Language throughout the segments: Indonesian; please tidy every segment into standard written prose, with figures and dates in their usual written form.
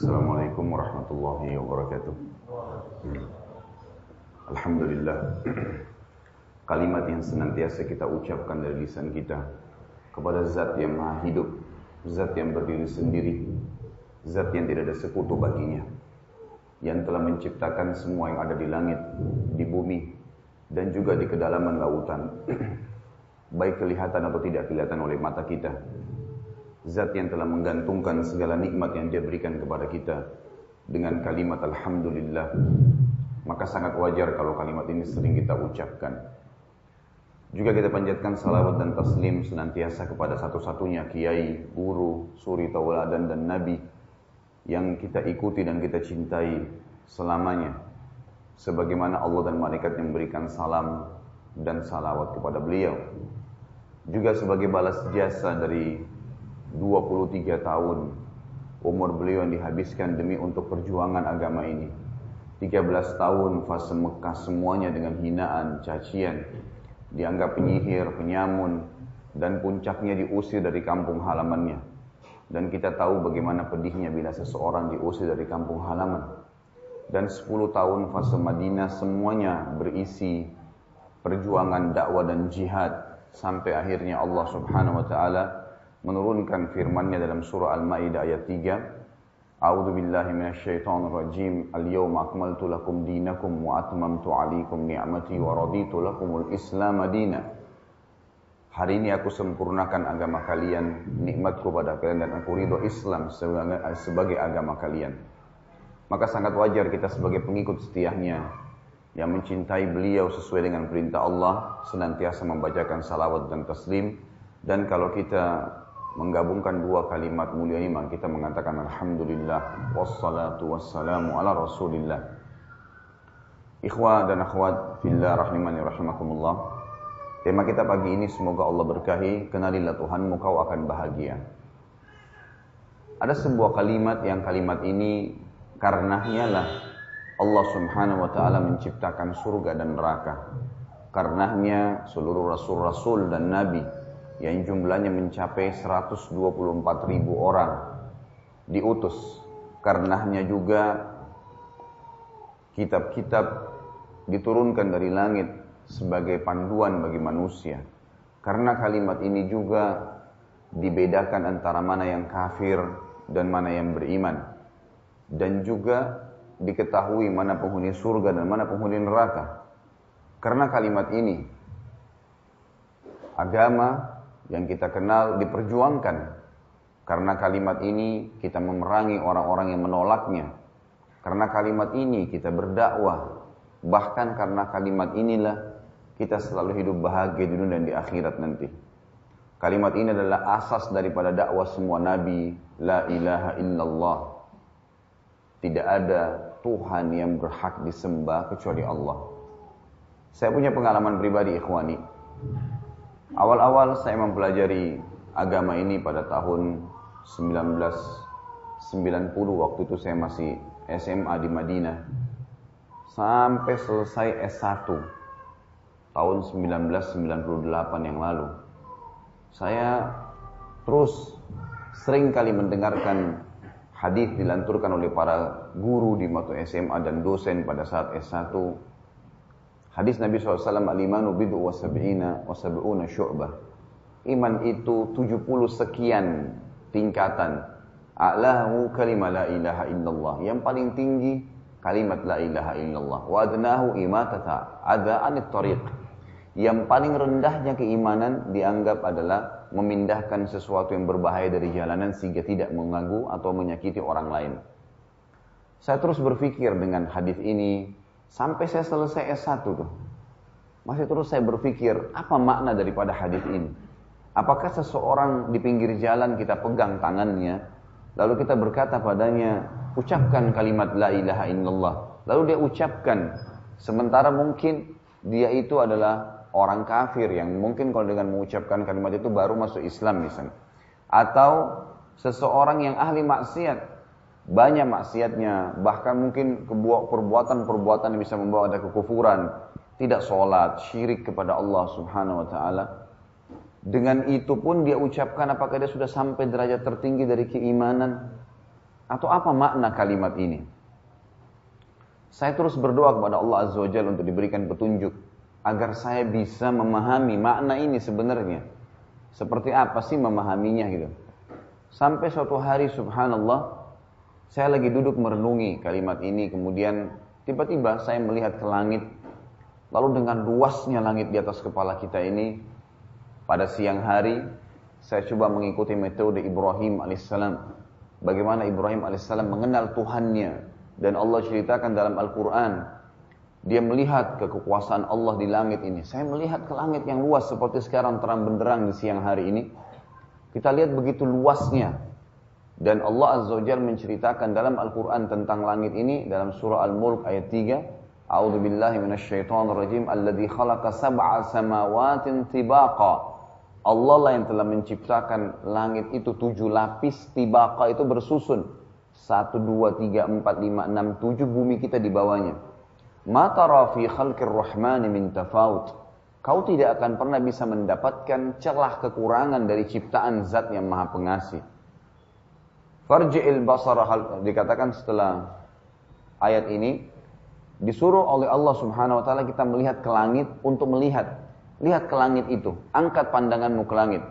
Assalamualaikum warahmatullahi wabarakatuh. Alhamdulillah, kalimat yang senantiasa kita ucapkan dari lisan kita kepada Zat yang Maha Hidup, Zat yang berdiri sendiri, Zat yang tidak ada sekutu baginya, yang telah menciptakan semua yang ada di langit, di bumi, dan juga di kedalaman lautan, baik kelihatan atau tidak kelihatan oleh mata kita. Zat yang telah menggantungkan segala nikmat yang Dia berikan kepada kita dengan kalimat Alhamdulillah. Maka sangat wajar kalau kalimat ini sering kita ucapkan. Juga kita panjatkan salawat dan taslim senantiasa kepada satu-satunya kiai, guru, suri tauladan dan nabi yang kita ikuti dan kita cintai selamanya, sebagaimana Allah dan malaikat yang memberikan salam dan salawat kepada beliau. Juga sebagai balas jasa dari 23 tahun umur beliau yang dihabiskan demi untuk perjuangan agama ini, 13 tahun fase Mekah semuanya dengan hinaan, cacian, dianggap penyihir, penyamun, dan puncaknya diusir dari kampung halamannya. Dan kita tahu bagaimana pedihnya bila seseorang diusir dari kampung halaman. Dan 10 tahun fase Madinah semuanya berisi perjuangan dakwah dan jihad, sampai akhirnya Allah Subhanahu wa taala menurunkan firman-Nya dalam surah Al-Maidah ayat 3. A'udzubillahi minasyaitonirrajim. Al-yawma akmaltu lakum dinakum wa atmamtu 'alaikum ni'mati wa raditu lakumul Islam dinan. Hari ini aku sempurnakan agama kalian, nikmatku pada kalian, dan aku ridho Islam sebagai agama kalian. Maka sangat wajar kita sebagai pengikut setianya yang mencintai beliau sesuai dengan perintah Allah senantiasa membacakan salawat dan taslim. Dan kalau kita menggabungkan dua kalimat mulia ini, kita mengatakan Alhamdulillah wassalatu wassalamu ala rasulillah. Ikhwa dan akhwat fillah rahimani rahimakumullah. Tema kita pagi ini semoga Allah berkahi. Kenalilah Tuhanmu, kau akan bahagia. Ada sebuah kalimat yang kalimat ini karenanya lah Allah subhanahu wa ta'ala menciptakan surga dan neraka. Karenanya seluruh rasul-rasul dan nabi yang jumlahnya mencapai 124 ribu orang diutus. Karenanya juga kitab-kitab diturunkan dari langit sebagai panduan bagi manusia. Karena kalimat ini juga dibedakan antara mana yang kafir dan mana yang beriman. Dan juga diketahui mana penghuni surga dan mana penghuni neraka. Karena kalimat ini, agama yang kita kenal diperjuangkan. Karena kalimat ini kita memerangi orang-orang yang menolaknya. Karena kalimat ini kita berdakwah. Bahkan karena kalimat inilah kita selalu hidup bahagia di dunia dan di akhirat nanti. Kalimat ini adalah asas daripada dakwah semua nabi. La ilaha illallah. Tidak ada Tuhan yang berhak disembah kecuali Allah. Saya punya pengalaman pribadi, ikhwani. Awal-awal saya mempelajari agama ini pada tahun 1990, waktu itu saya masih SMA di Madinah. Sampai selesai S1 tahun 1998 yang lalu. Saya terus sering kali mendengarkan hadis dilanturkan oleh para guru di waktu SMA dan dosen pada saat S1. Hadis Nabi SAW, al-imanu bid'u wa sab'ina wa sab'una syu'bah. Iman itu 70 sekian tingkatan. A'lahu kalimah la ilaha illallah. Yang paling tinggi kalimat la ilaha illallah. Wa adnahu imatata adha anit tariq. Yang paling rendahnya keimanan dianggap adalah memindahkan sesuatu yang berbahaya dari jalanan sehingga tidak mengganggu atau menyakiti orang lain. Saya terus berpikir dengan hadis ini sampai saya selesai S1 tuh. Masih terus saya berpikir, apa makna daripada hadis ini? Apakah seseorang di pinggir jalan kita pegang tangannya, lalu kita berkata padanya, ucapkan kalimat la ilaha illallah. Lalu dia ucapkan, sementara mungkin dia itu adalah orang kafir yang mungkin kalau dengan mengucapkan kalimat itu baru masuk Islam misalnya. Atau seseorang yang ahli maksiat, banyak maksiatnya, bahkan mungkin perbuatan-perbuatan yang bisa membawa ada kekufuran, tidak sholat, syirik kepada Allah subhanahu wa ta'ala. Dengan itu pun dia ucapkan, apakah dia sudah sampai derajat tertinggi dari keimanan? Atau apa makna kalimat ini? Saya terus berdoa kepada Allah Azza wa Jalla untuk diberikan petunjuk agar saya bisa memahami makna ini sebenarnya. Seperti apa sih memahaminya gitu. Sampai suatu hari subhanallah, saya lagi duduk merenungi kalimat ini, kemudian tiba-tiba saya melihat ke langit. Lalu dengan luasnya langit di atas kepala kita ini, pada siang hari saya coba mengikuti metode Ibrahim alaihissalam. Bagaimana Ibrahim alaihissalam mengenal Tuhannya. Dan Allah ceritakan dalam Al-Quran, dia melihat kekuasaan Allah di langit ini. Saya melihat ke langit yang luas seperti sekarang terang benderang di siang hari ini. Kita lihat begitu luasnya. Dan Allah Azza wa Jalla menceritakan dalam Al-Quran tentang langit ini, dalam surah Al-Mulk ayat 3. A'udhu billahi minasyaitonirrajim, alladhi khalaqa sab'a samawatin tibaqa. Allah lah yang telah menciptakan langit itu 7 lapis, tibaqa itu bersusun. 1, 2, 3, 4, 5, 6, 7 bumi kita di bawahnya. Ma tara fi khalqir rahmani min tafawut. Kau tidak akan pernah bisa mendapatkan celah kekurangan dari ciptaan zat yang maha pengasih. Farji'il basara, dikatakan setelah ayat ini, disuruh oleh Allah subhanahu wa ta'ala kita melihat ke langit untuk melihat. Lihat ke langit itu, angkat pandanganmu ke langit.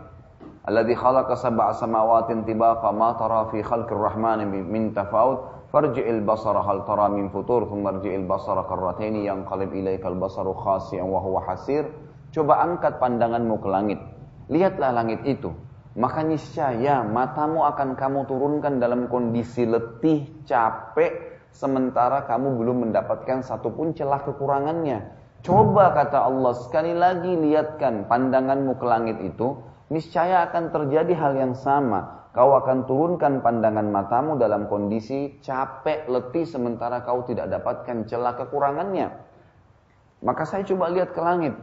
Alladzi khalaqa sab'a samawatin tibaqa ma tara fi khalqir rahmani min tafawut farji'il basara hal tara min futur thumma rji'il basara karratain yanqalib ilaikal basaru khasi'an wa huwa hasir. Coba angkat pandanganmu ke langit. Lihatlah langit itu. Maka niscaya matamu akan kamu turunkan dalam kondisi letih, capek, sementara kamu belum mendapatkan satupun celah kekurangannya. Coba kata Allah, sekali lagi lihatkan pandanganmu ke langit itu, niscaya akan terjadi hal yang sama. Kau akan turunkan pandangan matamu dalam kondisi capek, letih, sementara kau tidak dapatkan celah kekurangannya. Maka saya coba lihat ke langit.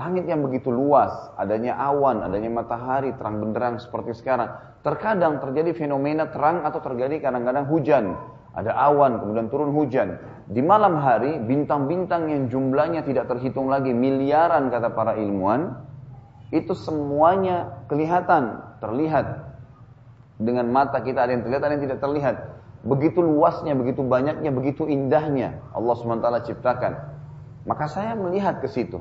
Langit yang begitu luas, adanya awan, adanya matahari, terang benderang seperti sekarang. Terkadang terjadi fenomena terang atau terjadi kadang-kadang hujan. Ada awan, kemudian turun hujan. Di malam hari, bintang-bintang yang jumlahnya tidak terhitung lagi, miliaran kata para ilmuwan, itu semuanya kelihatan, terlihat. Dengan mata kita ada yang terlihat, ada yang tidak terlihat. Begitu luasnya, begitu banyaknya, begitu indahnya Allah SWT ciptakan. Maka saya melihat ke situ.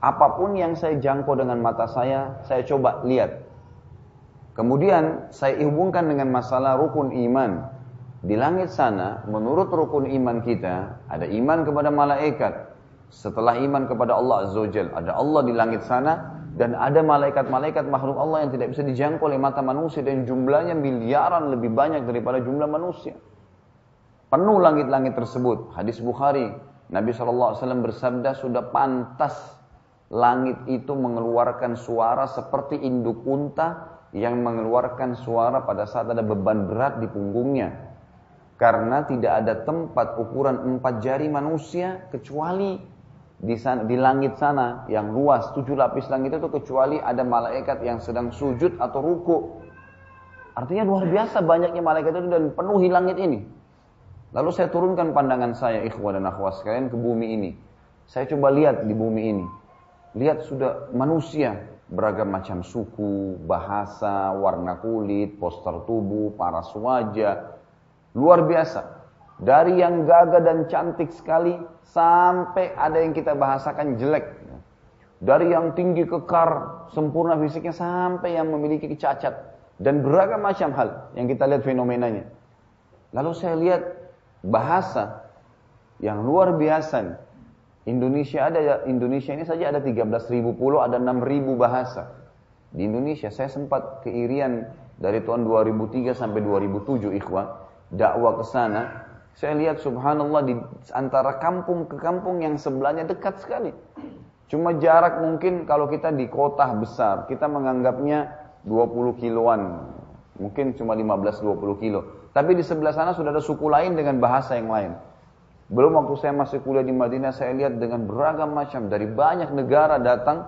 Apapun yang saya jangkau dengan mata saya coba lihat. Kemudian saya hubungkan dengan masalah rukun iman. Di langit sana, menurut rukun iman kita, ada iman kepada malaikat. Setelah iman kepada Allah Azza wa Jalla, ada Allah di langit sana, dan ada malaikat-malaikat makhluk Allah yang tidak bisa dijangkau oleh mata manusia, dan jumlahnya miliaran lebih banyak daripada jumlah manusia. Penuh langit-langit tersebut. Hadis Bukhari, Nabi SAW bersabda, sudah pantas langit itu mengeluarkan suara seperti induk unta yang mengeluarkan suara pada saat ada beban berat di punggungnya. Karena tidak ada tempat ukuran 4 jari manusia kecuali di langit sana yang luas. 7 lapis langit itu kecuali ada malaikat yang sedang sujud atau ruku. Artinya luar biasa banyaknya malaikat itu dan penuhi langit ini. Lalu saya turunkan pandangan saya, ikhwan dan akhwat sekalian, ke bumi ini. Saya coba lihat di bumi ini. Lihat sudah manusia beragam macam suku, bahasa, warna kulit, postur tubuh, paras wajah. Luar biasa. Dari yang gagah dan cantik sekali sampai ada yang kita bahasakan jelek. Dari yang tinggi kekar, sempurna fisiknya sampai yang memiliki cacat dan beragam macam hal yang kita lihat fenomenanya. Lalu saya lihat bahasa yang luar biasa. Indonesia ini saja ada 13.000 pulau, ada 6.000 bahasa. Di Indonesia saya sempat keirian dari tahun 2003 sampai 2007 ikhwan. Dakwah ke sana, saya lihat subhanallah di antara kampung ke kampung yang sebelahnya dekat sekali. Cuma jarak mungkin kalau kita di kota besar, kita menganggapnya 20 kiloan. Mungkin cuma 15-20 kilo. Tapi di sebelah sana sudah ada suku lain dengan bahasa yang lain. Belum waktu saya masih kuliah di Madinah, saya lihat dengan beragam macam dari banyak negara datang.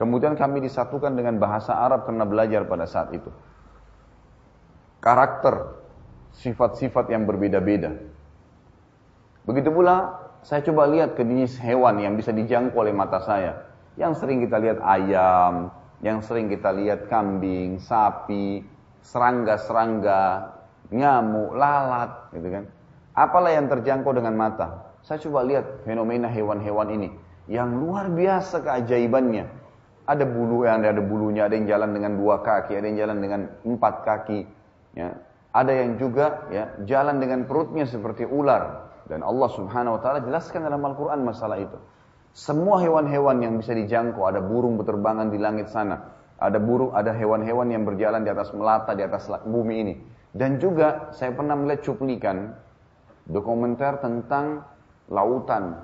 Kemudian kami disatukan dengan bahasa Arab karena belajar pada saat itu. Karakter, sifat-sifat yang berbeda-beda. Begitu pula saya coba lihat ke jenis hewan yang bisa dijangkau oleh mata saya. Yang sering kita lihat ayam, yang sering kita lihat kambing, sapi, serangga-serangga, nyamuk, lalat, gitu kan. Apalah yang terjangkau dengan mata. Saya coba lihat fenomena hewan-hewan ini yang luar biasa keajaibannya. Ada bulu yang ada bulunya, ada yang jalan dengan 2 kaki, ada yang jalan dengan 4 kaki, ya. Ada yang juga ya jalan dengan perutnya seperti ular. Dan Allah Subhanahu wa taala jelaskan dalam Al-Qur'an masalah itu. Semua hewan-hewan yang bisa dijangkau, ada burung berterbangan di langit sana, ada hewan-hewan yang berjalan di atas melata, di atas bumi ini. Dan juga saya pernah melihat cuplikan dokumenter tentang lautan.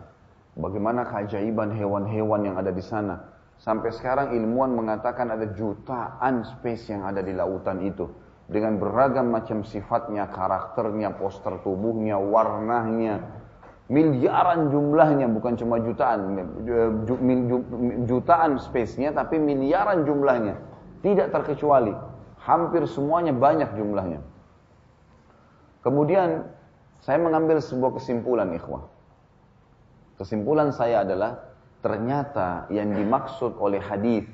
Bagaimana keajaiban hewan-hewan yang ada di sana. Sampai sekarang ilmuwan mengatakan ada jutaan spesies yang ada di lautan itu. Dengan beragam macam sifatnya, karakternya, poster tubuhnya, warnanya, miliaran jumlahnya, bukan cuma jutaan spesiesnya, tapi miliaran jumlahnya, tidak terkecuali, hampir semuanya banyak jumlahnya. Kemudian saya mengambil sebuah kesimpulan, ikhwah. Kesimpulan saya adalah ternyata yang dimaksud oleh hadis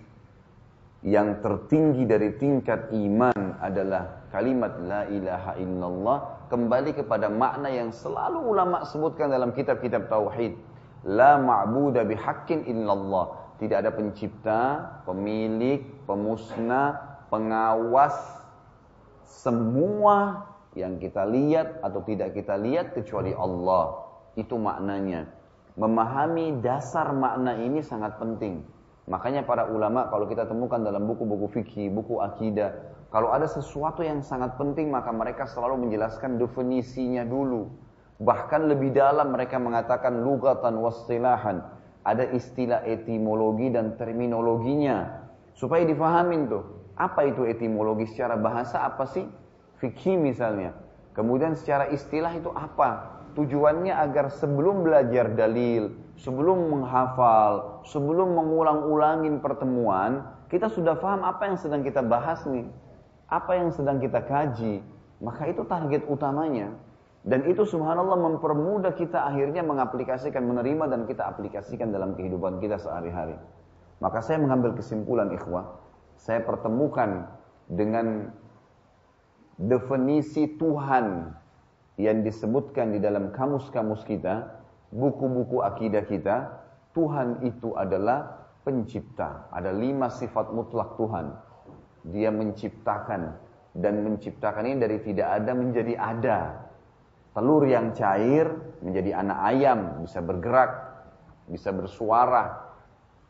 yang tertinggi dari tingkat iman adalah kalimat la ilaha illallah, kembali kepada makna yang selalu ulama sebutkan dalam kitab-kitab tauhid, la ma'budu bihaqqin illallah, tidak ada pencipta, pemilik, pemusnah, pengawas semua yang kita lihat atau tidak kita lihat kecuali Allah. Itu maknanya. Memahami dasar makna ini sangat penting. Makanya para ulama kalau kita temukan dalam buku-buku fikih, buku akidah, kalau ada sesuatu yang sangat penting maka mereka selalu menjelaskan definisinya dulu. Bahkan lebih dalam mereka mengatakan lugatan wastilahan. Ada istilah etimologi dan terminologinya. Supaya difahamin tuh, apa itu etimologi secara bahasa apa sih? Fikih misalnya. Kemudian secara istilah itu apa? Tujuannya agar sebelum belajar dalil, sebelum menghafal, sebelum mengulang-ulangin pertemuan, kita sudah paham apa yang sedang kita bahas nih, apa yang sedang kita kaji. Maka itu target utamanya. Dan itu subhanallah mempermudah kita akhirnya mengaplikasikan, menerima dan kita aplikasikan dalam kehidupan kita sehari-hari. Maka saya mengambil kesimpulan, ikhwah, saya pertemukan dengan definisi Tuhan yang disebutkan di dalam kamus-kamus kita, buku-buku akidah kita, Tuhan itu adalah pencipta. Ada 5 sifat mutlak Tuhan. Dia menciptakan, dan menciptakan ini dari tidak ada menjadi ada. Telur yang cair menjadi anak ayam, bisa bergerak, bisa bersuara,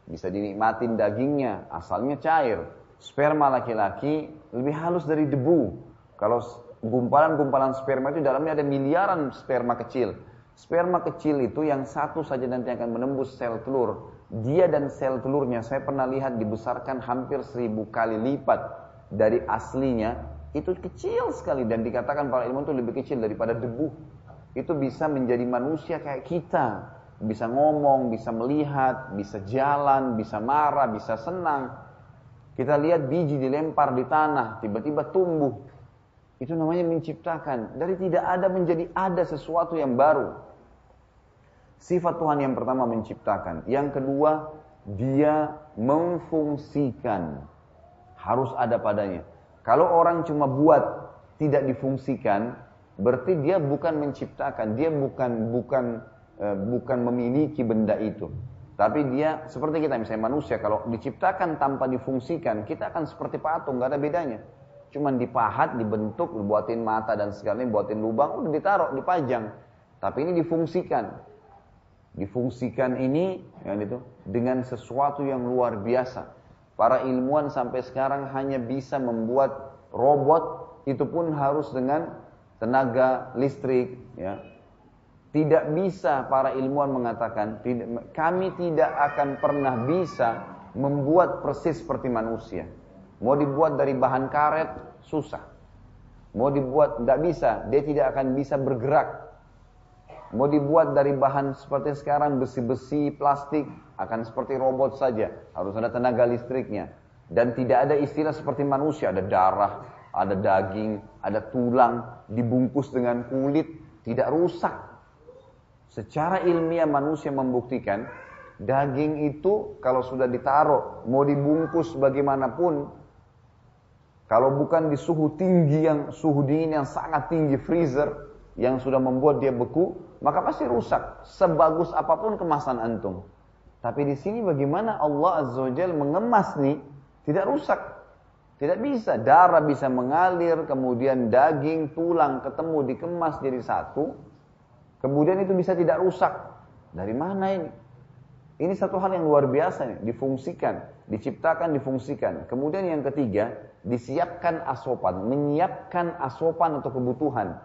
bisa dinikmatin dagingnya, asalnya cair. Sperma laki-laki lebih halus dari debu. Kalau gumpalan-gumpalan sperma itu dalamnya ada miliaran sperma kecil. Sperma kecil itu yang satu saja nanti akan menembus sel telur. Dia dan sel telurnya saya pernah lihat dibesarkan hampir 1000 kali lipat dari aslinya. Itu kecil sekali dan dikatakan para ilmuwan itu lebih kecil daripada debu. Itu bisa menjadi manusia kayak kita. Bisa ngomong, bisa melihat, bisa jalan, bisa marah, bisa senang. Kita lihat biji dilempar di tanah, tiba-tiba tumbuh. Itu namanya menciptakan. Dari tidak ada menjadi ada sesuatu yang baru. Sifat Tuhan yang pertama menciptakan. Yang kedua, dia memfungsikan. Harus ada padanya. Kalau orang cuma buat, tidak difungsikan, berarti dia bukan menciptakan. Dia bukan memiliki benda itu. Tapi dia, seperti kita misalnya manusia, kalau diciptakan tanpa difungsikan, kita akan seperti patung, gak ada bedanya. Cuman dipahat, dibentuk, dibuatin mata dan segalanya, buatin lubang, udah ditaruh, dipajang. Tapi ini difungsikan. Difungsikan ini ya gitu, dengan sesuatu yang luar biasa. Para ilmuwan sampai sekarang hanya bisa membuat robot, itu pun harus dengan tenaga listrik. Ya. Tidak bisa, para ilmuwan mengatakan, kami tidak akan pernah bisa membuat persis seperti manusia. Mau dibuat dari bahan karet, susah. Mau dibuat, tidak bisa. Dia tidak akan bisa bergerak. Mau dibuat dari bahan seperti sekarang, besi-besi, plastik, akan seperti robot saja. Harus ada tenaga listriknya. Dan tidak ada istilah seperti manusia. Ada darah, ada daging, ada tulang, dibungkus dengan kulit, tidak rusak. Secara ilmiah manusia membuktikan, daging itu kalau sudah ditaruh, mau dibungkus bagaimanapun, Kalau bukan di suhu tinggi, yang suhu dingin yang sangat tinggi, freezer, yang sudah membuat dia beku, maka pasti rusak, sebagus apapun kemasan antum. Tapi di sini bagaimana Allah Azza wa Jalla mengemas nih, tidak rusak. Tidak bisa, darah bisa mengalir, kemudian daging, tulang ketemu dikemas jadi satu, kemudian itu bisa tidak rusak. Dari mana ini? Ini satu hal yang luar biasa nih, difungsikan, diciptakan, difungsikan. Kemudian yang ketiga, disiapkan asupan, menyiapkan asupan atau kebutuhan.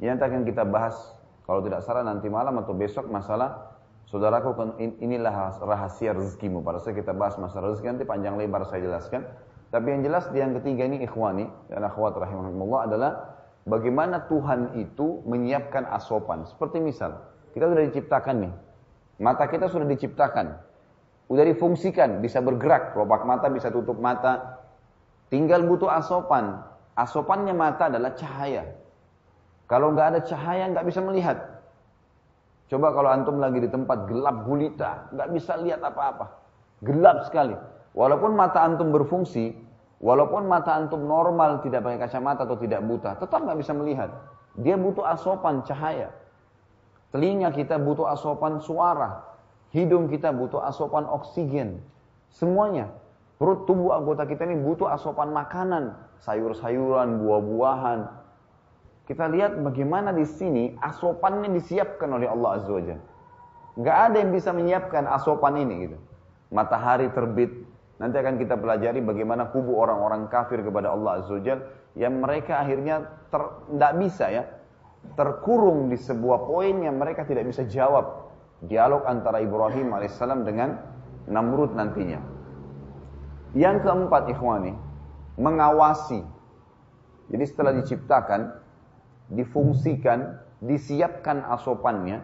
Ini nanti akan kita bahas, kalau tidak salah nanti malam atau besok, masalah saudaraku, inilah rahasia rezekimu. Pada saat kita bahas masalah rezeki, nanti panjang lebar saya jelaskan. Tapi yang jelas yang ketiga ini ikhwani dan akhwat rahimahumullah adalah bagaimana Tuhan itu menyiapkan asupan. Seperti misal, kita sudah diciptakan nih. Mata kita sudah diciptakan. Sudah difungsikan, bisa bergerak, kelopak mata bisa tutup mata. Tinggal butuh asupan. Asupannya mata adalah cahaya. Kalau nggak ada cahaya nggak bisa melihat. Coba kalau antum lagi di tempat gelap gulita, nggak bisa lihat apa-apa. Gelap sekali. Walaupun mata antum berfungsi, walaupun mata antum normal, tidak pakai kacamata atau tidak buta, tetap nggak bisa melihat. Dia butuh asupan cahaya. Telinga kita butuh asupan suara. Hidung kita butuh asupan oksigen. Semuanya. Perut, tubuh, anggota kita ini butuh asupan makanan. Sayur-sayuran, buah-buahan. Kita lihat bagaimana di sini asupannya disiapkan oleh Allah Azza wa Jalla. Nggak ada yang bisa menyiapkan asupan ini gitu. Matahari terbit. Nanti akan kita pelajari bagaimana kubu orang-orang kafir kepada Allah Azza wa Jalla yang mereka akhirnya terkurung di sebuah poin yang mereka tidak bisa jawab. Dialog antara Ibrahim alaihissalam dengan Namrud nantinya. Yang keempat ikhwani, mengawasi. Jadi setelah diciptakan, difungsikan, disiapkan asupannya,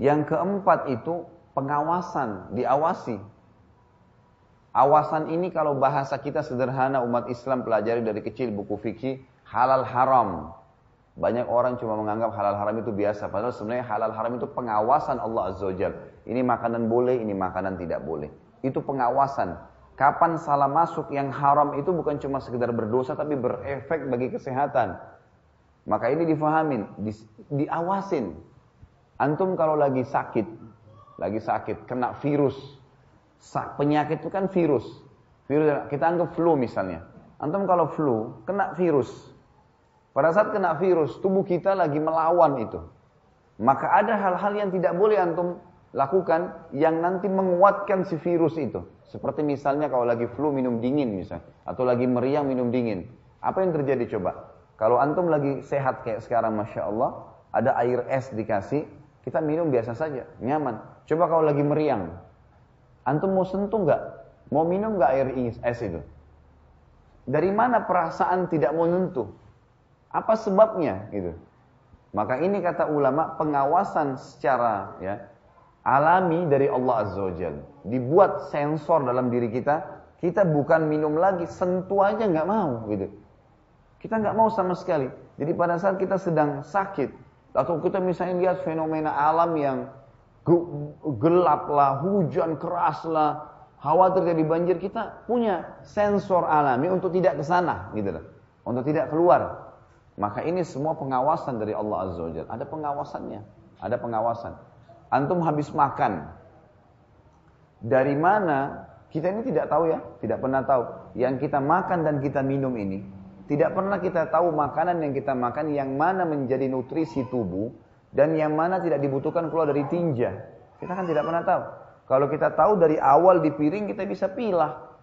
yang keempat itu pengawasan, diawasi. Awasan ini kalau bahasa kita sederhana umat Islam pelajari dari kecil buku fikih halal haram. Banyak orang cuma menganggap halal haram itu biasa. Padahal sebenarnya halal haram itu pengawasan Allah Azza wa Jalla. Ini makanan boleh, ini makanan tidak boleh. Itu pengawasan. Kapan salah masuk yang haram itu bukan cuma sekedar berdosa tapi berefek bagi kesehatan. Maka ini difahamin, diawasin. Antum kalau lagi sakit, kena virus. Penyakit itu kan virus, kita anggap flu misalnya. Antum kalau flu, kena virus. Pada saat kena virus, tubuh kita lagi melawan itu. Maka ada hal-hal yang tidak boleh antum lakukan yang nanti menguatkan si virus itu. Seperti misalnya kalau lagi flu minum dingin misalnya, atau lagi meriang minum dingin. Apa yang terjadi coba? Kalau antum lagi sehat kayak sekarang, Masya Allah, ada air es dikasih, kita minum biasa saja, nyaman. Coba kalau lagi meriang, antum mau sentuh nggak? Mau minum nggak air es itu? Dari mana perasaan tidak mau sentuh? Apa sebabnya? Gitu. Maka ini kata ulama, pengawasan secara alami dari Allah Azza wa Jalla. Dibuat sensor dalam diri kita. Kita bukan minum lagi, sentuh aja nggak mau. Gitu. Kita nggak mau sama sekali. Jadi pada saat kita sedang sakit, atau kita misalnya lihat fenomena alam yang gelaplah, hujan keraslah, khawatir jadi banjir, kita punya sensor alami untuk tidak kesana, gitu lah, untuk tidak keluar. Maka ini semua pengawasan dari Allah Azza wa Jalla. Ada pengawasannya, ada pengawasan. Antum habis makan, dari mana kita ini tidak tahu ya, tidak pernah tahu. Yang kita makan dan kita minum ini, tidak pernah kita tahu makanan yang kita makan yang mana menjadi nutrisi tubuh. Dan yang mana tidak dibutuhkan keluar dari tinja. Kita kan tidak pernah tahu. Kalau kita tahu dari awal di piring, kita bisa pilah.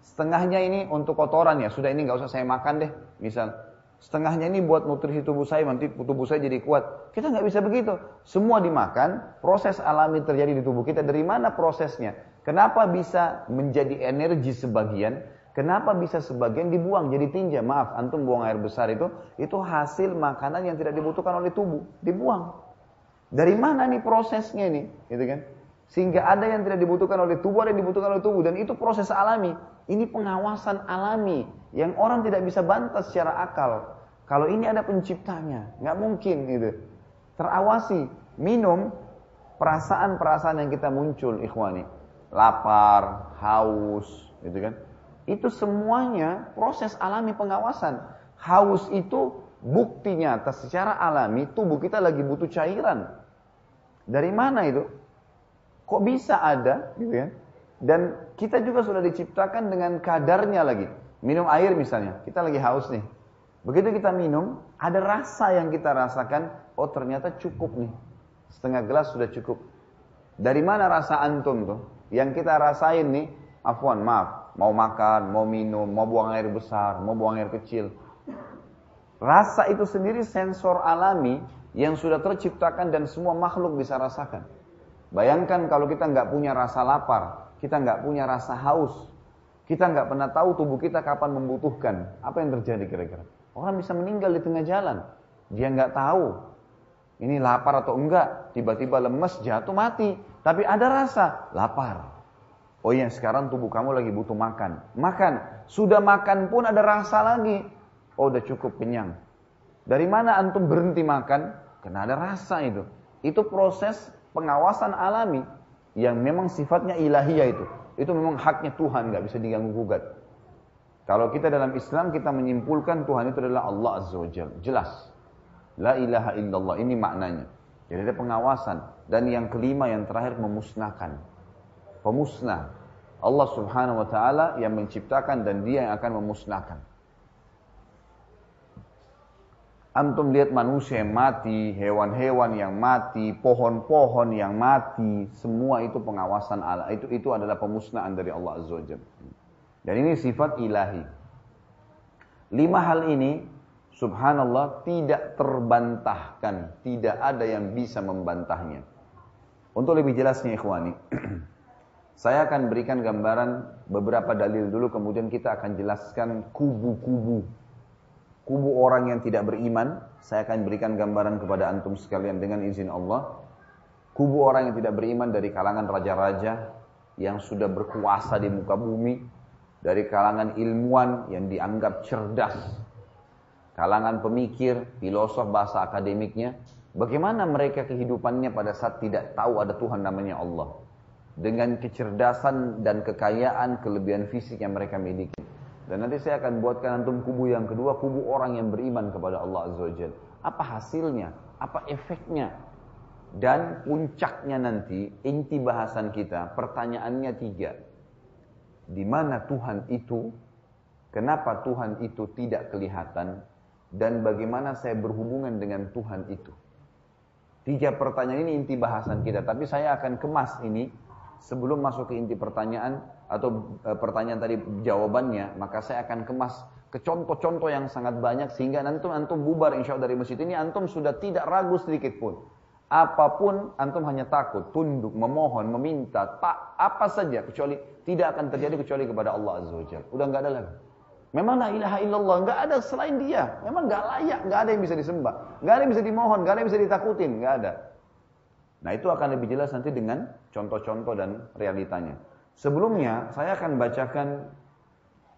Setengahnya ini untuk kotoran ya. Sudah ini gak usah saya makan deh. Misal setengahnya ini buat nutrisi tubuh saya. Nanti tubuh saya jadi kuat. Kita gak bisa begitu. Semua dimakan. Proses alami terjadi di tubuh kita. Dari mana prosesnya? Kenapa bisa menjadi energi sebagian? Kenapa bisa sebagian dibuang jadi tinja? Maaf, antum buang air besar itu hasil makanan yang tidak dibutuhkan oleh tubuh, dibuang. Dari mana nih prosesnya ini, gitu kan? Sehingga ada yang tidak dibutuhkan oleh tubuh, ada yang dibutuhkan oleh tubuh, dan itu proses alami. Ini pengawasan alami yang orang tidak bisa bantah secara akal. Kalau ini ada penciptanya, nggak mungkin gitu. Terawasi, minum, perasaan-perasaan yang kita muncul, ikhwani, lapar, haus, gitu kan? itu semuanya proses alami pengawasan. Haus itu bukti nyata secara alami tubuh kita lagi butuh cairan. Dari mana itu? Kok bisa ada gitu ya? Dan kita juga sudah diciptakan dengan kadarnya lagi. Minum air misalnya, kita lagi haus nih. Begitu kita minum, ada rasa yang kita rasakan, oh ternyata cukup nih. Setengah gelas sudah cukup. Dari mana rasa antum tuh? Yang kita rasain nih, afwan, maaf, mau makan, mau minum, mau buang air besar, mau buang air kecil. Rasa itu sendiri sensor alami yang sudah terciptakan dan semua makhluk bisa rasakan. Bayangkan kalau kita nggak punya rasa lapar, kita nggak punya rasa haus, kita nggak pernah tahu tubuh kita kapan membutuhkan. Apa yang terjadi kira-kira? Orang bisa meninggal di tengah jalan. Dia nggak tahu ini lapar atau enggak. Tiba-tiba lemes, jatuh, mati. Tapi ada rasa lapar. Oh iya, sekarang tubuh kamu lagi butuh makan. Makan. Sudah makan pun ada rasa lagi. Oh, udah cukup kenyang. Dari mana antum berhenti makan? Karena ada rasa itu. Itu proses pengawasan alami yang memang sifatnya ilahiyah itu. Itu memang haknya Tuhan, gak bisa diganggu-gugat. Kalau kita dalam Islam, kita menyimpulkan Tuhan itu adalah Allah Azza wa Jalla. Jelas. La ilaha illallah. Ini maknanya. Jadi ada pengawasan. Dan yang kelima, yang terakhir, memusnahkan. Pemusnah. Allah Subhanahu wa Ta'ala yang menciptakan dan Dia yang akan memusnahkan. Antum lihat manusia yang mati, hewan-hewan yang mati, pohon-pohon yang mati, semua itu pengawasan Allah. Itu adalah pemusnahan dari Allah Azza wa Jalla. Dan ini sifat ilahi. 5 hal ini, subhanallah, tidak terbantahkan. Tidak ada yang bisa membantahnya. Untuk lebih jelasnya, ikhwani, saya akan berikan gambaran beberapa dalil dulu, kemudian kita akan jelaskan kubu-kubu. Kubu orang yang tidak beriman, saya akan berikan gambaran kepada antum sekalian dengan izin Allah. Kubu orang yang tidak beriman dari kalangan raja-raja yang sudah berkuasa di muka bumi, dari kalangan ilmuwan yang dianggap cerdas, kalangan pemikir, filosof bahasa akademiknya. Bagaimana mereka kehidupannya pada saat tidak tahu ada Tuhan namanya Allah? Dengan kecerdasan dan kekayaan, kelebihan fisik yang mereka miliki. Dan nanti saya akan buatkan antum kubu yang kedua, kubu orang yang beriman kepada Allah Azza wa Jalla. Apa hasilnya? Apa efeknya? Dan puncaknya nanti, inti bahasan kita, pertanyaannya 3. Di mana Tuhan itu? Kenapa Tuhan itu tidak kelihatan? Dan bagaimana saya berhubungan dengan Tuhan itu? 3 pertanyaan ini inti bahasan kita. Tapi saya akan kemas ini sebelum masuk ke inti pertanyaan atau pertanyaan tadi jawabannya, maka saya akan kemas ke contoh-contoh yang sangat banyak sehingga antum bubar insya Allah dari masjid ini, antum sudah tidak ragu sedikit pun. Apapun antum hanya takut, tunduk, memohon, meminta, apa saja kecuali tidak akan terjadi kecuali kepada Allah Azza wa Jalla. Udah enggak ada lagi. Memang la ilaha illallah, enggak ada selain Dia. Memang enggak layak, enggak ada yang bisa disembah, enggak ada yang bisa dimohon, enggak ada yang bisa ditakutin, enggak ada. Nah, itu akan lebih jelas nanti dengan contoh-contoh dan realitanya. Sebelumnya, saya akan bacakan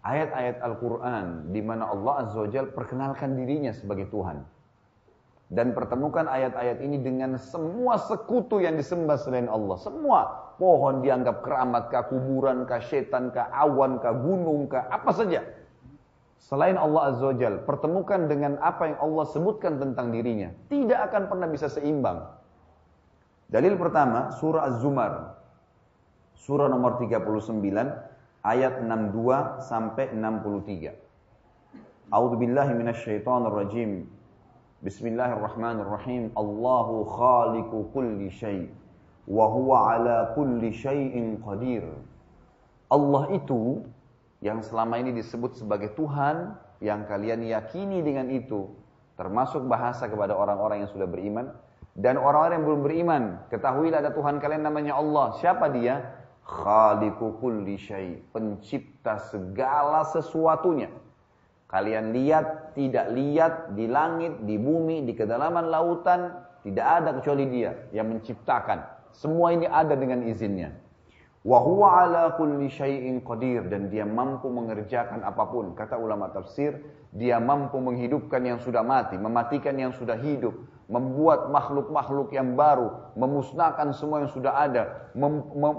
ayat-ayat Al-Quran di mana Allah Azza wa Jalla perkenalkan dirinya sebagai Tuhan. Dan pertemukan ayat-ayat ini dengan semua sekutu yang disembah selain Allah. Semua pohon dianggap keramat, kah kuburan, kah setan, kah awan, kah gunung, kah apa saja. Selain Allah Azza wa Jalla, pertemukan dengan apa yang Allah sebutkan tentang dirinya. Tidak akan pernah bisa seimbang. Dalil pertama, surah Az-Zumar. Surah nomor 39 ayat 62 sampai 63. A'udzubillahi minasyaitonirrajim. Bismillahirrahmanirrahim. Allahu khaliqu kulli syai' wa huwa ala kulli syai'in qadir. Allah itu yang selama ini disebut sebagai Tuhan yang kalian yakini dengan itu, termasuk bahasa kepada orang-orang yang sudah beriman dan orang-orang yang belum beriman. Ketahuilah ada Tuhan kalian namanya Allah. Siapa Dia? Khaliqu kulli syai', pencipta segala sesuatunya. Kalian lihat, tidak lihat, di langit, di bumi, di kedalaman lautan, tidak ada kecuali Dia yang menciptakan. Semua ini ada dengan izinnya. Wa huwa ala kulli syai'in qadir, dan Dia mampu mengerjakan apapun. Kata ulama tafsir, Dia mampu menghidupkan yang sudah mati, mematikan yang sudah hidup, membuat makhluk-makhluk yang baru, memusnahkan semua yang sudah ada,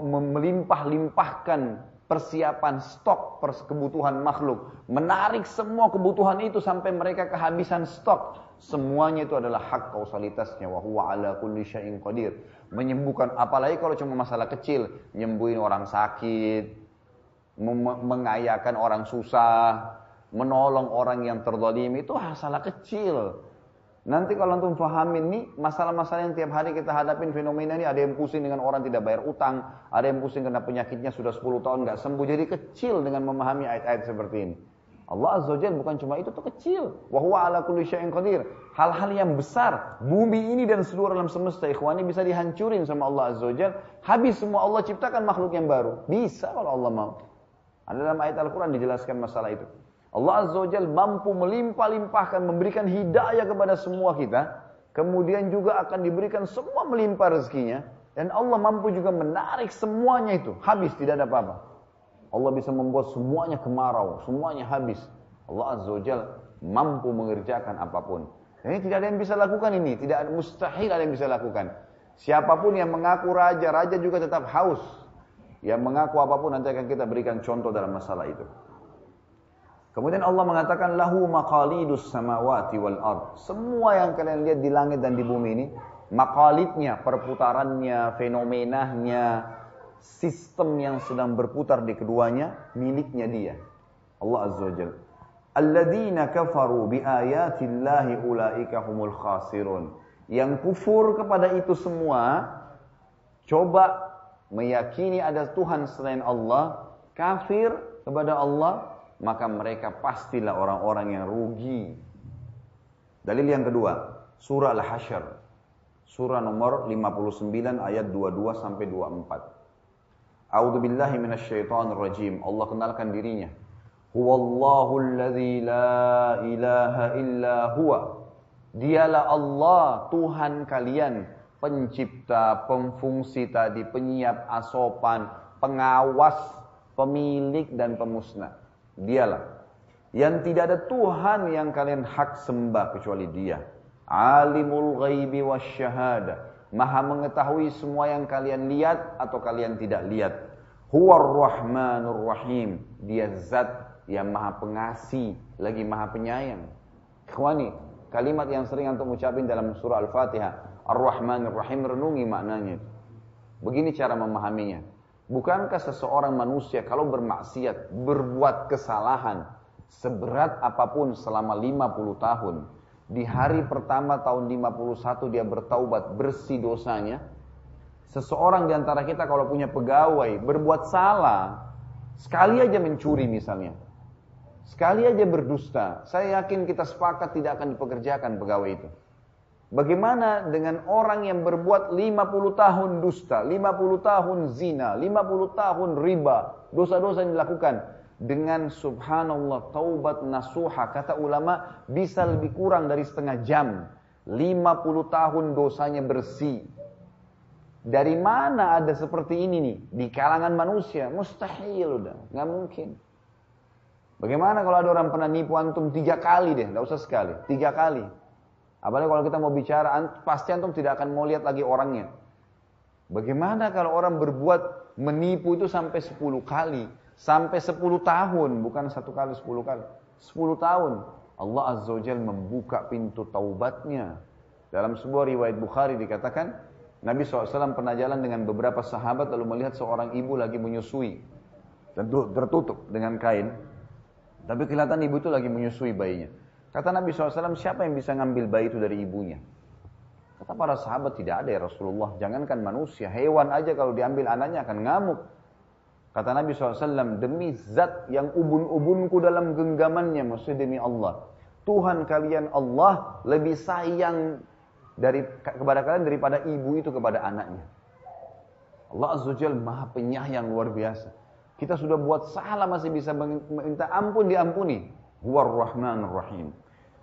melimpah-limpahkan persiapan stok kebutuhan makhluk. Menarik semua kebutuhan itu sampai mereka kehabisan stok. Semuanya itu adalah hak kausalitasnya. Wa huwa ala kulli syai'in qadir. Menyembuhkan, apalagi kalau cuma masalah kecil, nyembuhin orang sakit, mengayakan orang susah, menolong orang yang terzalimi, itu masalah kecil. Nanti kalau antum fahamin nih, masalah-masalah yang tiap hari kita hadapin, fenomena ini, ada yang pusing dengan orang tidak bayar utang, ada yang pusing karena penyakitnya sudah 10 tahun nggak sembuh, jadi kecil dengan memahami ayat-ayat seperti ini. Allah Azza wa Jalla bukan cuma itu, tuh kecil. Wa huwa ala kulli syai'in qadir. Hal-hal yang besar, bumi ini dan seluruh alam semesta, ikhwani, bisa dihancurin sama Allah Azza wa Jalla. Habis semua, Allah ciptakan makhluk yang baru. Bisa kalau Allah mau. Ada dalam ayat Al-Quran dijelaskan masalah itu. Allah Azza wa Jalla mampu melimpah-limpahkan, memberikan hidayah kepada semua kita. Kemudian juga akan diberikan semua melimpah rezekinya. Dan Allah mampu juga menarik semuanya itu. Habis, tidak ada apa-apa. Allah bisa membuat semuanya kemarau, semuanya habis. Allah Azza wa Jalla mampu mengerjakan apapun. Ini tidak ada yang bisa lakukan ini, tidak mustahil ada yang bisa lakukan. Siapapun yang mengaku raja, raja juga tetap haus. Yang mengaku apapun nanti akan kita berikan contoh dalam masalah itu. Kemudian Allah mengatakan lahu maqalidus samawati wal ard. Semua yang kalian lihat di langit dan di bumi ini, maqalidnya, perputarannya, fenomenanya, sistem yang sedang berputar di keduanya miliknya dia, Allah Azza wa Jalla. Alladzina kafaru biayatillahi ulaika humul khasirun. Yang kufur kepada itu semua, coba meyakini ada Tuhan selain Allah, kafir kepada Allah, maka mereka pastilah orang-orang yang rugi. Dalil yang kedua, surah Al-Hasyr, surah nomor 59 ayat 22 sampai 24. A'udzubillahi minasyaitonirrajim. Allah kenalkan dirinya. Huwallahu alladzi la ilaha illa huwa. Dialah Allah, Tuhan kalian, pencipta, pemfungsi tadi, penyiap asopan, pengawas, pemilik dan pemusnah. Dialah yang tidak ada Tuhan yang kalian hak sembah kecuali Dia. Alimul ghaibi wasyahada. Maha mengetahui semua yang kalian lihat atau kalian tidak lihat. Huwar Rahmanur Rahim. Dia Zat yang Maha Pengasih lagi Maha Penyayang. Ikhwani, kalimat yang sering antum ucapin dalam surah Al-Fatihah, Ar-Rahmanur Rahim, renungi maknanya. Begini cara memahaminya. Bukankah seseorang manusia kalau bermaksiat, berbuat kesalahan seberat apapun selama 50 tahun, di hari pertama tahun 51 dia bertaubat, bersih dosanya. Seseorang di antara kita kalau punya pegawai, berbuat salah, sekali aja mencuri misalnya, sekali aja berdusta, saya yakin kita sepakat tidak akan dipekerjakan pegawai itu. Bagaimana dengan orang yang berbuat 50 tahun dusta, 50 tahun zina, 50 tahun riba, dosa-dosa yang dilakukan? Dengan subhanallah taubat nasuha, kata ulama, bisa lebih kurang dari setengah jam. 50 tahun dosanya bersih. Dari mana ada seperti ini nih di kalangan manusia? Mustahil, udah nggak mungkin. Bagaimana kalau ada orang pernah nipu antum 3 kali deh, nggak usah sekali, 3 kali. Apalagi kalau kita mau bicara, pasti antum tidak akan mau lihat lagi orangnya. Bagaimana kalau orang berbuat menipu itu sampai 10 kali? Sampai 10 tahun, bukan 1 kali, 10 kali. 10 tahun, Allah Azza wa Jalla membuka pintu taubatnya. Dalam sebuah riwayat Bukhari dikatakan, Nabi SAW pernah jalan dengan beberapa sahabat lalu melihat seorang ibu lagi menyusui. Tentu tertutup dengan kain. Tapi kelihatan ibu itu lagi menyusui bayinya. Kata Nabi SAW, siapa yang bisa ngambil bayi itu dari ibunya? Kata para sahabat, tidak ada ya Rasulullah. Jangankan manusia, hewan aja kalau diambil anaknya akan ngamuk. Kata Nabi SAW, demi Zat yang ubun-ubunku dalam genggamannya, maksudnya demi Allah, Tuhan kalian Allah lebih sayang kepada kalian daripada ibu itu kepada anaknya. Allah Azza wa Jalla Maha Penyayang luar biasa. Kita sudah buat salah masih bisa minta ampun, diampuni. Huwar Rahmanur Rahim.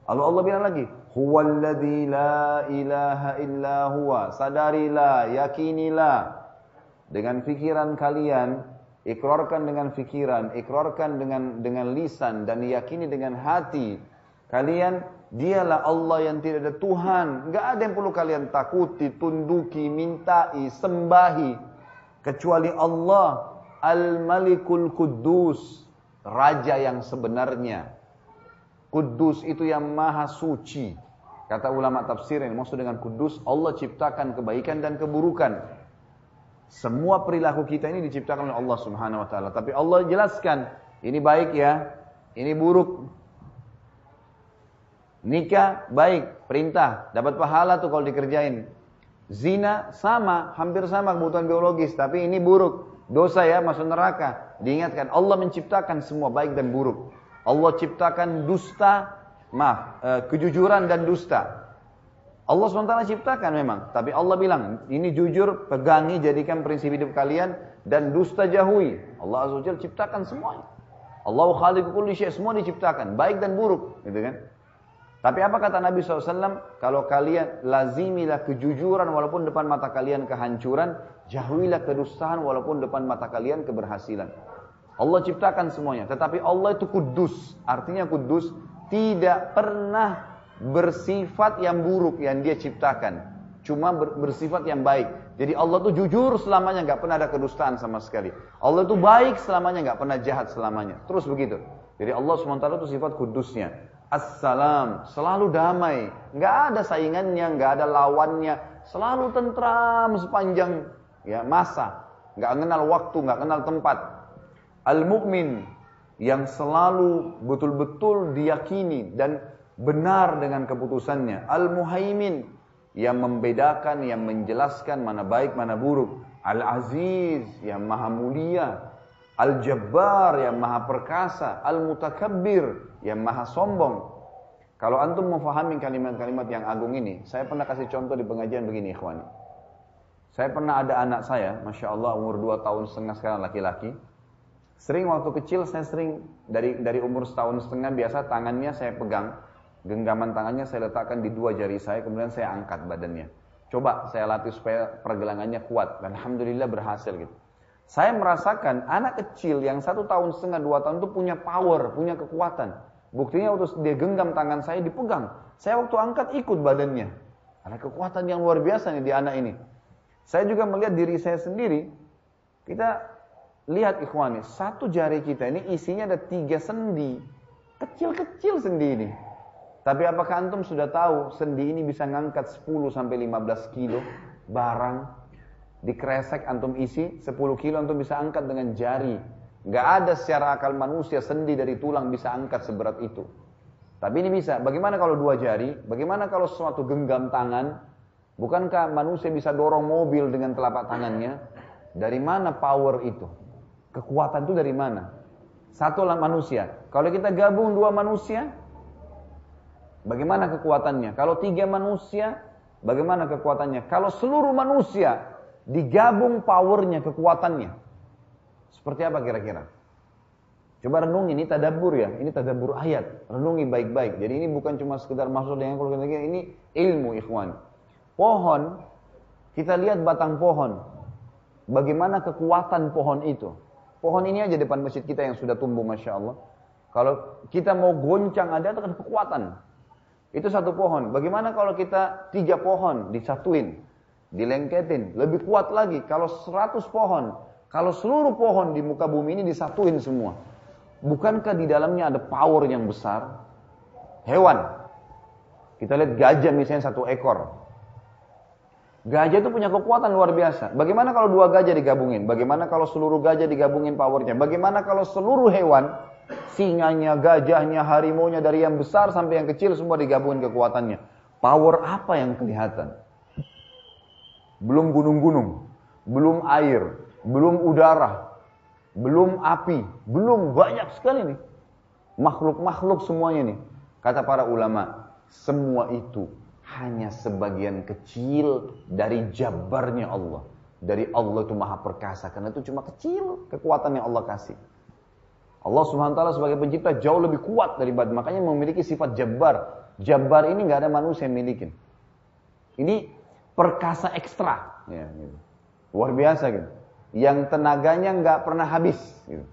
Allah bilang lagi, Huwallazi la ilaha illa huwa. Sadarilah, yakinilah dengan pikiran kalian. Ikrarkan dengan fikiran, ikrarkan dengan lisan, dan yakini dengan hati. Kalian, dialah Allah yang tidak ada Tuhan. Nggak ada yang perlu kalian takuti, tunduki, mintai, sembahi. Kecuali Allah. Al-Malikul Quddus, raja yang sebenarnya. Kudus itu yang maha suci. Kata ulama tafsir, yang maksud dengan kudus, Allah ciptakan kebaikan dan keburukan. Semua perilaku kita ini diciptakan oleh Allah Subhanahu wa taala, tapi Allah jelaskan, ini baik ya, ini buruk. Nikah baik, perintah, dapat pahala tuh kalau dikerjain. Zina sama, hampir sama kebutuhan biologis, tapi ini buruk. Dosa ya, masuk neraka. Diingatkan, Allah menciptakan semua baik dan buruk. Allah ciptakan dusta, kejujuran dan dusta. Allah SWT ciptakan memang, tapi Allah bilang, ini jujur, pegangi, jadikan prinsip hidup kalian, dan dusta jauhi. Allah Azza wa Jalla ciptakan semuanya. Allahu khaliqu kulli syai', semua diciptakan, baik dan buruk, gitu kan? Tapi apa kata Nabi SAW? Kalau kalian lazimilah kejujuran walaupun depan mata kalian kehancuran, jauhilah kedustaan walaupun depan mata kalian keberhasilan. Allah ciptakan semuanya, tetapi Allah itu kudus. Artinya kudus tidak pernah bersifat yang buruk yang dia ciptakan. Cuma bersifat yang baik. Jadi Allah itu jujur selamanya, nggak pernah ada kedustaan sama sekali. Allah itu baik selamanya, nggak pernah jahat selamanya. Terus begitu. Jadi Allah SWT itu sifat kudusnya. Assalam, selalu damai, nggak ada saingannya, nggak ada lawannya, selalu tentram sepanjang ya masa, nggak kenal waktu, nggak kenal tempat. Al-Mu'min yang selalu betul-betul diyakini dan benar dengan keputusannya. Al-Muhaimin yang membedakan, yang menjelaskan mana baik mana buruk. Al-Aziz yang maha mulia. Al-Jabbar yang maha perkasa, Al-Mutakabbir yang maha sombong. Kalau antum memahami kalimat-kalimat yang agung ini, saya pernah kasih contoh di pengajian begini, ikhwan. Saya pernah ada anak saya, Masya Allah umur 2,5 tahun sekarang, laki-laki. Sering waktu kecil saya sering dari umur 1,5 tahun biasa tangannya saya pegang, genggaman tangannya saya letakkan di 2 jari saya, kemudian saya angkat badannya. Coba saya latih supaya pergelangannya kuat, dan Alhamdulillah berhasil gitu. Saya merasakan anak kecil yang 1,5 tahun, 2 tahun itu punya power, punya kekuatan. Buktinya waktu dia genggam tangan saya dipegang, saya waktu angkat ikut badannya. Ada kekuatan yang luar biasa nih di anak ini. Saya juga melihat diri saya sendiri. Kita lihat ikhwani, 1 jari kita ini isinya ada 3 sendi. Kecil-kecil sendi ini. Tapi apakah antum sudah tahu sendi ini bisa ngangkat 10-15 kilo barang? Dikresek antum isi 10 kilo antum bisa angkat dengan jari. Gak ada secara akal manusia sendi dari tulang bisa angkat seberat itu. Tapi ini bisa. Bagaimana kalau 2 jari? Bagaimana kalau suatu genggam tangan? Bukankah manusia bisa dorong mobil dengan telapak tangannya? Dari mana power itu? Kekuatan itu dari mana? Satu manusia. Kalau kita gabung 2 manusia, bagaimana kekuatannya? Kalau 3 manusia, bagaimana kekuatannya? Kalau seluruh manusia digabung powernya, kekuatannya, seperti apa kira-kira? Coba renungi, ini tadabbur ya, ini tadabbur ayat. Renungi baik-baik. Jadi ini bukan cuma sekedar masuk dengan keluarga, ini ilmu ikhwan. Pohon, kita lihat batang pohon, bagaimana kekuatan pohon itu. Pohon ini aja depan masjid kita yang sudah tumbuh Masya Allah, kalau kita mau goncang ada kan kekuatan. Itu satu pohon. Bagaimana kalau kita 3 pohon disatuin, dilengketin, lebih kuat lagi. Kalau 100 pohon, kalau seluruh pohon di muka bumi ini disatuin semua, bukankah di dalamnya ada power yang besar? Hewan, kita lihat gajah misalnya 1 ekor. Gajah itu punya kekuatan luar biasa. Bagaimana kalau 2 gajah digabungin? Bagaimana kalau seluruh gajah digabungin powernya? Bagaimana kalau seluruh hewan, singanya, gajahnya, harimaunya, dari yang besar sampai yang kecil semua digabungin kekuatannya? Power apa yang kelihatan? Belum gunung-gunung, belum air, belum udara, belum api, belum, banyak sekali nih makhluk-makhluk semuanya nih. Kata para ulama, semua itu hanya sebagian kecil dari jabarnya Allah. Dari Allah itu maha perkasa, karena itu cuma kecil kekuatan yang Allah kasih. Allah Subhanahu wa taala sebagai pencipta jauh lebih kuat daripada, makanya memiliki sifat jabar. Jabar ini nggak ada manusia yang milikin. Ini perkasa ekstra, ya, gitu. Luar biasa gitu. Yang tenaganya nggak pernah habis. Gitu.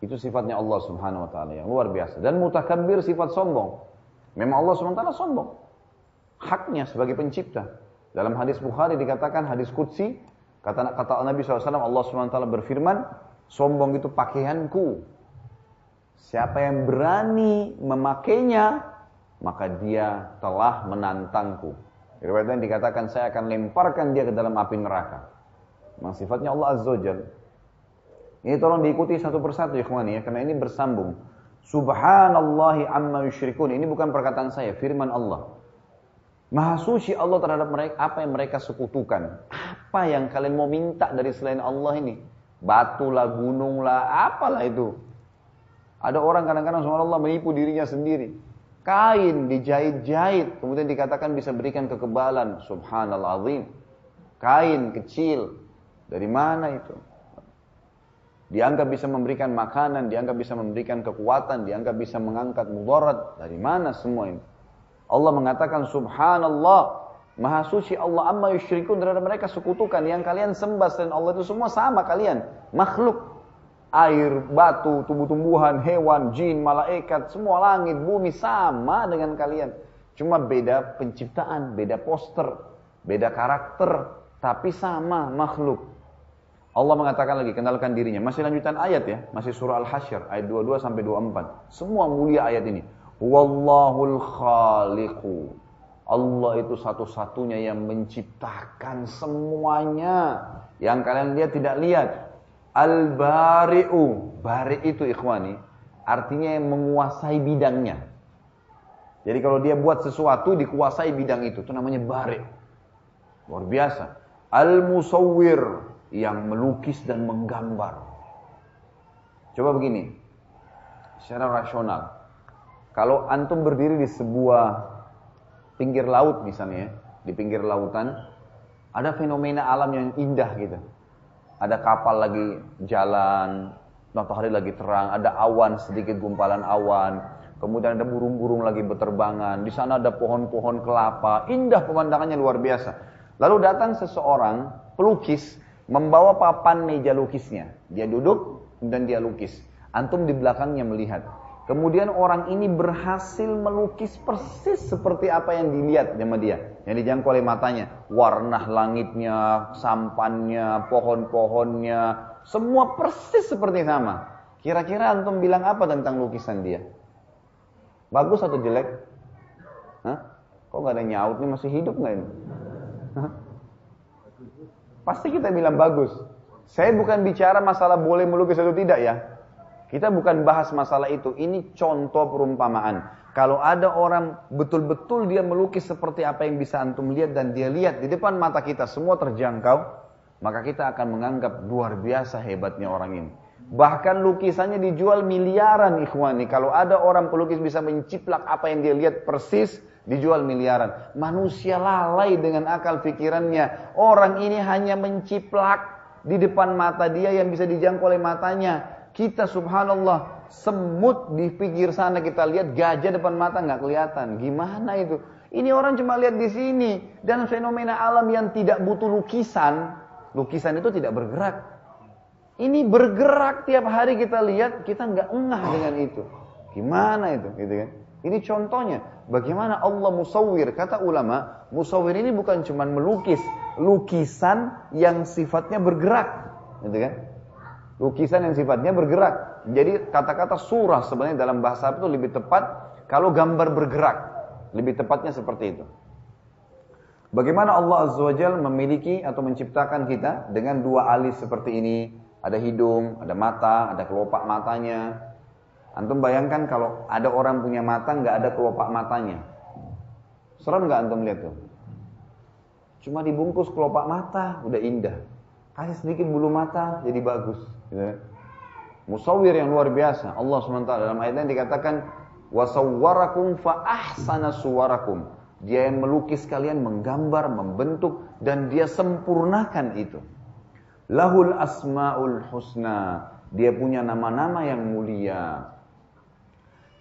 Itu sifatnya Allah Subhanahu Wa Taala yang luar biasa. Dan mutakabbir, sifat sombong. Memang Allah Subhanahu Wa Taala sombong. Haknya sebagai pencipta. Dalam hadis Bukhari dikatakan, hadis Qudsi, kata Nabi SAW, Allah Subhanahu Wa Taala berfirman, Sombong itu pakaianku. Siapa yang berani memakainya, maka dia telah menantangku. Riwayatnya dikatakan saya akan lemparkan dia ke dalam api neraka. Memang sifatnya Allah Azza wa Jalla. Ini tolong diikuti satu persatu ikhwan ya, karena ini bersambung. Subhanallahi amma yusyrikun. Ini bukan perkataan saya, firman Allah. Maha suci Allah terhadap mereka, apa yang mereka sekutukan. Apa yang kalian mau minta dari selain Allah ini? Batu lah, gunung lah, apalah itu. Ada orang kadang-kadang subhanallah menipu dirinya sendiri. Kain dijahit-jahit, kemudian dikatakan bisa berikan kekebalan. Subhanallah azim. Kain kecil, dari mana itu? Dianggap bisa memberikan makanan, dianggap bisa memberikan kekuatan, dianggap bisa mengangkat mudarat. Dari mana semua ini? Allah mengatakan subhanallah, maha suci Allah amma yusyrikun, terhadap mereka sekutukan. Yang kalian sembah selain Allah itu semua sama kalian. Makhluk, air, batu, tumbuh-tumbuhan, hewan, jin, malaikat, semua langit, bumi sama dengan kalian. Cuma beda penciptaan, beda poster, beda karakter, tapi sama makhluk. Allah mengatakan lagi, kenalkan dirinya. Masih lanjutan ayat ya, masih surah Al-Hasyr, ayat 22 sampai 24. Semua mulia ayat ini. Wallahul khaliqu. Allah itu satu-satunya yang menciptakan semuanya. Yang kalian lihat tidak lihat. Al-bari'u. Bari' itu ikhwani, artinya yang menguasai bidangnya. Jadi kalau dia buat sesuatu, dikuasai bidang itu. Itu namanya bari'. Luar biasa. Al-musawwir. Yang melukis dan menggambar. Coba begini, secara rasional, kalau antum berdiri di sebuah pinggir laut misalnya, di pinggir lautan, ada fenomena alam yang indah gitu. Ada kapal lagi jalan, matahari lagi terang, ada awan, sedikit gumpalan awan, kemudian ada burung-burung lagi berterbangan, di sana ada pohon-pohon kelapa, indah pemandangannya luar biasa. Lalu datang seseorang, pelukis, membawa papan meja lukisnya. Dia duduk dan dia lukis. Antum di belakangnya melihat. Kemudian orang ini berhasil melukis persis seperti apa yang dilihat sama dia, yang dijangkau oleh matanya. Warna langitnya, sampannya, pohon-pohonnya, semua persis seperti sama. Kira-kira antum bilang apa tentang lukisan dia? Bagus atau jelek? Hah? Kok gak ada nyaut nih, masih hidup gak ini? Hah? Pasti kita bilang bagus. Saya bukan bicara masalah boleh melukis atau tidak ya. Kita bukan bahas masalah itu. Ini contoh perumpamaan. Kalau ada orang betul-betul dia melukis seperti apa yang bisa antum lihat dan dia lihat di depan mata kita semua terjangkau, maka kita akan menganggap luar biasa hebatnya orang ini. Bahkan lukisannya dijual miliaran ikhwani. Kalau ada orang pelukis bisa menciplak apa yang dia lihat persis, dijual miliaran. Manusia lalai dengan akal pikirannya. Orang ini hanya menciplak di depan mata dia yang bisa dijangkau oleh matanya. Kita subhanallah, semut di pinggir sana kita lihat, gajah depan mata nggak kelihatan. Gimana itu? Ini orang cuma lihat di sini. Dan fenomena alam yang tidak butuh lukisan, lukisan itu tidak bergerak. Ini bergerak tiap hari kita lihat, kita nggak engah dengan itu. Gimana itu? Gitu kan? Ini contohnya, bagaimana Allah musawwir. Kata ulama, musawwir ini bukan cuma melukis, lukisan yang sifatnya bergerak, gitu kan? Lukisan yang sifatnya bergerak. Jadi kata-kata surah sebenarnya dalam bahasa Arab itu lebih tepat kalau gambar bergerak, lebih tepatnya seperti itu. Bagaimana Allah Azza wa Jalla memiliki atau menciptakan kita dengan dua alis seperti ini, ada hidung, ada mata, ada kelopak matanya. Antum bayangkan kalau ada orang punya mata, nggak ada kelopak matanya. Serem nggak antum lihat tuh? Cuma dibungkus kelopak mata, udah indah. Kasih sedikit bulu mata, jadi bagus. Gitu. Musawwir yang luar biasa. Allah SWT dalam ayatnya dikatakan, وَسَوَّرَكُمْ فَأَحْسَنَ سُوَرَكُمْ. Dia yang melukis kalian, menggambar, membentuk, dan dia sempurnakan itu. لَهُ الْأَسْمَاءُ الْحُسْنَى. Dia punya nama-nama yang mulia.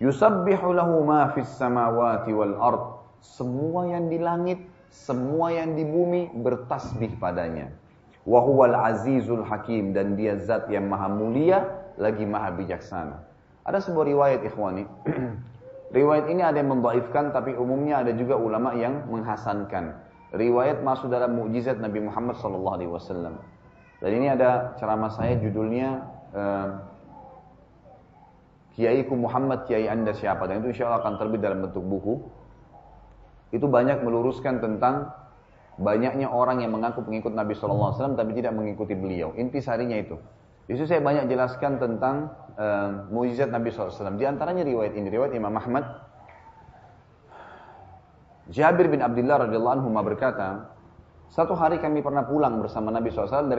Yusabbihu lahu ma fis samawati wal ard. Semua yang di langit, semua yang di bumi bertasbih padanya. Wa huwal azizul hakim, dan dia zat yang maha mulia lagi maha bijaksana. Ada sebuah riwayat ikhwani. Riwayat ini ada yang mendhaifkan, tapi umumnya ada juga ulama yang menghasankan. Riwayat masuk dalam mukjizat Nabi Muhammad sallallahu alaihi wasallam. Dan ini ada ceramah saya judulnya Kiaiku Muhammad, kiai anda siapa, dan itu insya Allah akan terbit dalam bentuk buku. Itu banyak meluruskan tentang banyaknya orang yang mengaku pengikut Nabi SAW tapi tidak mengikuti beliau. Intisarinya itu. Justru saya banyak jelaskan tentang mukjizat Nabi SAW. Di antaranya riwayat ini, riwayat Imam Ahmad. Jabir bin Abdullah radhiyallahu anhu berkata, satu hari kami pernah pulang bersama Nabi SAW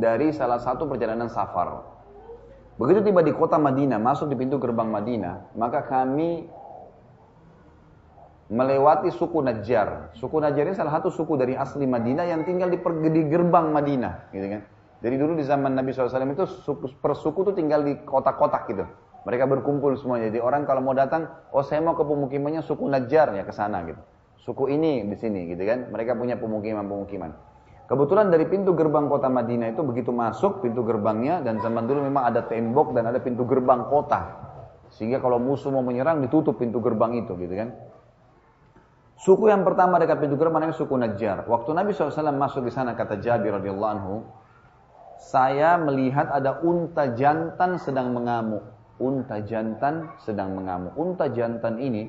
dari salah satu perjalanan safar. Begitu tiba di kota Madinah, masuk di pintu gerbang Madinah, maka kami melewati suku Najjar. Suku Najjar ini salah satu suku dari asli Madinah yang tinggal di gerbang Madinah, gitu kan. Jadi dulu di zaman Nabi SAW itu persuku itu tinggal di kotak-kotak gitu. Mereka berkumpul semuanya. Jadi orang kalau mau datang, oh saya mau ke pemukimannya suku Najjar ya, ke sana gitu. Suku ini di sini gitu kan. Mereka punya pemukiman-pemukiman. Kebetulan dari pintu gerbang kota Madinah itu begitu masuk pintu gerbangnya, dan zaman dulu memang ada tembok dan ada pintu gerbang kota. Sehingga kalau musuh mau menyerang ditutup pintu gerbang itu gitu kan. Suku yang pertama dekat pintu gerbang namanya suku Najjar. Waktu Nabi SAW masuk di sana, kata Jabir radhiyallahu anhu, saya melihat ada unta jantan sedang mengamuk. Unta jantan sedang mengamuk. Unta jantan ini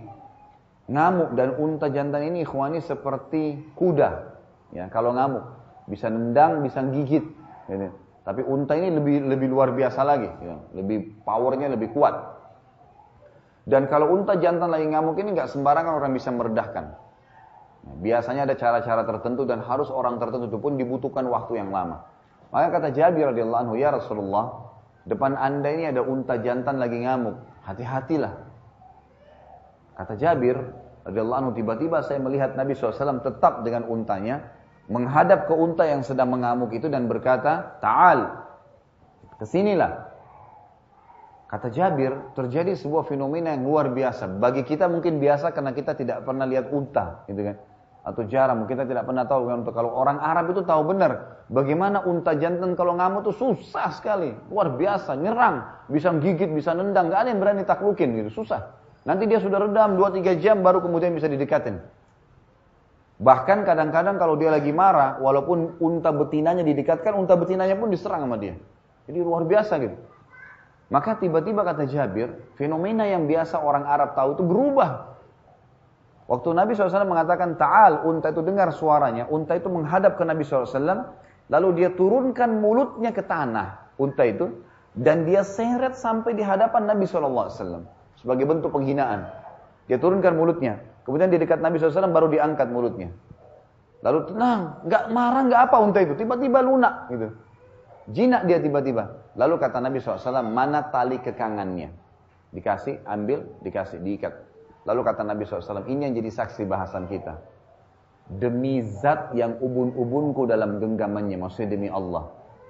ngamuk, dan unta jantan ini ikhwani seperti kuda. Ya, kalau ngamuk bisa nendang, bisa gigit. Gitu. Tapi unta ini lebih luar biasa lagi, gitu. Lebih powernya lebih kuat. Dan kalau unta jantan lagi ngamuk ini nggak sembarangan orang bisa meredahkan. Nah, biasanya ada cara-cara tertentu dan harus orang tertentu, itu pun dibutuhkan waktu yang lama. Maka kata Jabir radhiyallahu anhu, ya Rasulullah, depan anda ini ada unta jantan lagi ngamuk, hati-hatilah. Kata Jabir radhiyallahu anhu, tiba-tiba saya melihat Nabi SAW tetap dengan untanya, menghadap ke unta yang sedang mengamuk itu dan berkata, ta'al, kesinilah. Kata Jabir, terjadi sebuah fenomena yang luar biasa. Bagi kita mungkin biasa karena kita tidak pernah lihat unta, gitu kan? Atau jarang, kita tidak pernah tahu kan? Kalau orang Arab itu tahu benar, bagaimana unta jantan kalau ngamuk itu susah sekali, luar biasa, nyerang, bisa gigit, bisa nendang, nggak ada yang berani taklukin gitu, susah. Nanti dia sudah redam 2-3 jam baru kemudian bisa didekatin. Bahkan kadang-kadang kalau dia lagi marah, walaupun unta betinanya didekatkan, unta betinanya pun diserang sama dia. Jadi luar biasa gitu. Maka tiba-tiba kata Jabir, fenomena yang biasa orang Arab tahu itu berubah. Waktu Nabi SAW mengatakan ta'al, unta itu dengar suaranya, unta itu menghadap ke Nabi SAW, lalu dia turunkan mulutnya ke tanah, unta itu, dan dia seret sampai di hadapan Nabi SAW sebagai bentuk penghinaan. Dia turunkan mulutnya. Kemudian di dekat Nabi SAW baru diangkat mulutnya. Lalu tenang, nggak marah, nggak apa unta itu. Tiba-tiba lunak gitu. Jinak dia tiba-tiba. Lalu kata Nabi SAW, mana tali kekangannya? Dikasih, ambil, dikasih, diikat. Lalu kata Nabi SAW, ini yang jadi saksi bahasan kita. Demi zat yang ubun-ubunku dalam genggamannya, maksudnya demi Allah.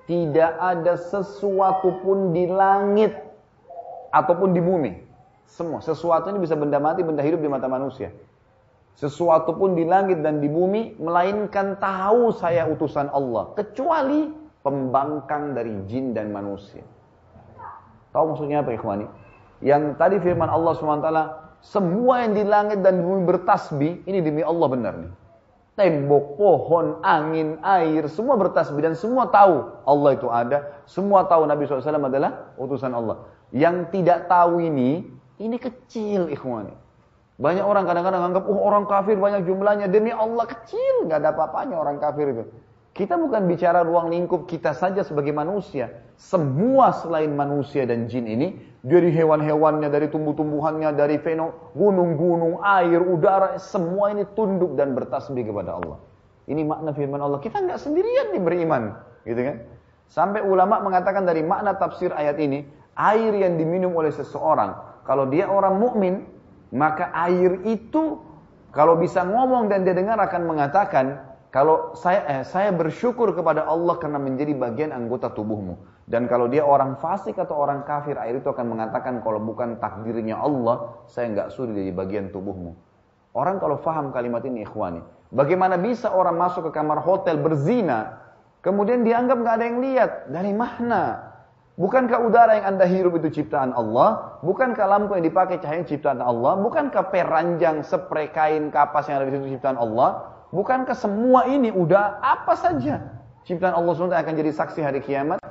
Tidak ada sesuatu pun di langit ataupun di bumi. Semua, sesuatu ini bisa benda mati, benda hidup di mata manusia. Sesuatu pun di langit dan di bumi, melainkan tahu saya utusan Allah. Kecuali pembangkang dari jin dan manusia. Tahu maksudnya apa ikhwani? Yang tadi firman Allah SWT, semua yang di langit dan di bumi bertasbih, ini demi Allah benar nih. Tembok, pohon, angin, air, semua bertasbih dan semua tahu Allah itu ada. Semua tahu Nabi SAW adalah utusan Allah. Yang tidak tahu ini kecil ikhwan. Banyak orang kadang-kadang anggap, orang kafir banyak jumlahnya. Demi Allah kecil, gak ada apa-apanya orang kafir itu. Kita bukan bicara ruang lingkup kita saja sebagai manusia. Semua selain manusia dan jin ini, dari hewan-hewannya, dari tumbuh-tumbuhannya, dari gunung-gunung, air, udara, semua ini tunduk dan bertasbih kepada Allah. Ini makna firman Allah. Kita gak sendirian nih beriman, gitu kan? Sampai ulama mengatakan dari makna tafsir ayat ini, air yang diminum oleh seseorang, kalau dia orang mukmin, maka air itu kalau bisa ngomong dan dia dengar akan mengatakan, kalau saya bersyukur kepada Allah karena menjadi bagian anggota tubuhmu. Dan kalau dia orang fasik atau orang kafir, air itu akan mengatakan, kalau bukan takdirnya Allah, saya nggak sudi jadi bagian tubuhmu. Orang kalau faham kalimat ini ikhwani, bagaimana bisa orang masuk ke kamar hotel berzina, kemudian dianggap nggak ada yang lihat? Dari mana? Bukankah udara yang anda hirup itu ciptaan Allah? Bukankah lampu yang dipakai cahaya ciptaan Allah? Bukankah peranjang, spray, kain, kapas yang ada di situ ciptaan Allah? Bukankah semua ini udah apa saja ciptaan Allah SWT akan jadi saksi hari kiamat?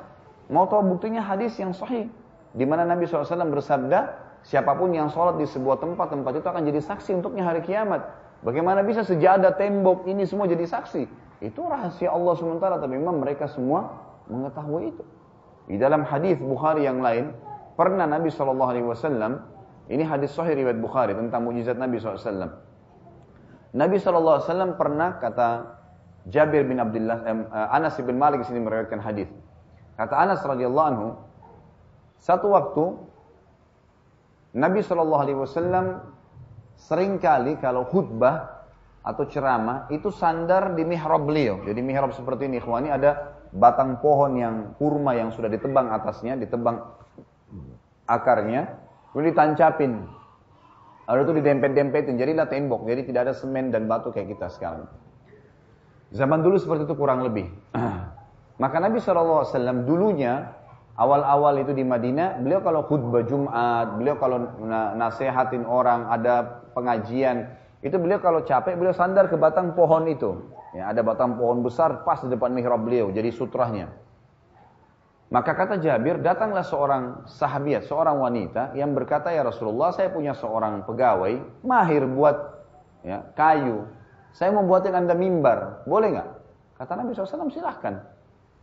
Mau tahu buktinya hadis yang sahih, di mana Nabi SAW bersabda, siapapun yang sholat di sebuah tempat, tempat itu akan jadi saksi untuknya hari kiamat. Bagaimana bisa sejadah, tembok, ini semua jadi saksi? Itu rahasia Allah sementara, tapi memang mereka semua mengetahui itu. Di dalam hadis Bukhari yang lain, pernah Nabi SAW, ini hadis sahih riwayat Bukhari tentang mukjizat Nabi SAW. Nabi SAW pernah, kata Jabir bin Abdullah, Anas bin Malik disini meriwayatkan hadis. Kata Anas radhiyallahu anhu, satu waktu Nabi SAW seringkali kalau khutbah atau ceramah itu sandar di mihrab beliau. Jadi mihrab seperti ini, ikhwani, ada batang pohon yang kurma yang sudah ditebang atasnya, ditebang akarnya, lalu ditancapin. Lalu itu didempet-dempetin, jadilah tembok. Jadi tidak ada semen dan batu kayak kita sekarang. Zaman dulu seperti itu kurang lebih. Maka Nabi SAW dulunya, awal-awal itu di Madinah, beliau kalau khutbah Jumat, beliau kalau nasehatin orang, ada pengajian, itu beliau kalau capek, beliau sandar ke batang pohon itu. Ya, ada batang pohon besar pas di depan mihrab beliau, jadi sutrahnya. Maka kata Jabir, datanglah seorang sahabiat, seorang wanita yang berkata, ya Rasulullah, saya punya seorang pegawai, mahir buat ya, kayu. Saya mau buatin anda mimbar, boleh nggak? Kata Nabi SAW, silahkan.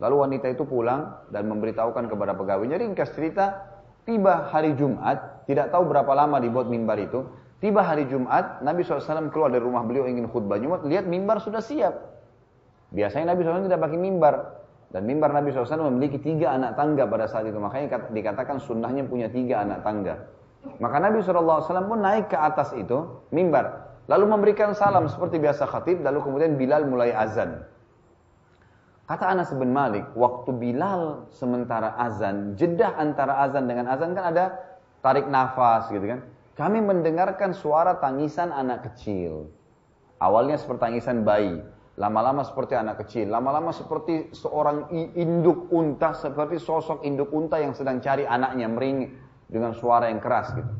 Lalu wanita itu pulang dan memberitahukan kepada pegawainya. Jadi ringkas cerita, tiba hari Jumat, tidak tahu berapa lama dibuat mimbar itu. Tiba hari Jumat, Nabi SAW keluar dari rumah beliau ingin khutbah Jumat, lihat mimbar sudah siap. Biasanya Nabi SAW tidak pakai mimbar. Dan mimbar Nabi SAW memiliki 3 anak tangga pada saat itu. Makanya dikatakan sunnahnya punya 3 anak tangga. Maka Nabi SAW pun naik ke atas itu, mimbar. Lalu memberikan salam seperti biasa khatib, lalu kemudian Bilal mulai azan. Kata Anas bin Malik, waktu Bilal sementara azan, jeda antara azan dengan azan kan ada tarik nafas gitu kan. Kami mendengarkan suara tangisan anak kecil. Awalnya seperti tangisan bayi, lama-lama seperti anak kecil, lama-lama seperti seorang induk unta, seperti sosok induk unta yang sedang cari anaknya, meringik dengan suara yang keras gitu.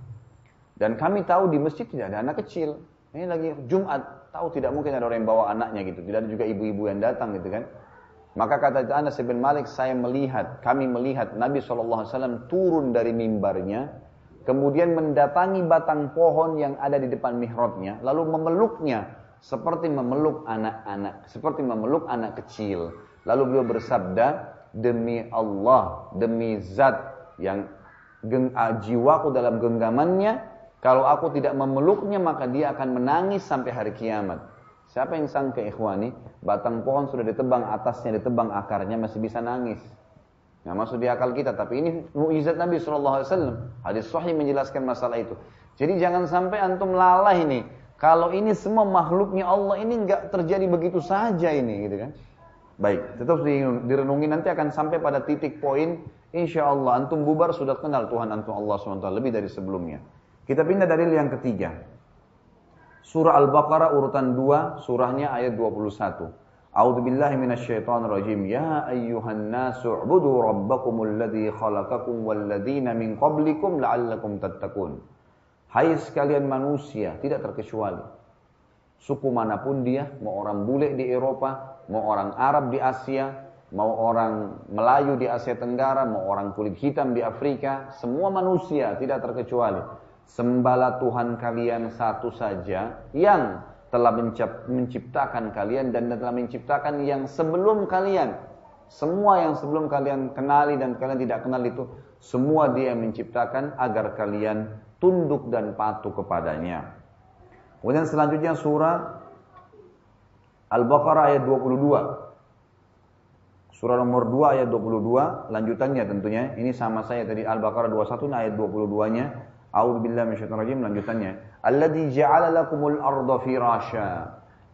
Dan kami tahu di masjid tidak ada anak kecil. Ini lagi Jumat, tahu tidak mungkin ada orang yang bawa anaknya gitu. Tidak ada juga ibu-ibu yang datang gitu kan. Maka kata Anas bin Malik, saya melihat, kami melihat Nabi SAW turun dari mimbarnya, kemudian mendatangi batang pohon yang ada di depan mihrabnya, lalu memeluknya seperti memeluk anak kecil. Lalu beliau bersabda, demi Allah, demi Zat yang jiwaku dalam genggamannya, kalau aku tidak memeluknya maka dia akan menangis sampai hari kiamat. Siapa yang sangka, ikhwani, batang pohon sudah ditebang atasnya, ditebang akarnya, masih bisa nangis. Nggak masuk di akal kita, tapi ini mukjizat Nabi SAW. Hadis sahih menjelaskan masalah itu. Jadi jangan sampai antum lalai nih. Kalau ini semua makhluknya Allah, ini nggak terjadi begitu saja ini, gitu kan? Baik, tetap direnungi, nanti akan sampai pada titik poin. Insya Allah antum bubar sudah kenal Tuhan antum Allah SWT lebih dari sebelumnya. Kita pindah dalil yang ketiga. Surah Al-Baqarah urutan 2, surahnya ayat 21. A'udzubillahi minasyaitonirrajim. Ya ayyuhan nasu ubudu rabbakumul ladzi khalaqakum wal ladzina min qablikum la'allakum tattaqun. Hai sekalian manusia, tidak terkecuali suku manapun dia, mau orang bule di Eropa, mau orang Arab di Asia, mau orang Melayu di Asia Tenggara, mau orang kulit hitam di Afrika, semua manusia tidak terkecuali. Sembahlah Tuhan kalian satu saja yang telah menciptakan kalian dan telah menciptakan yang sebelum kalian. Semua yang sebelum kalian kenali dan kalian tidak kenal itu, semua dia yang menciptakan agar kalian tunduk dan patuh kepadanya. Kemudian selanjutnya surah Al-Baqarah ayat 22. Surah nomor 2 ayat 22, lanjutannya tentunya. Ini sama saya tadi Al-Baqarah 21 ayat 22-nya. A'udzubillahi minasyaitonirrajim, lanjutannya. Alladzi ja'ala lakumul arda firasha.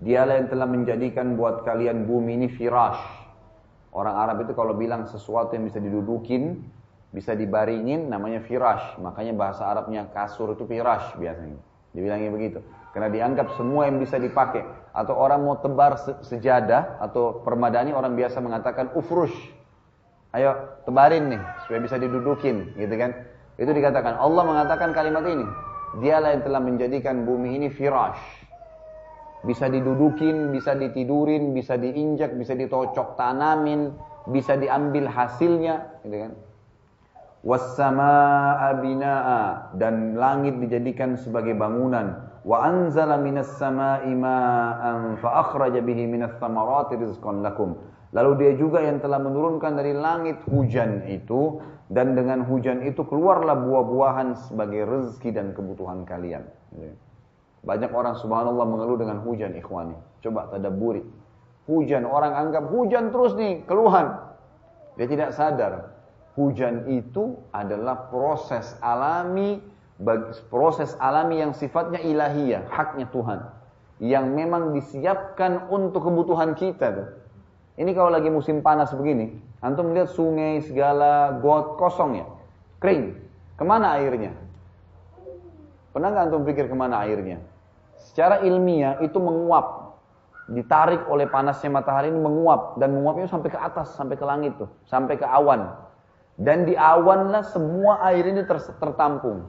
Dialah yang telah menjadikan buat kalian bumi ini firash. Orang Arab itu kalau bilang sesuatu yang bisa didudukin, bisa dibaringin, namanya firash. Makanya bahasa Arabnya kasur itu firash biasanya. Dibilangnya begitu. Karena dianggap semua yang bisa dipakai. Atau orang mau tebar sejadah atau permadani, orang biasa mengatakan ufrush. Ayo tebarin nih supaya bisa didudukin, gitu kan? Itu dikatakan, Allah mengatakan kalimat ini, dialah yang telah menjadikan bumi ini firash. Bisa didudukin, bisa ditidurin, bisa diinjak, bisa ditocok, tanamin, bisa diambil hasilnya, gitu kan? Wassamaa'a binaa'a, dan langit dijadikan sebagai bangunan. Wa anzala minas samaa'i maa'an fa akhraja bihi minats thamarati rizqan lakum. Lalu dia juga yang telah menurunkan dari langit hujan itu, dan dengan hujan itu keluarlah buah-buahan sebagai rezeki dan kebutuhan kalian. Banyak orang subhanallah mengeluh dengan hujan, ikhwani. Coba tadabburi. Hujan, orang anggap hujan terus nih, keluhan. Dia tidak sadar. Hujan itu adalah proses alami yang sifatnya ilahiyah, haknya Tuhan, yang memang disiapkan untuk kebutuhan kita tuh. Ini kalau lagi musim panas begini, antum lihat sungai segala got kosong ya, kering. Kemana airnya? Pernah nggak antum pikir kemana airnya? Secara ilmiah itu menguap, ditarik oleh panasnya matahari ini menguap, dan menguapnya sampai ke atas, sampai ke langit tuh, sampai ke awan. Dan di awanlah semua air ini tertampung.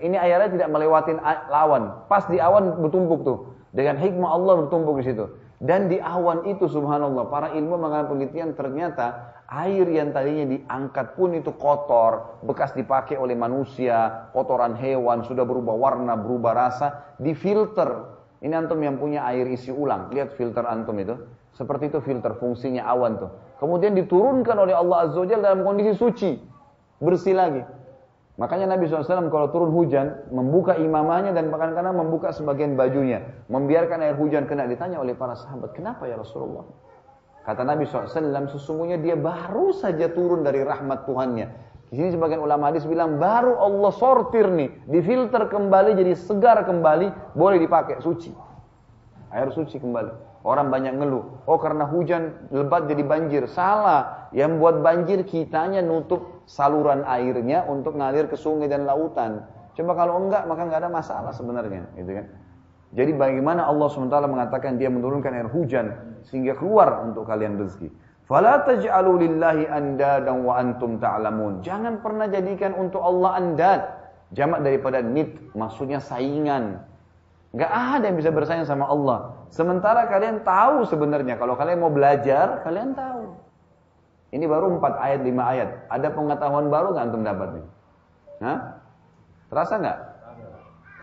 Ini airnya tidak melewatin lawan. Pas di awan bertumpuk tuh. Dengan hikmah Allah bertumpuk di situ. Dan di awan itu subhanallah, para ilmuwan melakukan penelitian, ternyata air yang tadinya diangkat pun itu kotor, bekas dipakai oleh manusia, kotoran hewan, sudah berubah warna, berubah rasa, difilter. Ini antum yang punya air isi ulang. Lihat filter antum itu. Seperti itu filter fungsinya awan tuh. Kemudian diturunkan oleh Allah Azza wa Jalla dalam kondisi suci, bersih lagi. Makanya Nabi SAW kalau turun hujan, membuka imamahnya dan kadang-kadang membuka sebagian bajunya, membiarkan air hujan kena. Ditanya oleh para sahabat, kenapa ya Rasulullah? Kata Nabi SAW, sesungguhnya dia baru saja turun dari rahmat Tuhannya. Di sini sebagian ulama hadis bilang, baru Allah sortir nih, difilter kembali, jadi segar kembali, boleh dipakai, suci. Air suci kembali. Orang banyak ngeluh, oh karena hujan lebat jadi banjir. Salah, yang buat banjir kitanya nutup saluran airnya untuk ngalir ke sungai dan lautan. Coba kalau enggak, maka enggak ada masalah sebenarnya, gitu kan. Jadi bagaimana Allah SWT mengatakan dia menurunkan air hujan sehingga keluar untuk kalian rezeki. Fala taj'alu lillahi andadan wa antum ta'lamun. Jangan pernah jadikan untuk Allah andad. Jamak daripada nid, maksudnya saingan. Gak ada yang bisa bersaing sama Allah. Sementara kalian tahu sebenarnya. Kalau kalian mau belajar, kalian tahu. Ini baru 4 ayat, 5 ayat. Ada pengetahuan baru gak antum dapat nih? Hah? Terasa gak?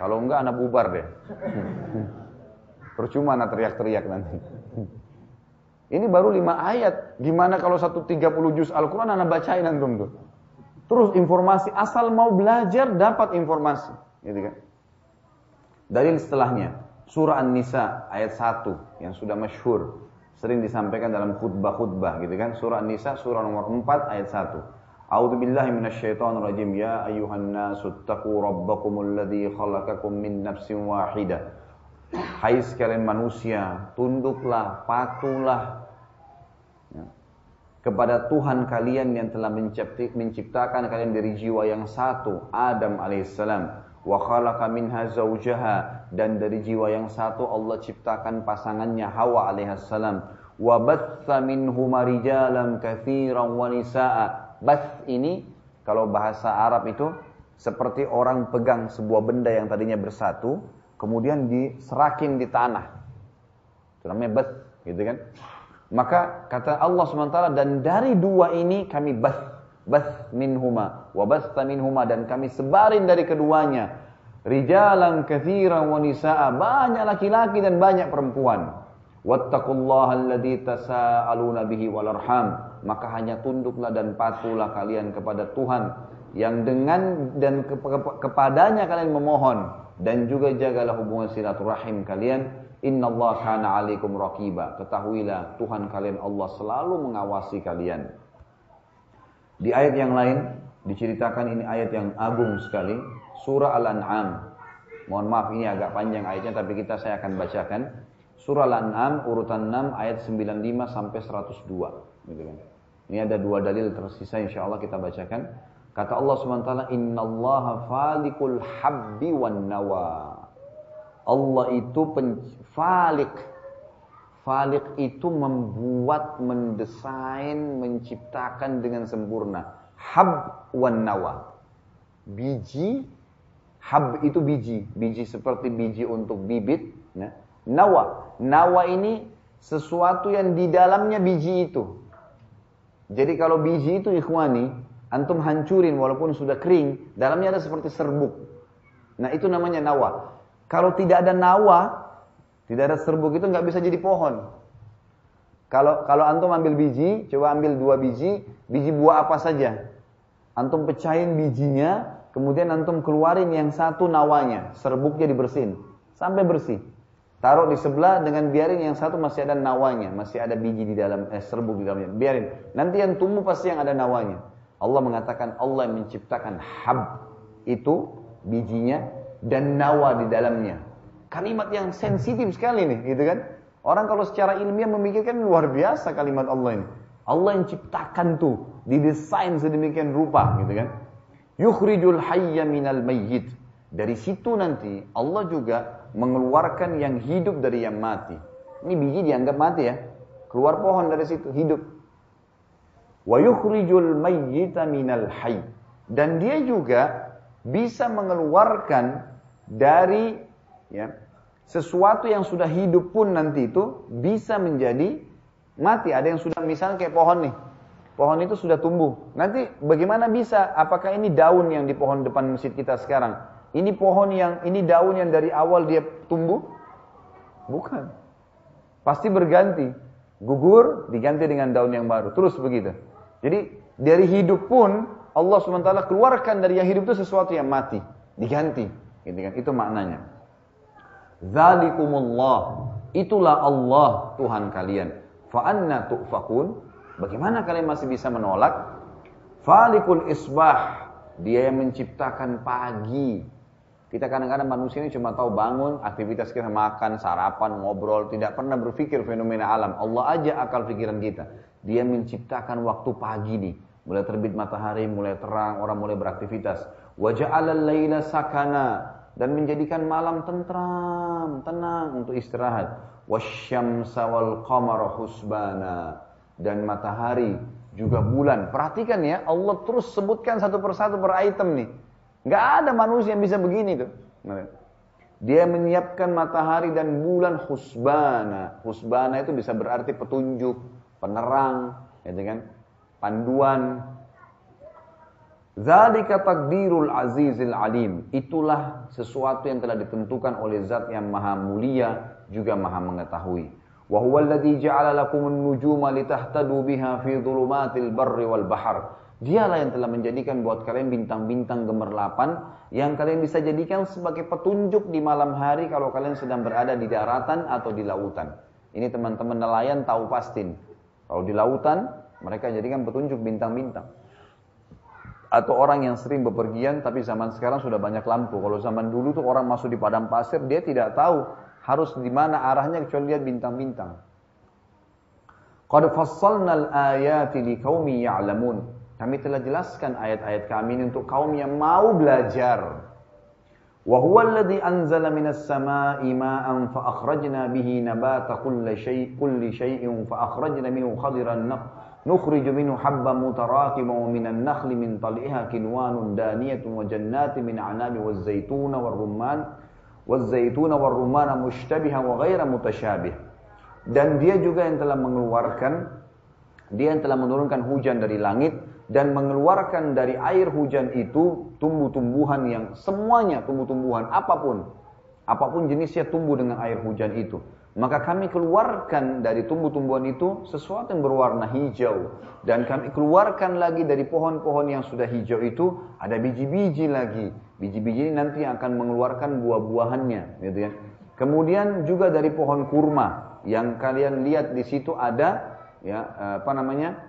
Kalau enggak, anak bubar deh. Percuma anak teriak-teriak nanti. Ini baru 5 ayat. Gimana kalau 130 juz Al-Quran anak bacain antum tuh? Terus informasi. Asal mau belajar, dapat informasi. Gitu kan? Dalil setelahnya, surah An-Nisa ayat 1 yang sudah masyhur, sering disampaikan dalam khutbah-khutbah gitu kan. Surah An-Nisa surah nomor 4 ayat 1. A'udzubillahi minasyaitonirrajim. Ya ayyuhan nasut taqu rabbakumul ladzi khalaqakum min nafsin wahidah. Hai sekalian manusia, tunduklah, patuhlah kepada Tuhan kalian yang telah menciptakan kalian dari jiwa yang satu, Adam alaihissalam. Wa khalaqa minha zawjaha, dan dari jiwa yang satu Allah ciptakan pasangannya Hawa alaihissalam. Wa batha minhuma rijalan katsiran wa nisaa. Bath ini kalau bahasa Arab itu seperti orang pegang sebuah benda yang tadinya bersatu kemudian diserakin di tanah. Itu namanya bath, gitu kan? Maka kata Allah SWT, dan dari dua ini kami bath minhuma wa basta minhuma, dan kami sebarin dari keduanya rijalan katsiran wa nisaa, banyak laki-laki dan banyak perempuan. Wattaqullaha alladzi tasaaluna bihi wal arham, maka hanya tunduklah dan patuhlah kalian kepada Tuhan yang dengan dan kepadanya kalian memohon, dan juga jagalah hubungan silaturahim kalian. Innallaha kana 'alaikum raqiba, ketahuilah Tuhan kalian Allah selalu mengawasi kalian. Di ayat yang lain diceritakan, ini ayat yang agung sekali, surah Al-An'am. Mohon maaf ini agak panjang ayatnya, tapi saya akan bacakan. Surah Al-An'am urutan 6 ayat 95 sampai 102. Gitu kan. Ini ada 2 dalil tersisa, insyaallah kita bacakan. Kata Allah Subhanahu wa, "Innallaha falikul habbi wan nawa." Allah itu falik. Falik itu membuat, mendesain, menciptakan dengan sempurna. Hab wan nawa. Biji, hab itu biji. Biji seperti biji untuk bibit. Nah, nawa. Nawa ini sesuatu yang di dalamnya biji itu. Jadi kalau biji itu ikhwani, antum hancurin walaupun sudah kering, dalamnya ada seperti serbuk. Nah itu namanya nawa. Kalau tidak ada nawa, tidak ada serbuk itu nggak bisa jadi pohon. Kalau antum ambil biji, coba ambil 2 biji, biji buah apa saja. Antum pecahin bijinya, kemudian antum keluarin yang satu nawanya, serbuknya dibersihin, sampai bersih. Taruh di sebelah dengan biarin yang satu masih ada nawanya, masih ada biji di dalam, serbuk di dalamnya. Biarin. Nanti yang tumbuh pasti yang ada nawanya. Allah mengatakan Allah yang menciptakan hab itu bijinya dan nawa di dalamnya. Kalimat yang sensitif sekali nih, gitu kan? Orang kalau secara ilmiah memikirkan luar biasa kalimat Allah ini. Allah yang ciptakan tuh, didesain sedemikian rupa, gitu kan? Yukhrijul hayya minal mayyit. Dari situ nanti Allah juga mengeluarkan yang hidup dari yang mati. Ini biji dianggap mati ya. Keluar pohon dari situ, hidup. Wa yukhrijul mayyita minal hayy. Dan dia juga bisa mengeluarkan dari ya, sesuatu yang sudah hidup pun nanti itu bisa menjadi mati. Ada yang sudah misalnya kayak pohon nih. Pohon itu sudah tumbuh. Nanti bagaimana bisa? Apakah ini daun yang di pohon depan masjid kita sekarang? Ini pohon yang, ini daun yang dari awal dia tumbuh? Bukan. Pasti berganti. Gugur, diganti dengan daun yang baru. Terus begitu. Jadi, dari hidup pun, Allah SWT keluarkan dari yang hidup itu sesuatu yang mati. Diganti. Gitu kan? Itu maknanya. Dzalikumullah. Itulah Allah, Tuhan kalian. Fa'anna tu'fakun. Bagaimana kalian masih bisa menolak? Falikul isbah. Dia yang menciptakan pagi. Kita kadang-kadang manusia ini cuma tahu bangun, aktivitas kita makan, sarapan, ngobrol, tidak pernah berpikir fenomena alam. Allah aja akal pikiran kita. Dia menciptakan waktu pagi nih. Mulai terbit matahari, mulai terang, orang mulai beraktivitas. Wa ja'alal laila sakana, dan menjadikan malam tentram, tenang untuk istirahat. Wasyamsa wal qamara husbana, dan matahari juga bulan. Perhatikan ya, Allah terus sebutkan satu persatu per item nih. Nggak ada manusia yang bisa begini tuh. Dia menyiapkan matahari dan bulan husbana. Husbana itu bisa berarti petunjuk, penerang, gitu kan? Panduan. Dzalika takdirul azizil alim. Itulah sesuatu yang telah ditentukan oleh Zat yang Maha Mulia juga Maha Mengetahui. Wa huwa alladhi ja'ala lakumun nujuma litahtadu biha fi dhulumatil barri wal bahr. Dialah yang telah menjadikan buat kalian bintang-bintang gemerlapan yang kalian bisa jadikan sebagai petunjuk di malam hari kalau kalian sedang berada di daratan atau di lautan. Ini teman-teman nelayan tahu pasti. Kalau di lautan, mereka jadikan petunjuk bintang-bintang. Atau orang yang sering bepergian, tapi zaman sekarang sudah banyak lampu. Kalau zaman dulu tuh orang masuk di padang pasir, dia tidak tahu harus di mana arahnya kecuali lihat bintang-bintang. Qad fassalnal ayati liqaumin ya'lamun. Kami telah jelaskan ayat-ayat kami ini untuk kaum yang mau belajar. Wa huwallazi anzala minas samaa'i maa'an fa akhrajna bihi nabata kulli syai'in fa akhrajna minhu khadiran nukhriju minhu habban mutarakiban wa minan nakhli min tal'iha kinwanun daniyatun wa jannatin min 'anabin waz-zaytuna war-rumman mushtabihan wa ghayra mutashabih. Dan dia juga yang telah mengeluarkan, dia yang telah menurunkan hujan dari langit dan mengeluarkan dari air hujan itu tumbuh-tumbuhan yang semuanya tumbuh-tumbuhan apapun jenisnya tumbuh dengan air hujan itu. Maka kami keluarkan dari tumbuh-tumbuhan itu sesuatu yang berwarna hijau, dan kami keluarkan lagi dari pohon-pohon yang sudah hijau itu ada biji-biji lagi. Biji-biji ini nanti akan mengeluarkan buah-buahannya, gitu ya. Kemudian juga dari pohon kurma yang kalian lihat di situ ada ya apa namanya?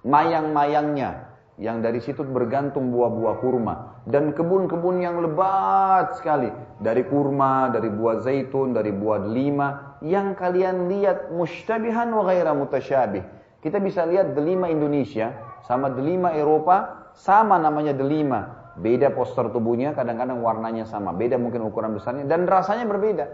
Mayang-mayangnya yang dari situ bergantung buah-buah kurma, dan kebun-kebun yang lebat sekali dari kurma, dari buah zaitun, dari buah delima yang kalian lihat mushtabihan wa ghaira mutasyabih. Kita bisa lihat delima Indonesia sama delima Eropa, sama namanya delima, beda postur tubuhnya, kadang-kadang warnanya sama, beda mungkin ukuran besarnya, dan rasanya berbeda.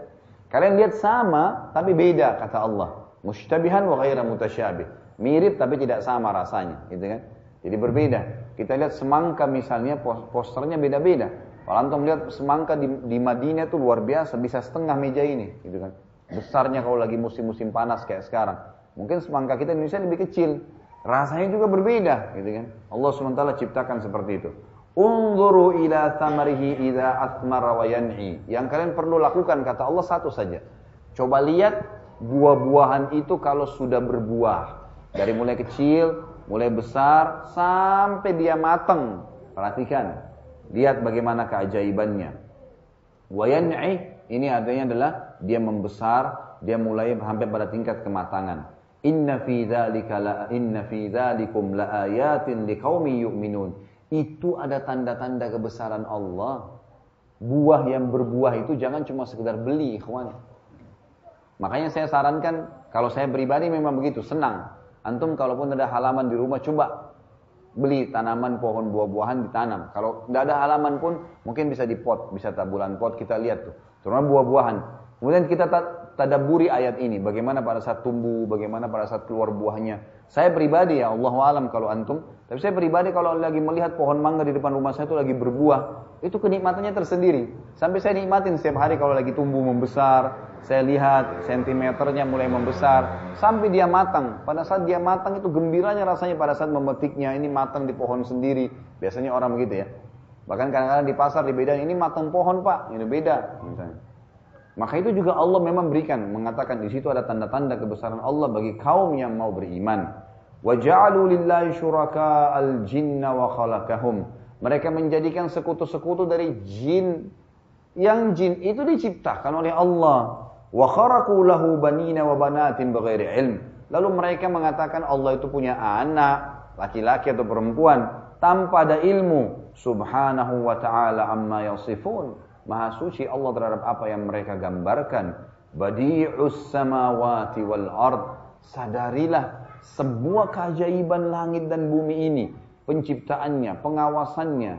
Kalian lihat sama tapi beda, kata Allah mushtabihan wa ghaira mutasyabih. Mirip tapi tidak sama rasanya, gitu kan? Jadi berbeda. Kita lihat semangka misalnya posternya beda-beda. Kalau antum lihat semangka di Madinah itu luar biasa, bisa setengah meja ini, gitu kan? Besarnya kalau lagi musim-musim panas kayak sekarang. Mungkin semangka kita Indonesia lebih kecil, rasanya juga berbeda, gitu kan. Allah SWT ciptakan seperti itu. Unzuru ila thamarihi idza athmara wa yan'i. Yang kalian perlu lakukan, kata Allah, satu saja. Coba lihat buah-buahan itu kalau sudah berbuah. Dari mulai kecil, mulai besar, sampai dia mateng. Perhatikan, lihat bagaimana keajaibannya. Wa yan'i, ini artinya adalah dia membesar, dia mulai sampai pada tingkat kematangan. Inna fi dzalikum laayatin liqaumin yu'minun. Itu ada tanda-tanda kebesaran Allah. Buah yang berbuah itu jangan cuma sekedar beli, ikhwan. Makanya saya sarankan, kalau saya pribadi memang begitu, senang. Antum kalaupun ada halaman di rumah, coba beli tanaman pohon buah-buahan ditanam. Kalau tidak ada halaman pun, mungkin bisa di pot, bisa taburan pot, kita lihat tuh. Terutama buah-buahan. Kemudian kita tadaburi ayat ini, bagaimana pada saat tumbuh, bagaimana pada saat keluar buahnya. Saya pribadi ya, Allahu a'lam kalau antum, tapi saya pribadi kalau lagi melihat pohon mangga di depan rumah saya itu lagi berbuah, itu kenikmatannya tersendiri. Sampai saya nikmatin setiap hari kalau lagi tumbuh membesar, saya lihat sentimeternya mulai membesar, sampai dia matang. Pada saat dia matang itu gembiranya rasanya pada saat memetiknya, ini matang di pohon sendiri. Biasanya orang begitu ya. Bahkan kadang-kadang di pasar dibedain, ini matang pohon pak, ini beda misalnya. Maka itu juga Allah memang berikan, mengatakan di situ ada tanda-tanda kebesaran Allah bagi kaum yang mau beriman. Wa ja'alu lillahi syuraka al-jinna wa khalaqahum. Mereka menjadikan sekutu-sekutu dari jin, yang jin itu diciptakan oleh Allah. Wa kharaqu lahu banina wa banatin bighairi ilm. Lalu mereka mengatakan Allah itu punya anak, laki-laki atau perempuan, tanpa ada ilmu. Subhanahu wa ta'ala amma yasifun. Maha suci Allah terhadap apa yang mereka gambarkan. Badi'us samawati wal ard. Sadarilah sebuah keajaiban langit dan bumi ini. Penciptaannya, pengawasannya,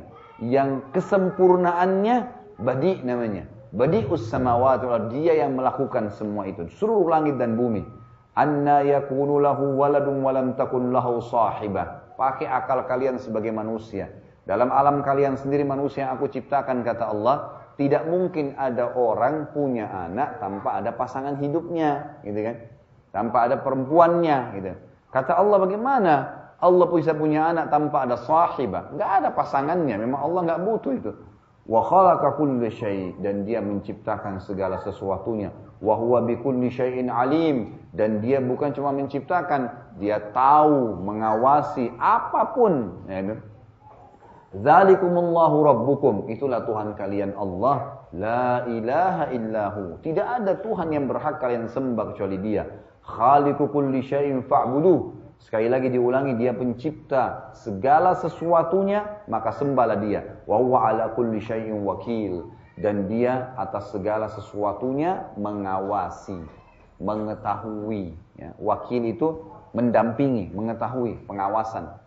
yang kesempurnaannya badi' namanya. Badi'us samawati wal ard. Dia yang melakukan semua itu, seluruh langit dan bumi. Anna yakunu lahu waladun walam takun lahu sahibah. Pakai akal kalian sebagai manusia. Dalam alam kalian sendiri manusia yang aku ciptakan, kata Allah, tidak mungkin ada orang punya anak tanpa ada pasangan hidupnya, gitu kan? Tanpa ada perempuannya, gitu. Kata Allah, bagaimana Allah bisa punya anak tanpa ada sahibah? Enggak ada pasangannya, memang Allah enggak butuh itu. Wa khalaqa kulla syai', dan dia menciptakan segala sesuatunya. Wa huwa bi kulli syai'in alim, dan dia bukan cuma menciptakan, dia tahu, mengawasi apapun, gitu. Dzalikumullahu rabbukum, itulah Tuhan kalian Allah, la ilaha illahu, tidak ada Tuhan yang berhak kalian sembah kecuali Dia. Khaliqu kulli syai'in fa'buduh. Sekali lagi diulangi, Dia pencipta segala sesuatunya, maka sembahlah Dia. Wa huwa 'ala kulli syai'in wakil, dan Dia atas segala sesuatunya mengawasi, mengetahui, ya. Wakil itu mendampingi, mengetahui, pengawasan.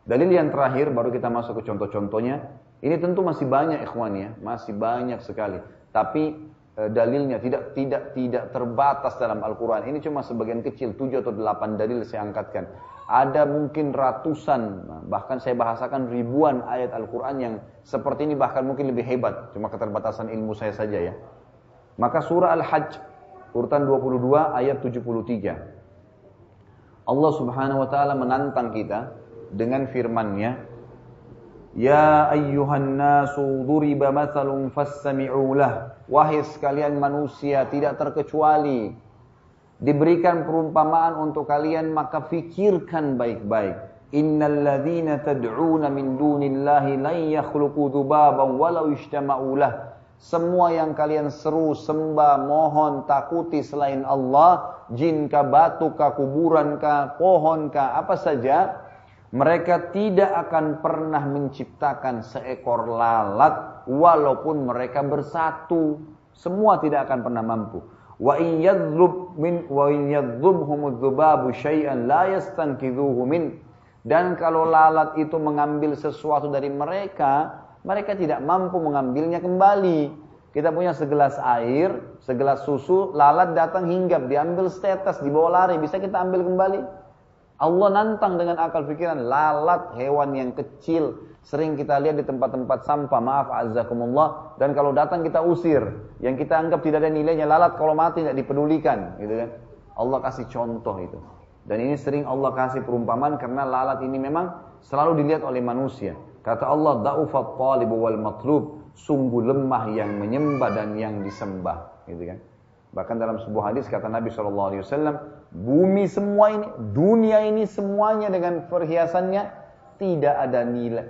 Dalil yang terakhir, baru kita masuk ke contoh-contohnya. Ini tentu masih banyak ikhwan ya, masih banyak sekali. Tapi dalilnya tidak terbatas dalam Al-Quran. Ini cuma sebagian kecil, 7 atau 8 dalil saya angkatkan. Ada mungkin ratusan, bahkan saya bahasakan ribuan ayat Al-Quran yang seperti ini, bahkan mungkin lebih hebat. Cuma keterbatasan ilmu saya saja ya. Maka surah Al-Hajj, urutan 22 ayat 73. Allah subhanahu wa ta'ala menantang kita dengan firman-Nya, ya ayyuhan nasu duriba matsalun fastami'u lah. Wahai sekalian manusia, tidak terkecuali diberikan perumpamaan untuk kalian, maka fikirkan baik-baik. Innal ladzina tad'una min dunillahi lan yakhluqu dzubaban walau ijtama'u lah. Semua yang kalian seru, sembah, mohon, takuti selain Allah, jin kah, batu kah, kuburan kah, pohon kah, apa saja, mereka tidak akan pernah menciptakan seekor lalat walaupun mereka bersatu. Semua tidak akan pernah mampu. Wa in yadhlub min wa in yadhlubhum adh-dhubabu syai'an la yastanqidhuhu min. Dan kalau lalat itu mengambil sesuatu dari mereka, mereka tidak mampu mengambilnya kembali. Kita punya segelas air, segelas susu, lalat datang hinggap, diambil setetes, dibawa lari, bisa kita ambil kembali? Allah nantang dengan akal pikiran. Lalat, hewan yang kecil, sering kita lihat di tempat-tempat sampah, maaf azzakumullah, dan kalau datang kita usir. Yang kita anggap tidak ada nilainya, lalat kalau mati tidak dipedulikan, gitu kan. Allah kasih contoh itu. Dan ini sering Allah kasih perumpamaan karena lalat ini memang selalu dilihat oleh manusia. Kata Allah, da'ufat talibu wal matlub, sungguh lemah yang menyembah dan yang disembah, gitu kan? Bahkan dalam sebuah hadis kata Nabi SAW, bumi semua ini, dunia ini semuanya dengan perhiasannya tidak ada nilai.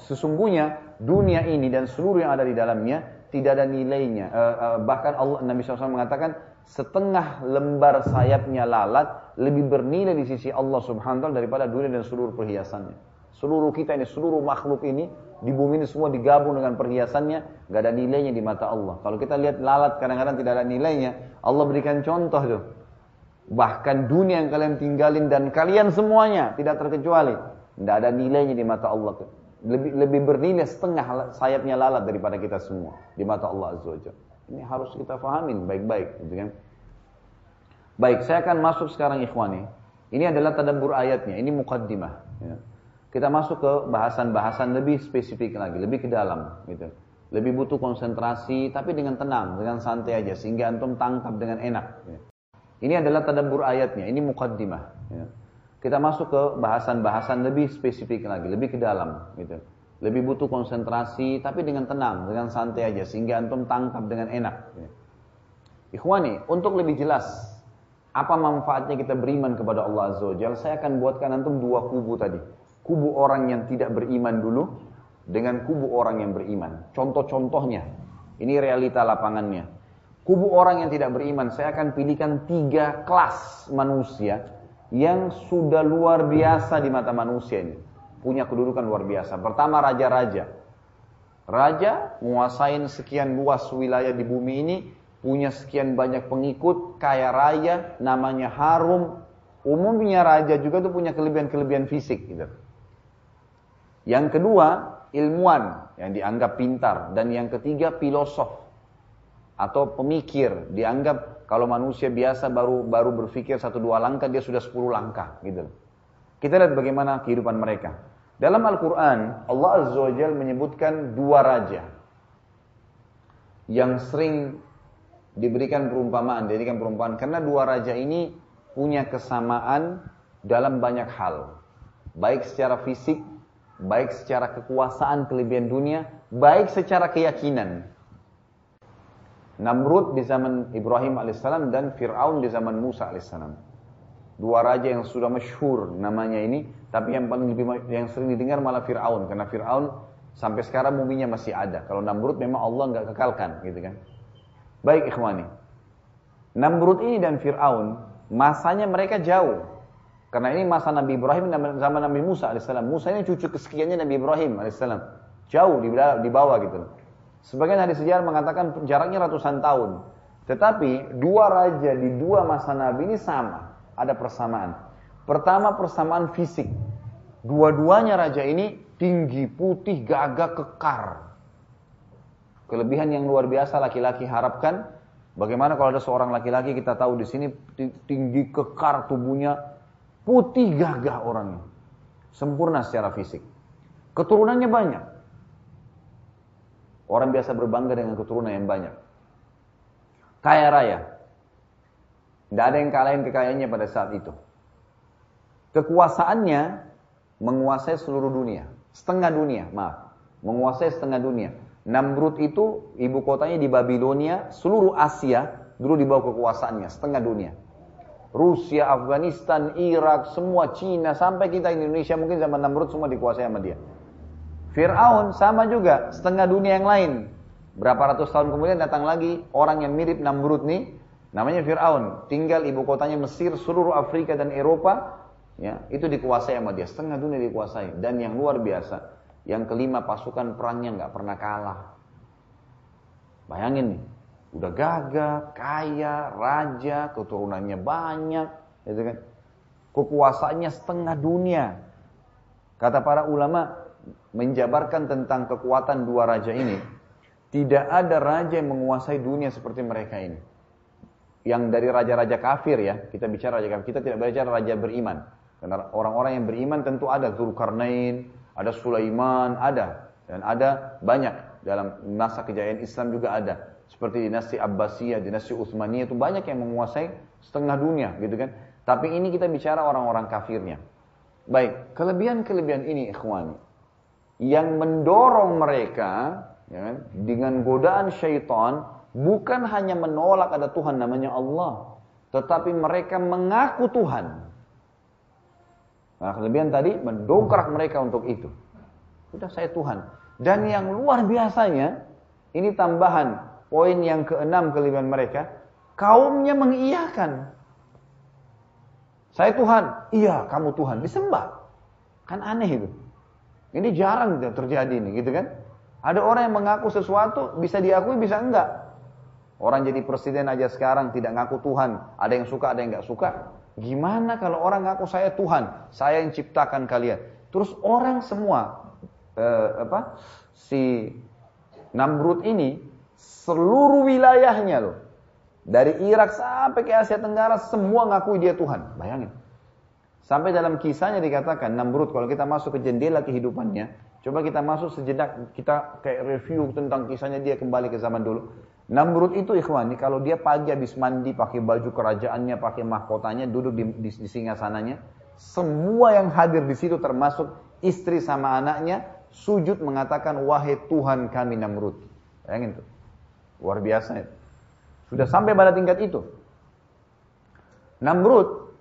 Sesungguhnya dunia ini dan seluruh yang ada di dalamnya tidak ada nilainya. Bahkan Allah, Nabi SAW mengatakan setengah lembar sayapnya lalat lebih bernilai di sisi Allah Subhanahu wa Ta'ala daripada dunia dan seluruh perhiasannya. Seluruh kita ini, seluruh makhluk ini di bumi ini semua digabung dengan perhiasannya, gak ada nilainya di mata Allah. Kalau kita lihat lalat kadang-kadang tidak ada nilainya. Allah berikan contoh tuh. Bahkan dunia yang kalian tinggalin dan kalian semuanya tidak terkecuali, gak ada nilainya di mata Allah. Lebih bernilai setengah sayapnya lalat daripada kita semua di mata Allah Azza wa Jalla. Ini harus kita fahamin baik-baik, gitu kan? Baik, saya akan masuk sekarang ikhwani. Ini adalah tadabbur ayatnya. Ini muqaddimah. Ya. Kita masuk ke bahasan-bahasan lebih spesifik lagi, lebih ke dalam, gitu. Lebih butuh konsentrasi, tapi dengan tenang, dengan santai aja, sehingga antum tangkap dengan enak. Ini adalah tadabbur ayatnya, ini muqaddimah. Kita masuk ke bahasan-bahasan lebih spesifik lagi, lebih ke dalam, gitu. Lebih butuh konsentrasi, tapi dengan tenang, dengan santai aja, sehingga antum tangkap dengan enak. Ikhwani, untuk lebih jelas, apa manfaatnya kita beriman kepada Allah Azza wa Jalla, saya akan buatkan antum dua kubu tadi. Kubu orang yang tidak beriman dulu dengan kubu orang yang beriman. Contoh-contohnya, ini realita lapangannya. Kubu orang yang tidak beriman, saya akan pilihkan 3 kelas manusia yang sudah luar biasa di mata manusia ini. Punya kedudukan luar biasa. Pertama, raja-raja. Raja menguasain sekian luas wilayah di bumi ini, punya sekian banyak pengikut, kaya raya, namanya harum. Umumnya raja juga tuh punya kelebihan-kelebihan fisik, gitu. Yang kedua, ilmuwan yang dianggap pintar. Dan yang ketiga, filosof atau pemikir. Dianggap kalau manusia biasa baru berpikir 1-2 langkah, dia sudah 10 langkah. Gitu. Kita lihat bagaimana kehidupan mereka. Dalam Al-Quran, Allah Azza wa Jalla menyebutkan 2 raja yang sering diberikan perumpamaan. Dijadikan perumpamaan karena 2 raja ini punya kesamaan dalam banyak hal. Baik secara fisik, baik secara kekuasaan kelebihan dunia, baik secara keyakinan. Namrud di zaman Ibrahim AS dan Fir'aun di zaman Musa AS. 2 raja yang sudah masyhur namanya ini, tapi yang sering didengar malah Fir'aun, karena Fir'aun sampai sekarang muminya masih ada. Kalau Namrud memang Allah nggak kekalkan, gitu kan. Baik ikhwani, Namrud ini dan Fir'aun masanya mereka jauh. Karena ini masa Nabi Ibrahim zaman Nabi Musa AS. Musa ini cucu kesekiannya Nabi Ibrahim AS. Jauh di bawah gitu. Sebagian hadis sejarah mengatakan jaraknya ratusan tahun. Tetapi 2 raja di 2 masa Nabi ini sama. Ada persamaan. Pertama, persamaan fisik. 2-duanya raja ini tinggi, putih, gagah, kekar. Kelebihan yang luar biasa laki-laki harapkan. Bagaimana kalau ada seorang laki-laki kita tahu di sini tinggi, kekar tubuhnya. Putih gagah orangnya. Sempurna secara fisik. Keturunannya banyak. Orang biasa berbangga dengan keturunan yang banyak. Kaya raya. Tidak ada yang kalahin kekayaannya pada saat itu. Kekuasaannya menguasai seluruh dunia. Setengah dunia, maaf. Menguasai setengah dunia. Namrud itu ibu kotanya di Babilonia, seluruh Asia dulu di bawah kekuasaannya, setengah dunia. Rusia, Afghanistan, Irak, semua Cina, sampai kita Indonesia mungkin zaman Namrud semua dikuasai sama dia. Fir'aun sama juga, setengah dunia yang lain. Berapa ratus tahun kemudian datang lagi orang yang mirip Namrud nih, namanya Fir'aun. Tinggal ibu kotanya Mesir, seluruh Afrika dan Eropa, ya, itu dikuasai sama dia, setengah dunia dikuasai. Dan yang luar biasa, yang kelima pasukan perangnya nggak pernah kalah. Bayangin nih. Udah gagah, kaya, raja, keturunannya banyak, gitu kan? Kekuasaannya setengah dunia. Kata para ulama menjabarkan tentang kekuatan 2 raja ini, tidak ada raja yang menguasai dunia seperti mereka ini. Yang dari raja-raja kafir ya, kita bicara raja kafir, kita tidak bicara raja beriman. Karena orang-orang yang beriman tentu ada Dzulqarnain, ada Sulaiman, ada dan ada banyak dalam masa kejayaan Islam juga ada. seperti dinasti Abbasiyah, dinasti Utsmaniyah itu banyak yang menguasai setengah dunia gitu kan. Tapi ini kita bicara orang-orang kafirnya. Baik, kelebihan-kelebihan ini ikhwan yang mendorong mereka ya kan, dengan godaan syaitan bukan hanya menolak ada Tuhan namanya Allah, tetapi mereka mengaku Tuhan. Nah, kelebihan tadi mendongkrak mereka untuk itu. Sudah saya Tuhan. Dan yang luar biasanya ini tambahan poin yang keenam kelebihan mereka, kaumnya mengiyakan. Saya Tuhan, iya kamu Tuhan, disembah. Kan aneh itu. Ini jarang terjadi ini, gitu kan? Ada orang yang mengaku sesuatu bisa diakui bisa enggak. Orang jadi presiden aja sekarang tidak ngaku Tuhan, ada yang suka ada yang enggak suka. Gimana kalau orang ngaku saya Tuhan, saya yang ciptakan kalian. Terus orang semua si Namrud ini seluruh wilayahnya loh. Dari Irak sampai ke Asia Tenggara semua ngakui dia Tuhan. Bayangin. Sampai dalam kisahnya dikatakan Namrud, kalau kita masuk ke jendela kehidupannya, coba kita masuk sejenak, kita kayak review tentang kisahnya dia kembali ke zaman dulu. Namrud itu ikhwani, kalau dia pagi habis mandi pakai baju kerajaannya, pakai mahkotanya, duduk di singgasananya, semua yang hadir di situ termasuk istri sama anaknya sujud mengatakan wahai Tuhan kami Namrud. Bayangin tuh. Luar biasa itu. Sudah sampai pada tingkat itu. Namrud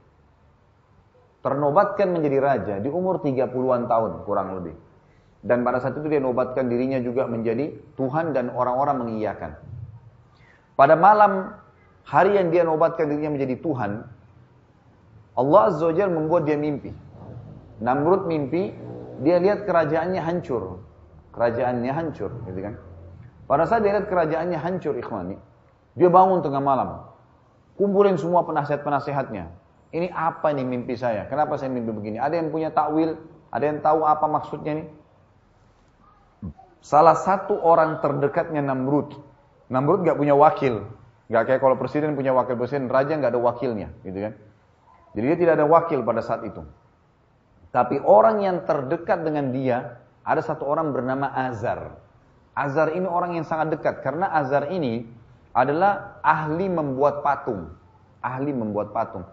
ternobatkan menjadi raja di umur 30-an tahun kurang lebih. Dan pada saat itu dia nobatkan dirinya juga menjadi Tuhan dan orang-orang mengiyakan. Pada malam hari yang dia nobatkan dirinya menjadi Tuhan, Allah Azza wa Jalla membuat dia mimpi. Namrud mimpi, dia lihat kerajaannya hancur. Kerajaannya hancur, gitu kan? Pada saat dia lihat kerajaannya hancur, ikhwani, dia bangun tengah malam, kumpulin semua penasihat-penasihatnya. Ini apa nih mimpi saya? Kenapa saya mimpi begini? Ada yang punya takwil? Ada yang tahu apa maksudnya nih? Salah satu orang terdekatnya Namrud. Namrud gak punya wakil. Gak kayak kalau presiden punya wakil presiden, raja gak ada wakilnya, gitu kan? Jadi dia tidak ada wakil pada saat itu. Tapi orang yang terdekat dengan dia, ada satu orang bernama Azar. Azar ini orang yang sangat dekat, karena Azar ini adalah ahli membuat patung. Ahli membuat patung.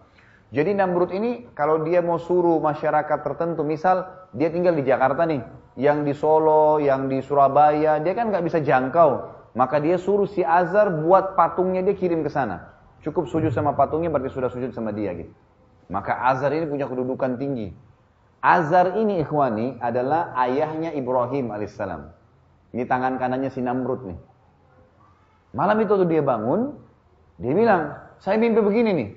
Jadi Namrud ini kalau dia mau suruh masyarakat tertentu, misal dia tinggal di Jakarta nih, yang di Solo, yang di Surabaya, dia kan gak bisa jangkau. Maka dia suruh si Azar buat patungnya, dia kirim ke sana. Cukup sujud sama patungnya berarti sudah sujud sama dia gitu. Maka Azar ini punya kedudukan tinggi. Azar ini ikhwani adalah ayahnya Ibrahim alaihissalam. Ini tangan kanannya si Namrud nih. Malam itu tuh dia bangun, dia bilang, saya mimpi begini nih.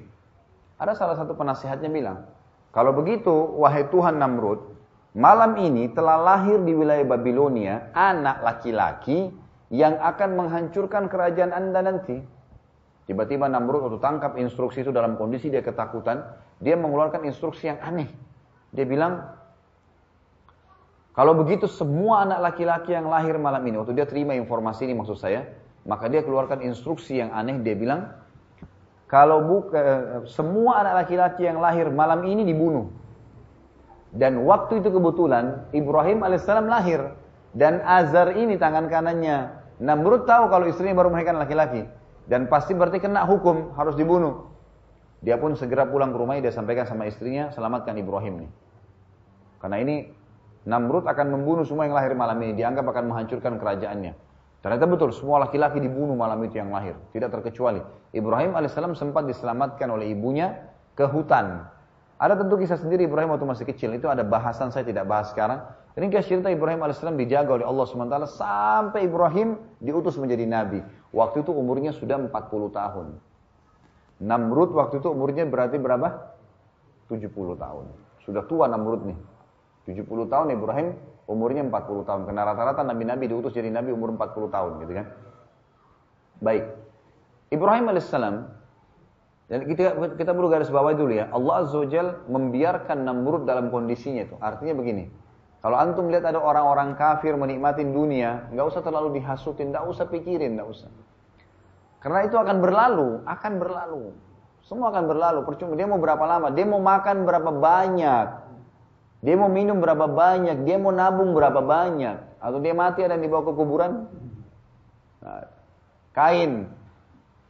Ada salah satu penasihatnya bilang, kalau begitu, wahai Tuhan Namrud, malam ini telah lahir di wilayah Babilonia, anak laki-laki yang akan menghancurkan kerajaan Anda nanti. Tiba-tiba Namrud waktu tangkap instruksi itu dalam kondisi dia ketakutan, dia mengeluarkan instruksi yang aneh. Dia bilang, kalau begitu semua anak laki-laki yang lahir malam ini, waktu dia terima informasi ini maksud saya, maka dia keluarkan instruksi yang aneh, dia bilang, kalau semua anak laki-laki yang lahir malam ini dibunuh. Dan waktu itu kebetulan Ibrahim alaihissalam lahir. Dan Azar ini tangan kanannya. Namrud tahu kalau istrinya baru melahirkan laki-laki. Dan pasti berarti kena hukum, harus dibunuh. Dia pun segera pulang ke rumahnya, dia sampaikan sama istrinya, selamatkan Ibrahim nih. Karena ini Namrud akan membunuh semua yang lahir malam ini, dianggap akan menghancurkan kerajaannya. Ternyata betul, semua laki-laki dibunuh malam itu yang lahir. Tidak terkecuali. Ibrahim alaihissalam sempat diselamatkan oleh ibunya ke hutan. Ada tentu kisah sendiri Ibrahim waktu masih kecil. Itu ada bahasan, saya tidak bahas sekarang. Ini kisah cerita Ibrahim alaihissalam dijaga oleh Allah SWT sampai Ibrahim diutus menjadi nabi. Waktu itu umurnya sudah 40 tahun. Namrud waktu itu umurnya berarti berapa? 70 tahun. Sudah tua Namrud nih. 70 tahun Ibrahim umurnya 40 tahun. Karena rata-rata nabi-nabi diutus jadi nabi umur 40 tahun, gitu kan? Baik. Ibrahim alaihissalam, dan kita perlu garis bawahi dulu ya. Allah Azza wa Jalla membiarkan Namrud dalam kondisinya itu. Artinya begini. Kalau antum lihat ada orang-orang kafir menikmatin dunia, enggak usah terlalu dihasutin, enggak usah pikirin, enggak usah. Karena itu akan berlalu, akan berlalu. Semua akan berlalu. Percuma dia mau berapa lama, dia mau makan berapa banyak. Dia mau minum berapa banyak, dia mau nabung berapa banyak, atau dia mati ada yang dibawa ke kuburan. Nah, kain,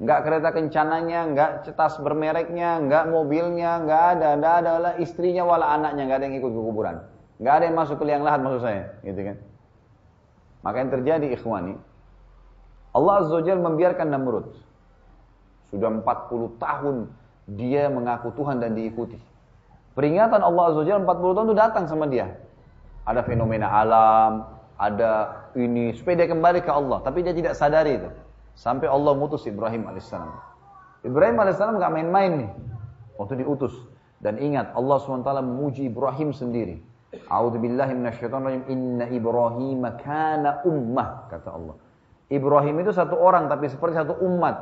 nggak kereta kencananya, nggak cetas bermereknya, nggak mobilnya, nggak ada wala istrinya, wala anaknya, nggak ada yang ikut ke kuburan, nggak ada yang masuk ke liang lahat maksud saya, gitu kan? Maka yang terjadi ikhwani, Allah Azza wa Jalla membiarkan Namrud sudah 40 tahun dia mengaku Tuhan dan diikuti. Peringatan Allah Azza wa Jalla 40 tahun itu datang sama dia. Ada fenomena alam, ada ini, supaya dia kembali ke Allah, tapi dia tidak sadari itu. Sampai Allah mutus Ibrahim alaihissalam. Ibrahim alaihissalam enggak main-main nih waktu diutus. Dan ingat Allah SWT memuji Ibrahim sendiri. A'udzubillahi minasyaitonirrajim. Inna Ibrahima kana ummah, kata Allah. Ibrahim itu satu orang tapi seperti satu umat.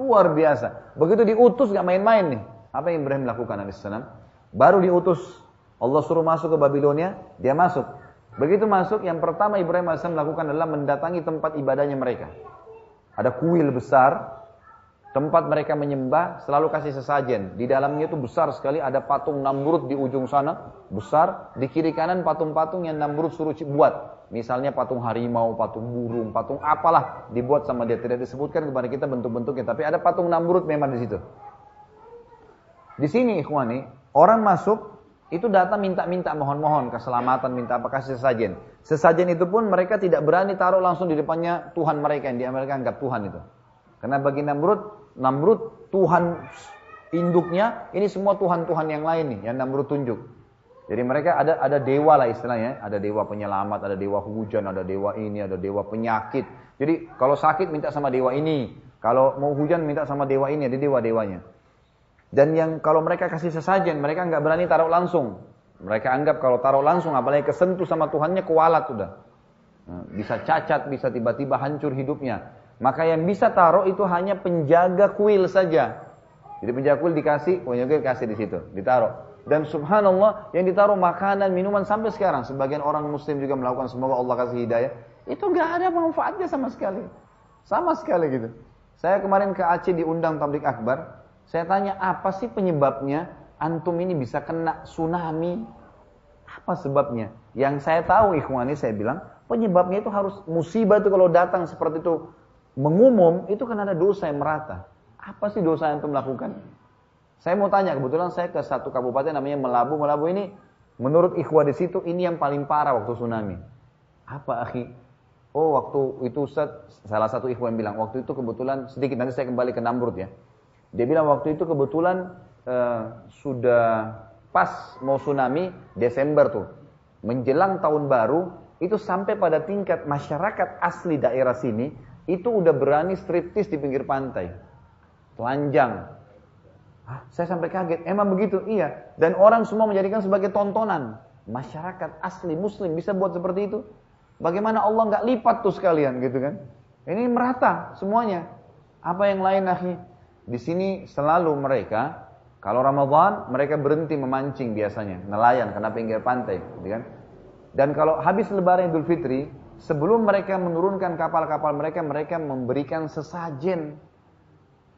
Luar biasa. Begitu diutus enggak main-main nih. Apa yang Ibrahim lakukan alaihissalam? Baru diutus, Allah suruh masuk ke Babilonia, dia masuk. Begitu masuk, yang pertama Ibrahim alaihissalam lakukan adalah mendatangi tempat ibadahnya mereka. Ada kuil besar, tempat mereka menyembah, selalu kasih sesajen. Di dalamnya itu besar sekali, ada patung Namrud di ujung sana, besar. Di kiri kanan patung-patung yang Namrud suruh buat. Misalnya patung harimau, patung burung, patung apalah dibuat sama dia. Tidak disebutkan kepada kita bentuk-bentuknya, tapi ada patung Namrud memang di situ. Di sini ikhwani, orang masuk, itu datang minta-minta, mohon-mohon, keselamatan, minta apa, kasih sesajen. Sesajen itu pun mereka tidak berani taruh langsung di depannya Tuhan mereka yang mereka anggap Tuhan itu. Karena bagi Namrud Tuhan induknya, ini semua Tuhan-Tuhan yang lain nih, yang Namrud tunjuk. Jadi mereka ada dewa lah istilahnya, ada dewa penyelamat, ada dewa hujan, ada dewa ini, ada dewa penyakit. Jadi kalau sakit minta sama dewa ini, kalau mau hujan minta sama dewa ini, ada dewa-dewanya. Dan yang kalau mereka kasih sesajen, mereka nggak berani taruh langsung. Mereka anggap kalau taruh langsung, apalagi kesentuh sama Tuhannya, kualat sudah. Bisa cacat, bisa tiba-tiba hancur hidupnya. Maka yang bisa taruh itu hanya penjaga kuil saja. Jadi penjaga kuil dikasih, penjaga dikasih di situ, ditaruh. Dan subhanallah, yang ditaruh makanan, minuman sampai sekarang. Sebagian orang Muslim juga melakukan, semoga Allah kasih hidayah. Itu nggak ada manfaatnya sama sekali, sama sekali gitu. Saya kemarin ke Aceh diundang tablik akbar. Saya tanya, apa sih penyebabnya antum ini bisa kena tsunami? Apa sebabnya? Yang saya tahu ikhwani, saya bilang, penyebabnya itu harus musibah itu kalau datang seperti itu mengumum, itu kan ada dosa yang merata. Apa sih dosa yang antum lakukan? Saya mau tanya, kebetulan saya ke satu kabupaten namanya Melabu. Melabu ini menurut ikhwah di situ ini yang paling parah waktu tsunami. Apa akhi? Oh, waktu itu salah satu ikhwah yang bilang, waktu itu kebetulan sedikit, nanti saya kembali ke Namrud ya. Dia bilang waktu itu kebetulan sudah pas mau tsunami Desember tuh. Menjelang tahun baru, itu sampai pada tingkat masyarakat asli daerah sini, itu udah berani striptis di pinggir pantai. Telanjang. Hah, saya sampai kaget, emang begitu? Iya. Dan orang semua menjadikan sebagai tontonan. Masyarakat asli muslim bisa buat seperti itu. Bagaimana Allah nggak lipat tuh sekalian gitu kan. Ini merata semuanya. Apa yang lain akhi? Di sini selalu mereka, kalau Ramadan, mereka berhenti memancing biasanya. Nelayan, karena pinggir pantai. Gitu kan? Dan kalau habis lebaran Idul Fitri, sebelum mereka menurunkan kapal-kapal mereka, mereka memberikan sesajen.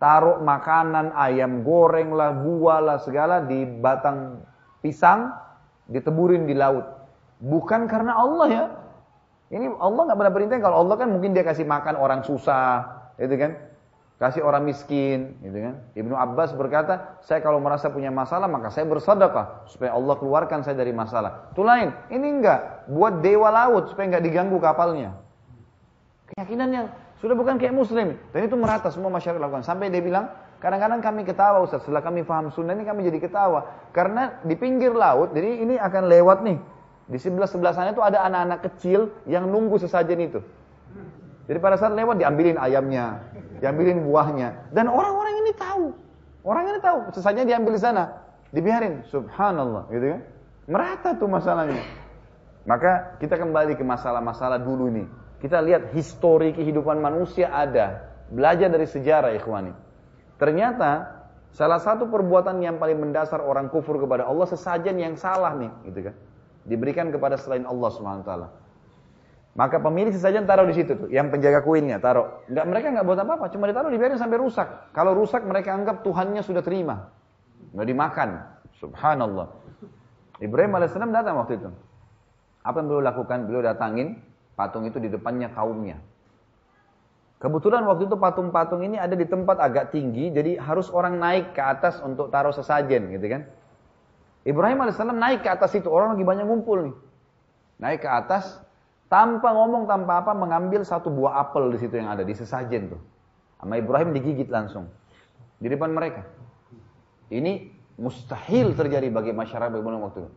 Taruh makanan, ayam goreng lah, buah lah, segala di batang pisang, diteburin di laut. Bukan karena Allah ya. Ini Allah nggak pernah perintah, kalau Allah kan mungkin dia kasih makan orang susah. Gitu kan? Kasih orang miskin, gitu kan? Ibnu Abbas berkata, saya kalau merasa punya masalah maka saya bersedekah supaya Allah keluarkan saya dari masalah. Itu lain, ini enggak buat dewa laut supaya enggak diganggu kapalnya. Keyakinan yang sudah bukan kayak Muslim, dan itu merata semua masyarakat lakukan. Sampai dia bilang, kadang-kadang kami ketawa Ustaz, setelah kami paham sunnah ini kami jadi ketawa karena di pinggir laut, jadi ini akan lewat nih. Di sebelah sana itu ada anak-anak kecil yang nunggu sesajen itu. Jadi pada saat lewat diambilin ayamnya, diambilin buahnya, dan orang-orang ini tahu. Orang ini tahu, sesanya diambil di sana, dibiarin. Subhanallah, gitu kan? Merata tuh masalahnya. Maka kita kembali ke masalah-masalah dulu nih. Kita lihat histori kehidupan manusia ada, belajar dari sejarah ikhwani. Ternyata salah satu perbuatan yang paling mendasar orang kufur kepada Allah, sesajen yang salah nih, gitu kan? Diberikan kepada selain Allah Subhanahu wa taala. Maka pemilik sesajen taruh di situ tuh, yang penjaga kuilnya taruh. Enggak, mereka enggak buat apa-apa, cuma ditaruh dibiarin sampai rusak. Kalau rusak mereka anggap Tuhannya sudah terima. Enggak dimakan. Subhanallah. Ibrahim alaihissalam datang waktu itu. Apa yang beliau lakukan? Beliau datangin patung itu di depannya kaumnya. Kebetulan waktu itu patung-patung ini ada di tempat agak tinggi, jadi harus orang naik ke atas untuk taruh sesajen, gitu kan. Ibrahim AS naik ke atas itu, orang lagi banyak ngumpul nih. Naik ke atas, tanpa ngomong, tanpa apa, mengambil satu buah apel di situ yang ada, di sesajen tuh. Sama Ibrahim digigit langsung, di depan mereka. Ini mustahil terjadi bagi masyarakat Babilonia waktu itu.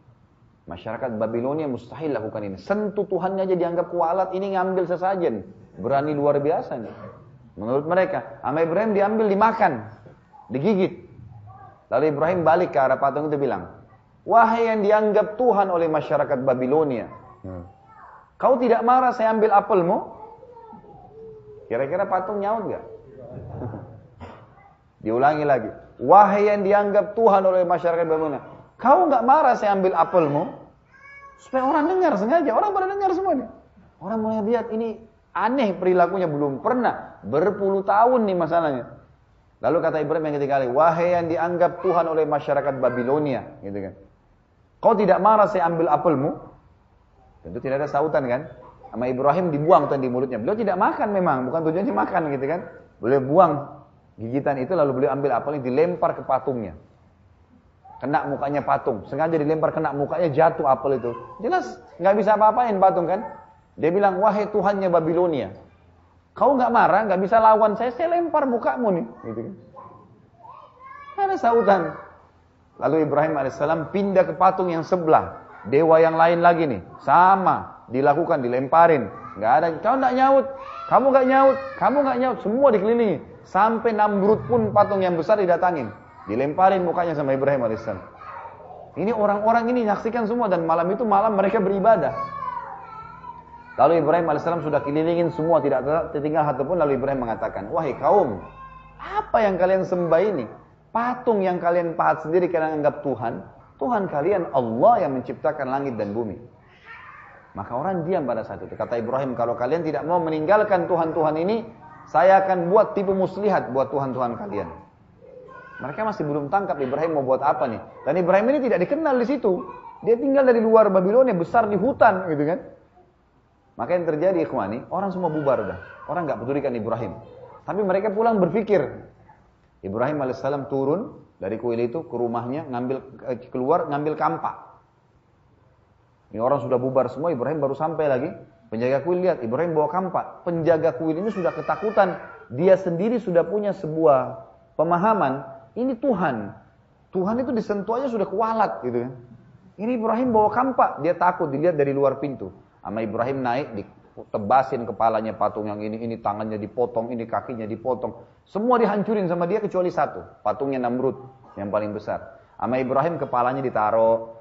Masyarakat Babilonia mustahil lakukan ini. Sentuh Tuhannya aja dianggap kualat, ini ngambil sesajen. Berani luar biasa nih. Menurut mereka, sama Ibrahim diambil, dimakan, digigit. Lalu Ibrahim balik ke arah patung itu bilang, wahai yang dianggap Tuhan oleh masyarakat Babilonia, kau tidak marah saya ambil apelmu? Kira-kira patung nyaut gak? Diulangi lagi, wahai yang dianggap Tuhan oleh masyarakat Babilonia, kau gak marah saya ambil apelmu? Supaya orang dengar sengaja, orang pada dengar semua nih. Orang mulai lihat ini aneh perilakunya, belum pernah, berpuluh tahun nih masalahnya. Lalu kata Ibrahim yang ketiga kali, wahai yang dianggap Tuhan oleh masyarakat Babilonia, gitu kan. Kau tidak marah saya ambil apelmu? Tentu tidak ada sautan kan? Sama Ibrahim dibuang tuh di mulutnya. Beliau tidak makan memang, bukan tujuannya makan gitu kan. Beliau buang gigitan itu, lalu beliau ambil apelnya, dilempar ke patungnya. Kena mukanya patung, sengaja dilempar, kena mukanya, jatuh apel itu. Jelas nggak bisa apa-apain patung kan? Dia bilang, wahai Tuhannya Babilonia, kau gak marah, gak bisa lawan saya lempar mukamu nih. Gitu kan. Ada sautan. Lalu Ibrahim AS pindah ke patung yang sebelah. Dewa yang lain lagi nih. Sama, dilakukan, dilemparin. Gak ada, kau gak nyaut, kamu gak nyaut, kamu gak nyaut. Semua dikelilingi. Sampai Namrud pun patung yang besar didatangin. Dilemparin mukanya sama Ibrahim AS. Ini orang-orang ini nyaksikan semua, dan malam itu malam mereka beribadah. Lalu Ibrahim AS sudah kelilingin semua, tidak tertinggal satu pun. Lalu Ibrahim mengatakan, wahai kaum, apa yang kalian sembah ini? Patung yang kalian pahat sendiri, kalian anggap Tuhan. Tuhan kalian Allah yang menciptakan langit dan bumi. Maka orang diam pada saat itu. Kata Ibrahim, kalau kalian tidak mau meninggalkan Tuhan-Tuhan ini, saya akan buat tipu muslihat buat Tuhan-Tuhan kalian. Mereka masih belum tangkap Ibrahim mau buat apa nih. Dan Ibrahim ini tidak dikenal di situ. Dia tinggal dari luar Babilonia, besar di hutan gitu kan. Maka yang terjadi ikhwani, orang semua bubar udah. Orang gak pedulikan Ibrahim. Tapi mereka pulang berpikir. Ibrahim AS turun dari kuil itu ke rumahnya, ngambil kampak. Ini orang sudah bubar semua, Ibrahim baru sampai lagi. Penjaga kuil lihat, Ibrahim bawa kampak. Penjaga kuil ini sudah ketakutan. Dia sendiri sudah punya sebuah pemahaman, ini Tuhan. Tuhan itu disentuh aja sudah kualat gitu kan. Ini Ibrahim bawa kampak, dia takut dilihat dari luar pintu. Sama Ibrahim naik, ditebasin kepalanya patung yang ini tangannya dipotong, ini kakinya dipotong. Semua dihancurin sama dia kecuali satu, patungnya Namrud yang paling besar. Sama Ibrahim kepalanya ditaruh,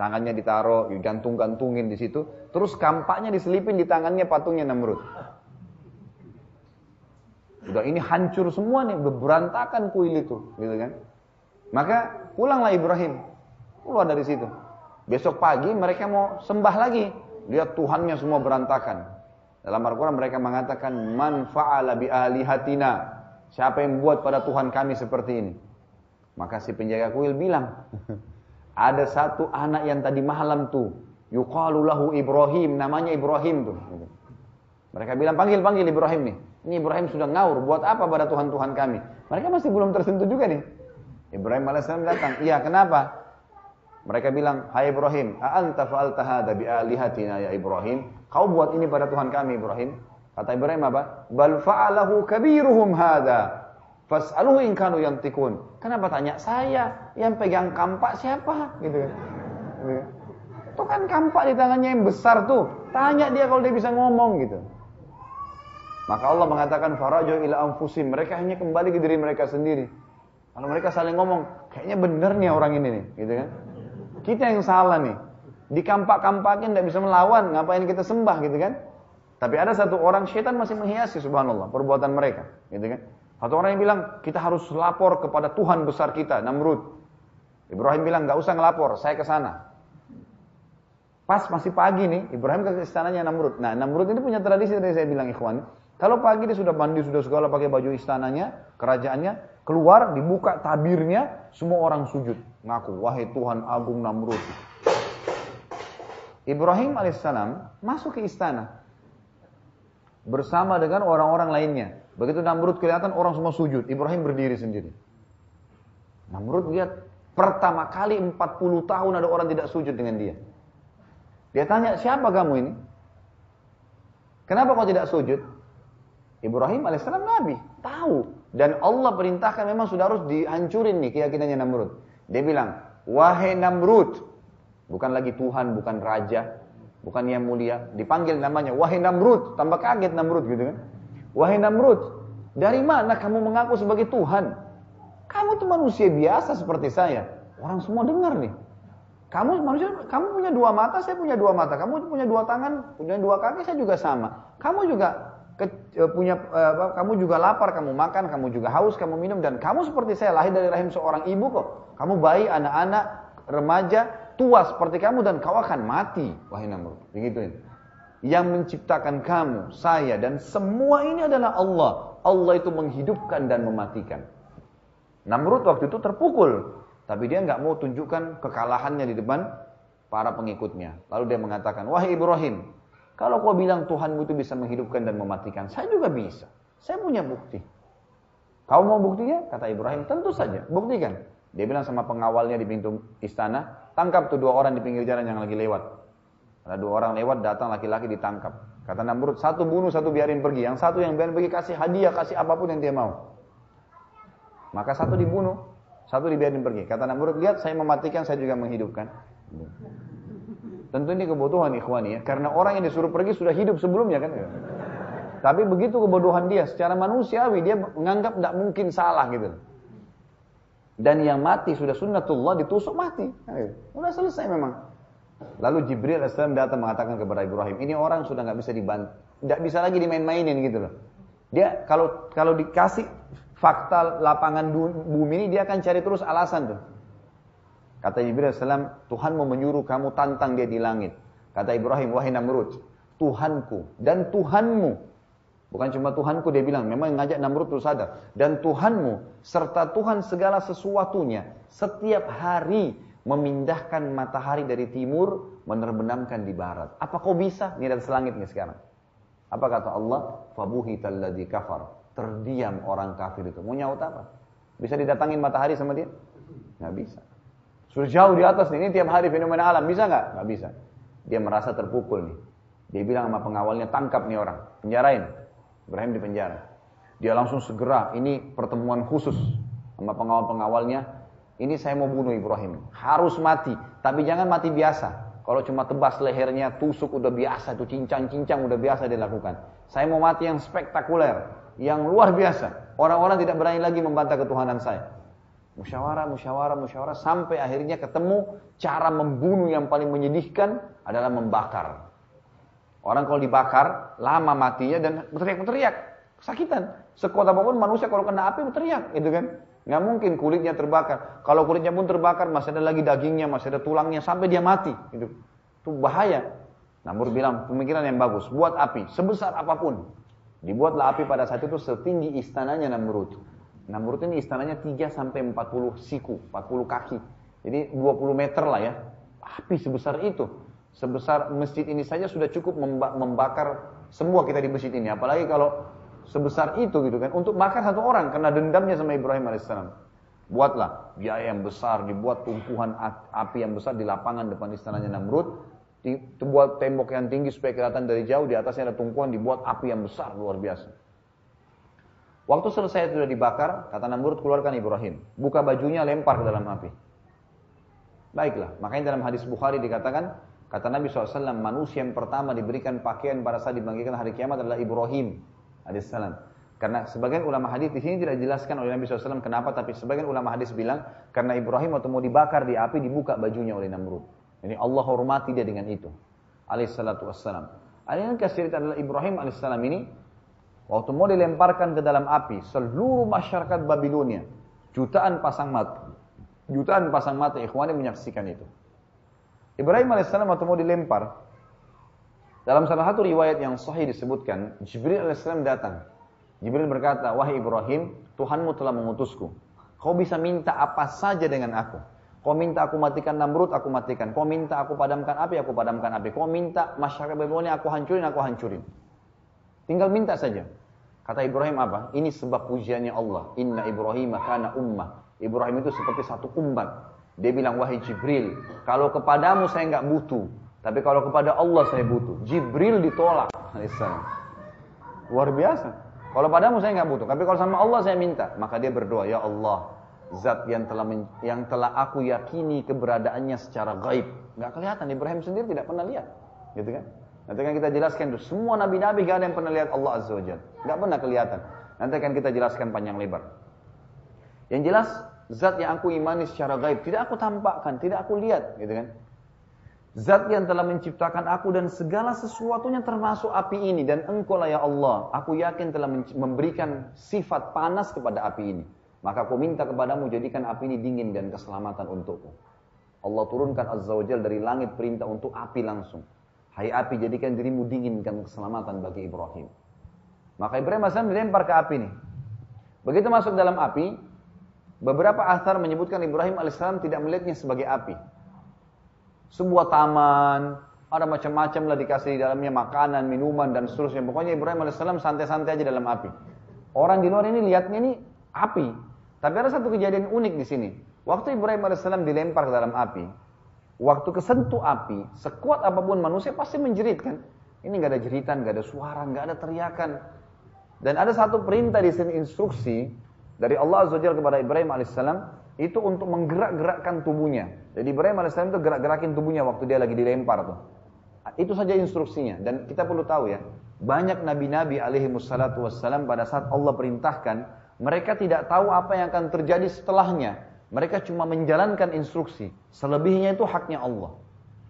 tangannya ditaruh, gantung-gantungin di situ. Terus kampaknya diselipin di tangannya patungnya Namrud. Udah ini hancur semua nih, berantakan kuil itu, gitu kan? Maka pulanglah Ibrahim, keluar dari situ. Besok pagi mereka mau sembah lagi. Lihat Tuhannya semua berantakan. Dalam Al-Quran mereka mengatakan, man fa'ala bi'alihatina, siapa yang buat pada Tuhan kami seperti ini. Maka si penjaga kuil bilang, ada satu anak yang tadi malam tuh, yuqalu lahu Ibrahim, namanya Ibrahim tuh. Mereka bilang, panggil Ibrahim nih. Ini Ibrahim sudah ngawur, buat apa pada Tuhan-Tuhan kami. Mereka masih belum tersentuh juga nih. Ibrahim AS datang, iya kenapa? Mereka bilang, hai Ibrahim, a'anta fa'alta hadza bi'alihatina ya Ibrahim. Kau buat ini pada Tuhan kami, Ibrahim. Kata Ibrahim apa? Bal fa'alahu kabiruhum hadza. Fas'aluhu in kanu yantikun. Kenapa tanya saya? Yang pegang kampak siapa? Gitu kan. Itu kan kampak di tangannya yang besar tuh. Tanya dia kalau dia bisa ngomong gitu. Maka Allah mengatakan, faraju ila anfusim. Mereka hanya kembali ke diri mereka sendiri. Kalau mereka saling ngomong, kayaknya bener nih orang ini nih, gitu kan. Kita yang salah nih. Di kampak-kampakin tidak bisa melawan. Ngapain kita sembah gitu kan. Tapi ada satu orang, syaitan masih menghiasi subhanallah perbuatan mereka. Gitu kan. Satu orang yang bilang, kita harus lapor kepada Tuhan besar kita, Namrud. Ibrahim bilang, gak usah ngelapor, saya ke sana. Pas masih pagi nih, Ibrahim ke istananya Namrud. Nah Namrud ini punya tradisi tadi saya bilang ikhwan. Kalau pagi dia sudah mandi, sudah segala pakai baju istananya, kerajaannya. Keluar, dibuka tabirnya, semua orang sujud. Ngaku, wahai Tuhan Agung Namrud. Ibrahim AS masuk ke istana bersama dengan orang-orang lainnya. Begitu Namrud kelihatan, orang semua sujud. Ibrahim berdiri sendiri. Namrud lihat, pertama kali 40 tahun ada orang tidak sujud dengan dia. Dia tanya, siapa kamu ini? Kenapa kau tidak sujud? Ibrahim AS Nabi, tahu. Dan Allah perintahkan memang sudah harus dihancurin nih keyakinannya Namrud. Dia bilang, wahai Namrud, bukan lagi Tuhan, bukan raja, bukan yang mulia, dipanggil namanya, wahai Namrud, tambah kaget Namrud gitu kan. Wahai Namrud, dari mana kamu mengaku sebagai Tuhan? Kamu tuh manusia biasa seperti saya. Orang semua dengar nih. Kamu manusia, kamu punya dua mata, saya punya dua mata. Kamu punya dua tangan, punya dua kaki, saya juga sama. Kamu juga kamu juga lapar, kamu makan, kamu juga haus, kamu minum, dan kamu seperti saya, lahir dari rahim seorang ibu kok. Kamu bayi, anak-anak, remaja, tua seperti kamu, dan kau akan mati, wahai Namrud. Begituin. Yang menciptakan kamu, saya, dan semua ini adalah Allah. Allah itu menghidupkan dan mematikan. Namrud waktu itu terpukul. Tapi dia nggak mau tunjukkan kekalahannya di depan para pengikutnya. Lalu dia mengatakan, wahai Ibrahim, kalau kau bilang Tuhanmu itu bisa menghidupkan dan mematikan, saya juga bisa. Saya punya bukti. Kau mau buktinya? Kata Ibrahim, tentu saja. Buktikan. Dia bilang sama pengawalnya di pintu istana, tangkap tuh dua orang di pinggir jalan yang lagi lewat. Ada dua orang lewat, datang laki-laki ditangkap. Kata Namrud, satu bunuh, satu biarin pergi. Yang satu yang biarin pergi kasih hadiah, kasih apapun yang dia mau. Maka satu dibunuh, satu dibiarin pergi. Kata Namrud, lihat saya mematikan, saya juga menghidupkan. Tentu ini kebodohan ikhwani ya. Karena orang yang disuruh pergi sudah hidup sebelumnya kan. Tapi begitu kebodohan dia. Secara manusiawi dia menganggap tidak mungkin salah gitu. Dan yang mati sudah sunnatullah, ditusuk mati. Sudah selesai memang. Lalu Jibril AS datang mengatakan kepada Ibrahim, ini orang sudah tidak bisa dibantu. Tidak bisa lagi dimain-mainin gitu loh. Dia kalau dikasih fakta lapangan bumi ini, dia akan cari terus alasan tuh. Kata Jibril AS, Tuhan mau menyuruh kamu tantang dia di langit. Kata Ibrahim, wahai Namrud, Tuhanku dan Tuhanmu. Bukan cuma Tuhanku, dia bilang, memang ngajak Namrud terus sadar. Dan Tuhanmu, serta Tuhan segala sesuatunya, setiap hari memindahkan matahari dari timur, menerbenamkan di barat. Apa kau bisa? Ini dari selangit nih sekarang. Apa kata Allah? Fabuhital ladzi kafar. Terdiam orang kafir itu. Mau nyaut apa? Bisa didatangin matahari sama dia? Nggak bisa. Sudah jauh di atas nih. Ini tiap hari fenomena alam. Bisa nggak? Nggak bisa. Dia merasa terpukul nih. Dia bilang sama pengawalnya, tangkap nih orang. Penjarain. Ibrahim dipenjara. Dia langsung segera. Ini pertemuan khusus sama pengawal-pengawalnya. Ini saya mau bunuh Ibrahim. Harus mati. Tapi jangan mati biasa. Kalau cuma tebas lehernya, tusuk udah biasa. Itu cincang-cincang udah biasa dilakukan. Saya mau mati yang spektakuler. Yang luar biasa. Orang-orang tidak berani lagi membantah ketuhanan saya. Musyawarah. Sampai akhirnya ketemu cara membunuh yang paling menyedihkan adalah membakar. Orang kalau dibakar, lama matinya dan berteriak-teriak. Kesakitan. Sekuat apapun manusia kalau kena api berteriak. Gitu kan. Nggak mungkin kulitnya terbakar. Kalau kulitnya pun terbakar, masih ada lagi dagingnya, masih ada tulangnya. Sampai dia mati. Gitu. Itu bahaya. Namrud bilang, pemikiran yang bagus. Buat api. Sebesar apapun. Dibuatlah api pada saat itu setinggi istananya Namrud. Namrud ini istananya 3-40 siku, 40 kaki. Jadi 20 meter lah ya. Api sebesar itu. Sebesar masjid ini saja sudah cukup membakar semua kita di masjid ini. Apalagi kalau sebesar itu gitu kan. Untuk makan satu orang karena dendamnya sama Ibrahim AS. Buatlah biaya yang besar, dibuat tumpuhan api yang besar di lapangan depan istananya Namrud. Dibuat tembok yang tinggi supaya kelihatan dari jauh, di atasnya ada tumpuan, dibuat api yang besar, luar biasa. Waktu selesai sudah dibakar, kata Namrud, keluarkan Ibrahim, buka bajunya, lempar ke dalam api. Baiklah, makanya dalam hadis Bukhari dikatakan, kata Nabi SAW, manusia yang pertama diberikan pakaian pada saat dibangkitkan hari kiamat adalah Ibrahim AS. Karena sebagian ulama hadis di sini tidak dijelaskan oleh Nabi SAW kenapa, tapi sebagian ulama hadis bilang karena Ibrahim waktu mau dibakar di api, dibuka bajunya oleh Namrud. Jadi Allah hormati dia dengan itu. Alaihissalatu wassalam. Yang kasih cerita adalah Ibrahim alaihissalam ini, waktu mau dilemparkan ke dalam api, seluruh masyarakat Babilonia, jutaan pasang mata ikhwani menyaksikan itu. Ibrahim alaihissalam waktu mau dilempar, dalam salah satu riwayat yang sahih disebutkan, Jibril alaihissalam datang. Jibril berkata, wahai Ibrahim, Tuhanmu telah mengutusku. Kau bisa minta apa saja dengan aku. Kau minta aku matikan Namrud, aku matikan. Kau minta aku padamkan api, aku padamkan api. Kau minta masyarakat Babilonia, aku hancurin. Tinggal minta saja. Kata Ibrahim apa? Ini sebab pujiannya Allah. Inna Ibrahim kana ummah. Ibrahim itu seperti satu umat. Dia bilang, wahai Jibril, kalau kepadamu saya enggak butuh, tapi kalau kepada Allah saya butuh. Jibril ditolak. Luar biasa. Kalau padamu saya enggak butuh, tapi kalau sama Allah saya minta. Maka dia berdoa, ya Allah, zat yang telah aku yakini keberadaannya secara gaib. Enggak kelihatan, Ibrahim sendiri tidak pernah lihat. Gitu kan? Nanti kan kita jelaskan tuh, semua nabi-nabi enggak ada yang pernah lihat Allah Azza wa Jalla. Enggak pernah kelihatan. Nanti kan kita jelaskan panjang lebar. Yang jelas, zat yang aku imani secara gaib, tidak aku tampakkan, tidak aku lihat, gitu kan? Zat yang telah menciptakan aku dan segala sesuatunya termasuk api ini. Dan engkau lah ya Allah, aku yakin telah memberikan sifat panas kepada api ini. Maka aku minta kepadamu jadikan api ini dingin dan keselamatan untukku. Allah turunkan Azza wa Jalla dari langit perintah untuk api langsung. Hai api, jadikan dirimu dingin dan keselamatan bagi Ibrahim. Maka Ibrahim AS dilempar ke api ini. Begitu masuk dalam api, beberapa athar menyebutkan Ibrahim AS tidak melihatnya sebagai api. Sebuah taman, ada macam-macam lah dikasih di dalamnya, makanan, minuman, dan seterusnya. Pokoknya Ibrahim AS santai-santai aja dalam api. Orang di luar ini lihatnya ini api. Tapi ada satu kejadian unik di sini. Waktu Ibrahim AS dilempar ke dalam api, waktu kesentuh api, sekuat apapun manusia pasti menjerit kan. Ini gak ada jeritan, gak ada suara, gak ada teriakan. Dan ada satu perintah di sini, instruksi dari Allah Azza wa Jalla kepada Ibrahim AS, itu untuk menggerak-gerakkan tubuhnya. Jadi Ibrahim AS itu gerak-gerakin tubuhnya waktu dia lagi dilempar tuh. Itu saja instruksinya. Dan kita perlu tahu ya, banyak nabi-nabi alaihimussalatu wassalam pada saat Allah perintahkan, mereka tidak tahu apa yang akan terjadi setelahnya. Mereka cuma menjalankan instruksi. Selebihnya itu haknya Allah.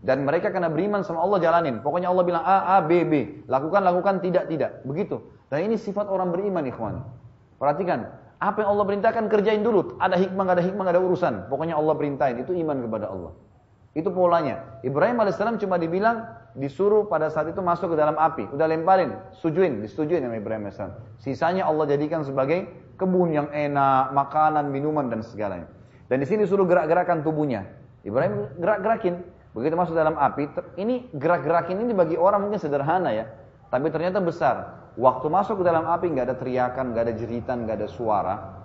Dan mereka karena beriman sama Allah, jalanin. Pokoknya Allah bilang A, B, B. Lakukan, tidak. Begitu. Dan ini sifat orang beriman, ikhwan. Perhatikan. Apa yang Allah perintahkan, kerjain dulu. Ada hikmah, ada urusan. Pokoknya Allah perintahin. Itu iman kepada Allah. Itu polanya. Ibrahim AS cuma dibilang, disuruh pada saat itu masuk ke dalam api. Udah lemparin, disetujuin sama Ibrahim AS. Sisanya Allah jadikan sebagai kebun yang enak, makanan, minuman, dan segalanya. Dan di sini disuruh gerak-gerakan tubuhnya. Ibrahim gerak-gerakin. Begitu masuk dalam api, ini gerak-gerakin ini bagi orang mungkin sederhana ya. Tapi ternyata besar. Waktu masuk ke dalam api, gak ada teriakan, gak ada jeritan, gak ada suara.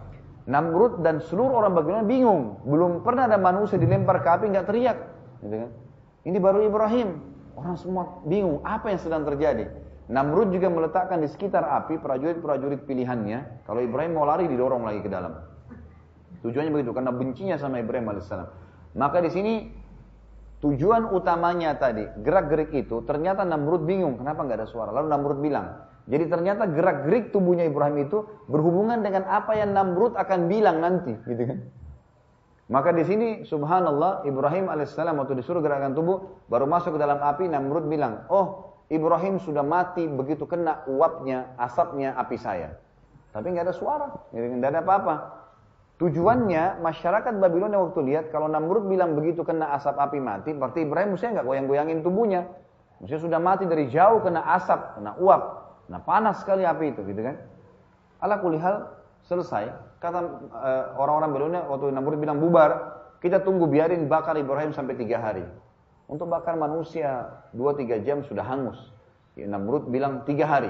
Namrud dan seluruh orang Babilonia bingung. Belum pernah ada manusia dilempar ke api gak teriak. Gitu kan? Ini baru Ibrahim. Orang semua bingung, apa yang sedang terjadi. Namrud juga meletakkan di sekitar api prajurit-prajurit pilihannya. Kalau Ibrahim mau lari, didorong lagi ke dalam. Tujuannya begitu, karena bencinya sama Ibrahim AS. Maka di sini tujuan utamanya tadi, gerak-gerik itu, ternyata Namrud bingung, kenapa gak ada suara. Lalu Namrud bilang, jadi ternyata gerak-gerik tubuhnya Ibrahim itu berhubungan dengan apa yang Namrud akan bilang nanti, gitu kan? Maka di sini subhanallah, Ibrahim alaihissalam waktu disuruh gerakan tubuh, baru masuk ke dalam api, Namrud bilang, "Oh, Ibrahim sudah mati begitu kena uapnya, asapnya api saya." Tapi enggak ada suara, gitu kan? Enggak ada apa-apa. Tujuannya masyarakat Babilonia waktu lihat kalau Namrud bilang begitu kena asap api mati, berarti Ibrahim mestinya enggak goyang-goyangin tubuhnya. Mestinya sudah mati dari jauh kena asap, kena uap. Nah panas sekali api itu, gitu kan? Ala kulihal selesai. Kata orang-orang Babilonia waktu Namrud bilang bubar, kita tunggu biarin bakar Ibrahim sampai 3 hari. Untuk bakar manusia 2-3 jam sudah hangus. Ya, Namrud bilang 3 hari.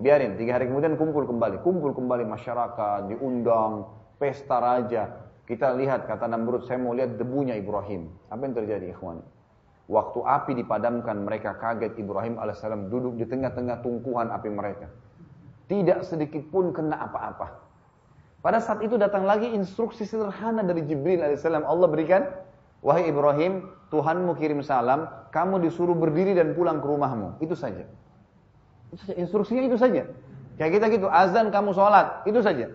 Biarin 3 hari kemudian kumpul kembali masyarakat, diundang pesta raja. Kita lihat, kata Namrud, saya mau lihat debunya Ibrahim. Apa yang terjadi, ikhwan? Waktu api dipadamkan, mereka kaget. Ibrahim AS duduk di tengah-tengah tungkuhan api mereka. Tidak sedikit pun kena apa-apa. Pada saat itu datang lagi instruksi sederhana dari Jibril AS. Allah berikan, wahai Ibrahim, Tuhanmu kirim salam, kamu disuruh berdiri dan pulang ke rumahmu. Itu saja. Instruksinya itu saja. Kayak kita gitu, azan kamu sholat, itu saja.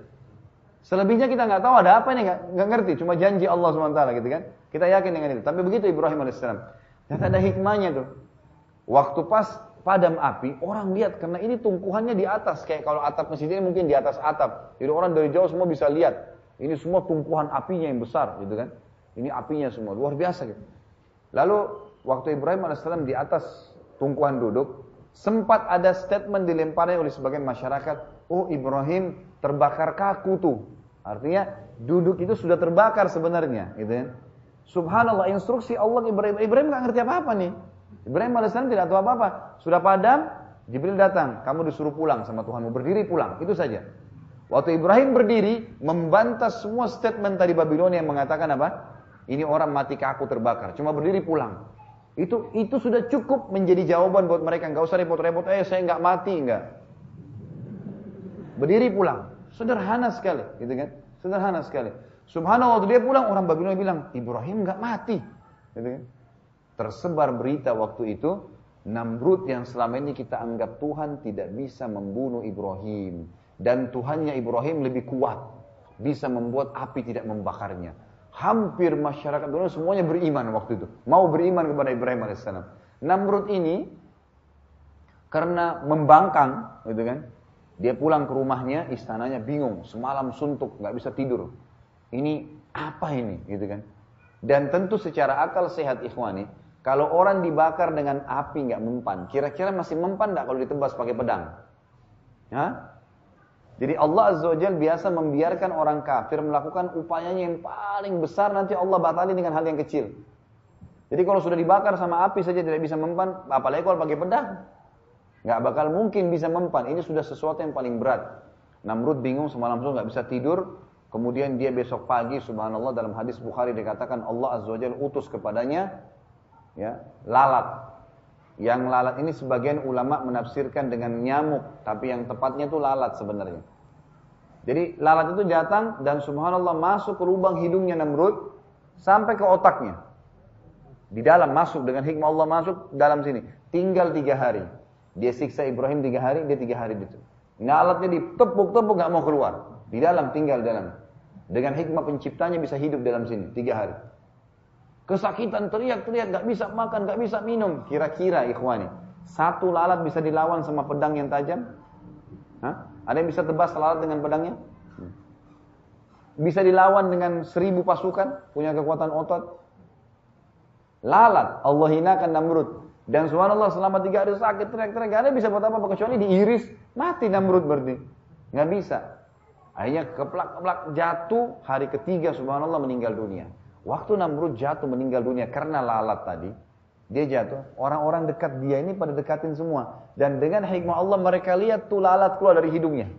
Selebihnya kita nggak tahu ada apa nih, nggak ngerti. Cuma janji Allah SWT gitu kan. Kita yakin dengan itu. Tapi begitu Ibrahim AS. Ternyata ada hikmahnya tuh. Waktu pas padam api, orang lihat karena ini tungkuhannya di atas. Kayak kalau atap masjid ini mungkin di atas atap. Jadi orang dari jauh semua bisa lihat. Ini semua tungkuhan apinya yang besar, gitu kan? Ini apinya semua luar biasa gitu. Lalu waktu Ibrahim AS di atas tungkuhan duduk, sempat ada statement dilemparnya oleh sebagian masyarakat, "Oh, Ibrahim terbakar kaku tuh." Artinya duduk itu sudah terbakar sebenarnya, gitu kan? Subhanallah, instruksi Allah Ibrahim. Ibrahim gak ngerti apa-apa nih. Ibrahim AS tidak tahu apa-apa. Sudah padam, Jibril datang, kamu disuruh pulang sama Tuhanmu, berdiri pulang, itu saja. Waktu Ibrahim berdiri, membantah semua statement tadi Babilonia yang mengatakan apa? Ini orang mati kaku terbakar, cuma berdiri pulang. Itu sudah cukup menjadi jawaban buat mereka, nggak usah repot-repot, saya nggak mati, nggak. Berdiri pulang, sederhana sekali, gitu kan? Sederhana sekali. Subhanallah, waktu dia pulang, orang Babilonia bilang, Ibrahim nggak mati, gitu kan? Tersebar berita waktu itu, Namrud yang selama ini kita anggap Tuhan tidak bisa membunuh Ibrahim. Dan Tuhannya Ibrahim lebih kuat, bisa membuat api tidak membakarnya. Hampir masyarakat dunia semuanya beriman waktu itu, mau beriman kepada Ibrahim AS. Namrud ini karena membangkang, gitu kan, dia pulang ke rumahnya, istananya bingung, semalam suntuk, nggak bisa tidur. Ini apa ini, gitu kan? Dan tentu secara akal sehat ikhwani, kalau orang dibakar dengan api nggak mempan, kira-kira masih mempan nggak kalau ditebas pakai pedang? Hah? Jadi Allah Azza wa Jalla biasa membiarkan orang kafir melakukan upayanya yang paling besar, nanti Allah batalin dengan hal yang kecil. Jadi kalau sudah dibakar sama api saja tidak bisa mempan, apalagi kalau pakai pedang, nggak bakal mungkin bisa mempan. Ini sudah sesuatu yang paling berat. Namrud bingung semalam itu nggak bisa tidur. Kemudian dia besok pagi, subhanallah, dalam hadis Bukhari dikatakan Allah Azza wa Jalla utus kepadanya ya, lalat. Yang lalat ini sebagian ulama menafsirkan dengan nyamuk, tapi yang tepatnya itu lalat sebenarnya. Jadi lalat itu datang dan subhanallah masuk ke lubang hidungnya Namrud sampai ke otaknya. Di dalam masuk, dengan hikmah Allah masuk dalam sini. Tinggal 3 hari. Dia siksa Ibrahim 3 hari, dia 3 hari itu. Lalatnya ditepuk-tepuk nggak mau keluar. Di dalam, tinggal dalam. Dengan hikmah penciptanya bisa hidup dalam sini, 3 hari. Kesakitan, teriak-teriak, gak bisa makan, gak bisa minum. Kira-kira ikhwani, satu lalat bisa dilawan sama pedang yang tajam? Hah? Ada yang bisa tebas lalat dengan pedangnya? Bisa dilawan dengan 1000 pasukan, punya kekuatan otot? Lalat, Allah hinakan Namrud. Dan subhanallah selama 3 hari sakit, teriak-teriak, gak ada bisa buat apa-apa, kecuali diiris, mati Namrud berarti. Gak bisa. Akhirnya keplak-keplak jatuh, hari ketiga subhanallah meninggal dunia. Waktu Namrud jatuh meninggal dunia karena lalat tadi, dia jatuh, orang-orang dekat dia ini pada dekatin semua. Dan dengan hikmah Allah mereka lihat tuh lalat keluar dari hidungnya.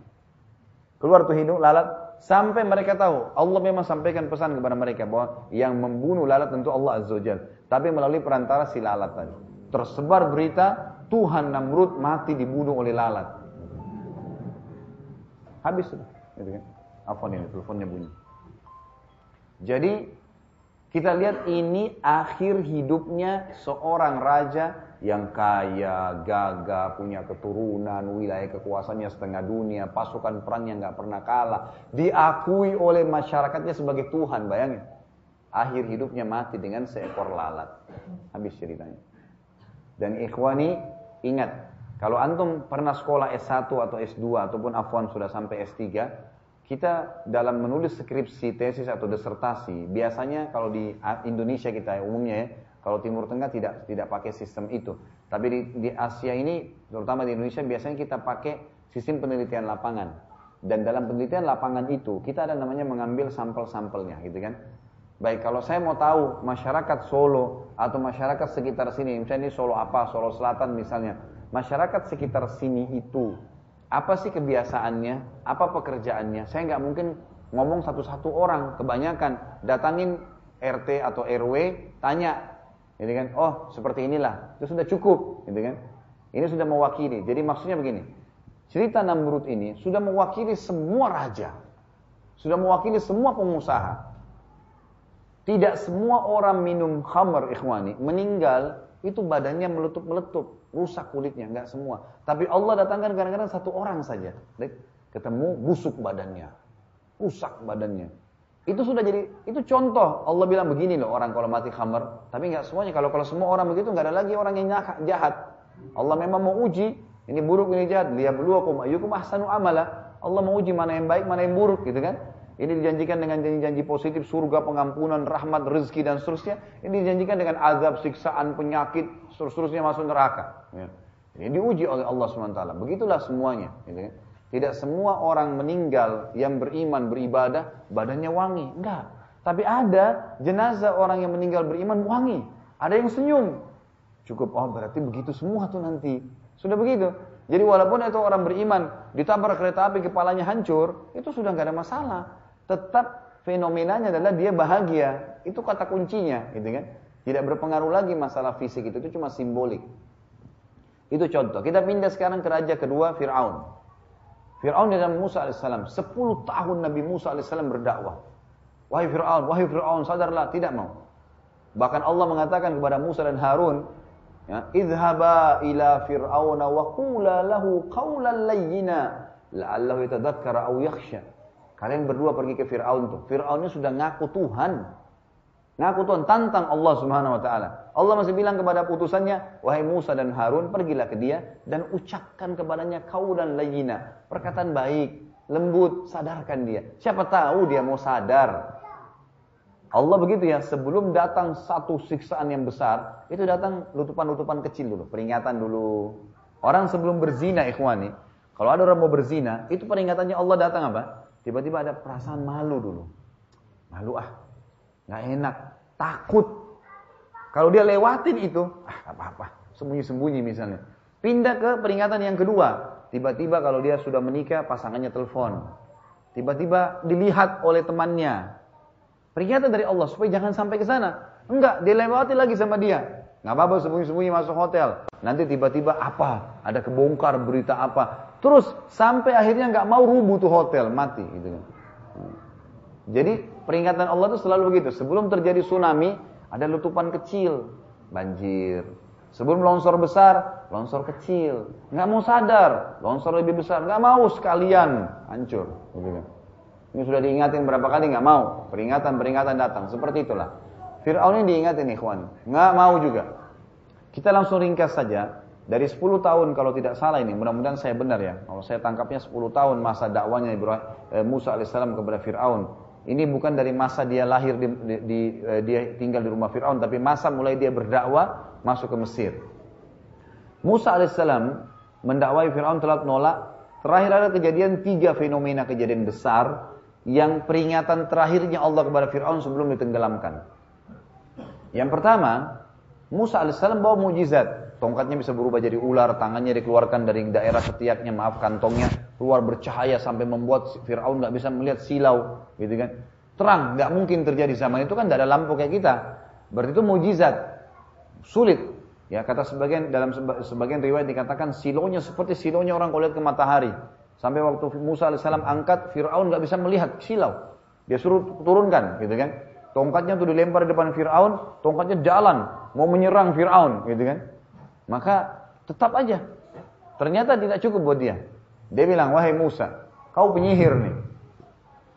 Keluar tuh hidung lalat, sampai mereka tahu Allah memang sampaikan pesan kepada mereka bahwa yang membunuh lalat tentu Allah Azza wa Jalla, tapi melalui perantara si lalat tadi. Tersebar berita Tuhan Namrud mati dibunuh oleh lalat. Habis sudah. Gitu kan? Apa nih teleponnya bunyi. Jadi kita lihat ini akhir hidupnya seorang raja yang kaya, gagah, punya keturunan, wilayah kekuasaannya setengah dunia, pasukan perangnya nggak pernah kalah, diakui oleh masyarakatnya sebagai Tuhan, bayangin. Akhir hidupnya mati dengan seekor lalat. Habis ceritanya. Dan ikhwani, ingat, kalau antum pernah sekolah S1 atau S2 ataupun afwan sudah sampai S3, kita dalam menulis skripsi, tesis atau disertasi, biasanya kalau di Indonesia kita umumnya ya, kalau Timur Tengah tidak pakai sistem itu. Tapi di Asia ini, terutama di Indonesia, biasanya kita pakai sistem penelitian lapangan. Dan dalam penelitian lapangan itu, kita ada namanya mengambil sampel-sampelnya, gitu kan? Baik, kalau saya mau tahu masyarakat Solo atau masyarakat sekitar sini, misalnya ini Solo apa, Solo Selatan misalnya, masyarakat sekitar sini itu, apa sih kebiasaannya, apa pekerjaannya? Saya nggak mungkin ngomong satu-satu orang, kebanyakan datangin RT atau RW, tanya, gitu kan? Oh, seperti inilah, itu sudah cukup, gitu kan? Ini sudah mewakili. Jadi maksudnya begini, cerita Namrud ini sudah mewakili semua raja, sudah mewakili semua pengusaha. Tidak semua orang minum khamar ikhwani, meninggal, itu badannya meletup-meletup, rusak kulitnya, enggak semua. Tapi Allah datangkan kadang-kadang satu orang saja, ketemu busuk badannya, rusak badannya. Itu sudah jadi, itu contoh, Allah bilang begini loh orang kalau mati khamar, tapi enggak semuanya. Kalau semua orang begitu, enggak ada lagi orang yang jahat. Allah memang mau uji, ini buruk, ini jahat, liyabluwakum ayyukum ahsanu amala. Allah mau uji mana yang baik, mana yang buruk, gitu kan. Ini dijanjikan dengan janji-janji positif, surga, pengampunan, rahmat, rezeki, dan seterusnya. Ini dijanjikan dengan azab, siksaan, penyakit, seterusnya masuk neraka. Ya. Ini diuji oleh Allah SWT. Begitulah semuanya. Gitu. Tidak semua orang meninggal yang beriman, beribadah, badannya wangi. Enggak. Tapi ada jenazah orang yang meninggal beriman wangi. Ada yang senyum. Cukup, oh berarti begitu semua tuh nanti. Sudah begitu. Jadi walaupun itu orang beriman ditabrak kereta api kepalanya hancur, itu sudah nggak ada masalah. Tetap fenomenanya adalah dia bahagia. Itu kata kuncinya, gitu kan? Tidak berpengaruh lagi masalah fisik itu cuma simbolik. Itu contoh. Kita pindah sekarang ke raja kedua, Fir'aun. Fir'aun dan Musa alaihissalam. 10 tahun Nabi Musa alaihissalam berdakwah. Wahai Fir'aun, sadarlah, tidak mau. Bahkan Allah mengatakan kepada Musa dan Harun, ya, idhaba ila Fir'auna wa qula lahu qawlan layyina la'allahu yatadhakkara aw yakhsha. Kalian berdua pergi ke Fir'aun tuh. Fir'aunnya sudah ngaku Tuhan. Ngaku Tuhan, tantang Allah Subhanahu wa taala. Allah masih bilang kepada putusannya, wahai Musa dan Harun, pergilah ke dia dan ucapkan kepadanya qaulan layyina, perkataan baik, lembut, sadarkan dia. Siapa tahu dia mau sadar. Allah begitu ya, sebelum datang satu siksaan yang besar, itu datang lutupan-lutupan kecil dulu, peringatan dulu. Orang sebelum berzina, ikhwani, kalau ada orang mau berzina, itu peringatannya Allah datang apa? Tiba-tiba ada perasaan malu dulu. Malu ah, nggak enak, takut. Kalau dia lewatin itu, ah apa-apa, sembunyi-sembunyi misalnya. Pindah ke peringatan yang kedua, tiba-tiba kalau dia sudah menikah, pasangannya telepon. Tiba-tiba dilihat oleh temannya. Peringatan dari Allah supaya jangan sampai ke sana. Enggak, dilewati lagi sama dia. Enggak apa-apa sembunyi-sembunyi masuk hotel. Nanti tiba-tiba apa? Ada kebongkar berita apa? Terus sampai akhirnya enggak mau rubuh tuh hotel, mati gitu kan. Jadi peringatan Allah itu selalu begitu. Sebelum terjadi tsunami, ada letupan kecil, banjir. Sebelum longsor besar, longsor kecil. Enggak mau sadar, longsor lebih besar. Enggak mau sekalian, hancur gitu kan. Ini sudah diingatin berapa kali, nggak mau. Peringatan-peringatan datang, seperti itulah. Fir'aun ini diingatin, ikhwan. Nggak mau juga. Kita langsung ringkas saja. Dari 10 tahun, kalau tidak salah ini, mudah-mudahan saya benar ya. Kalau saya tangkapnya 10 tahun masa dakwanya Musa AS kepada Fir'aun. Ini bukan dari masa dia lahir, dia tinggal di rumah Fir'aun, tapi masa mulai dia berdakwah masuk ke Mesir. Musa AS mendakwai Fir'aun telah menolak. Terakhir ada kejadian, 3 fenomena kejadian besar yang peringatan terakhirnya Allah kepada Fir'aun sebelum ditenggelamkan. Yang pertama, Musa AS bawa mujizat. Tongkatnya bisa berubah jadi ular, tangannya dikeluarkan dari daerah ketiaknya, maaf kantongnya, keluar bercahaya sampai membuat Fir'aun gak bisa melihat silau, gitu kan. Terang, gak mungkin terjadi zaman itu kan, gak ada lampu kayak kita. Berarti itu mujizat. Sulit. Ya, kata sebagian, dalam sebagian riwayat dikatakan silonya seperti silonya orang kalau lihat ke matahari. Sampai waktu Musa AS angkat, Fir'aun gak bisa melihat, silau. Dia suruh turunkan, gitu kan. Tongkatnya itu dilempar di depan Fir'aun, tongkatnya jalan, mau menyerang Fir'aun, gitu kan. Maka tetap aja. Ternyata tidak cukup buat dia. Dia bilang, wahai Musa, kau penyihir nih.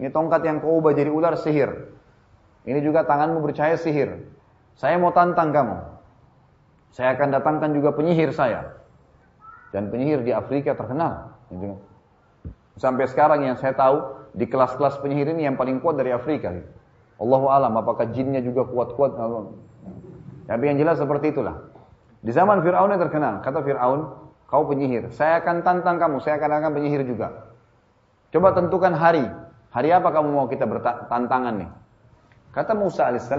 Ini tongkat yang kau ubah jadi ular, sihir. Ini juga tanganmu bercahaya, sihir. Saya mau tantang kamu. Saya akan datangkan juga penyihir saya. Dan penyihir di Afrika terkenal, gitu kan. Sampai sekarang yang saya tahu, di kelas-kelas penyihir ini yang paling kuat dari Afrika. Allahu a'lam, apakah jinnya juga kuat-kuat? Tapi yang jelas seperti itulah. Di zaman Fir'aun yang terkenal, kata Fir'aun, kau penyihir, saya akan tantang kamu, saya akan penyihir juga. Coba tentukan hari. Hari apa kamu mau kita bertantangan nih? Kata Musa AS,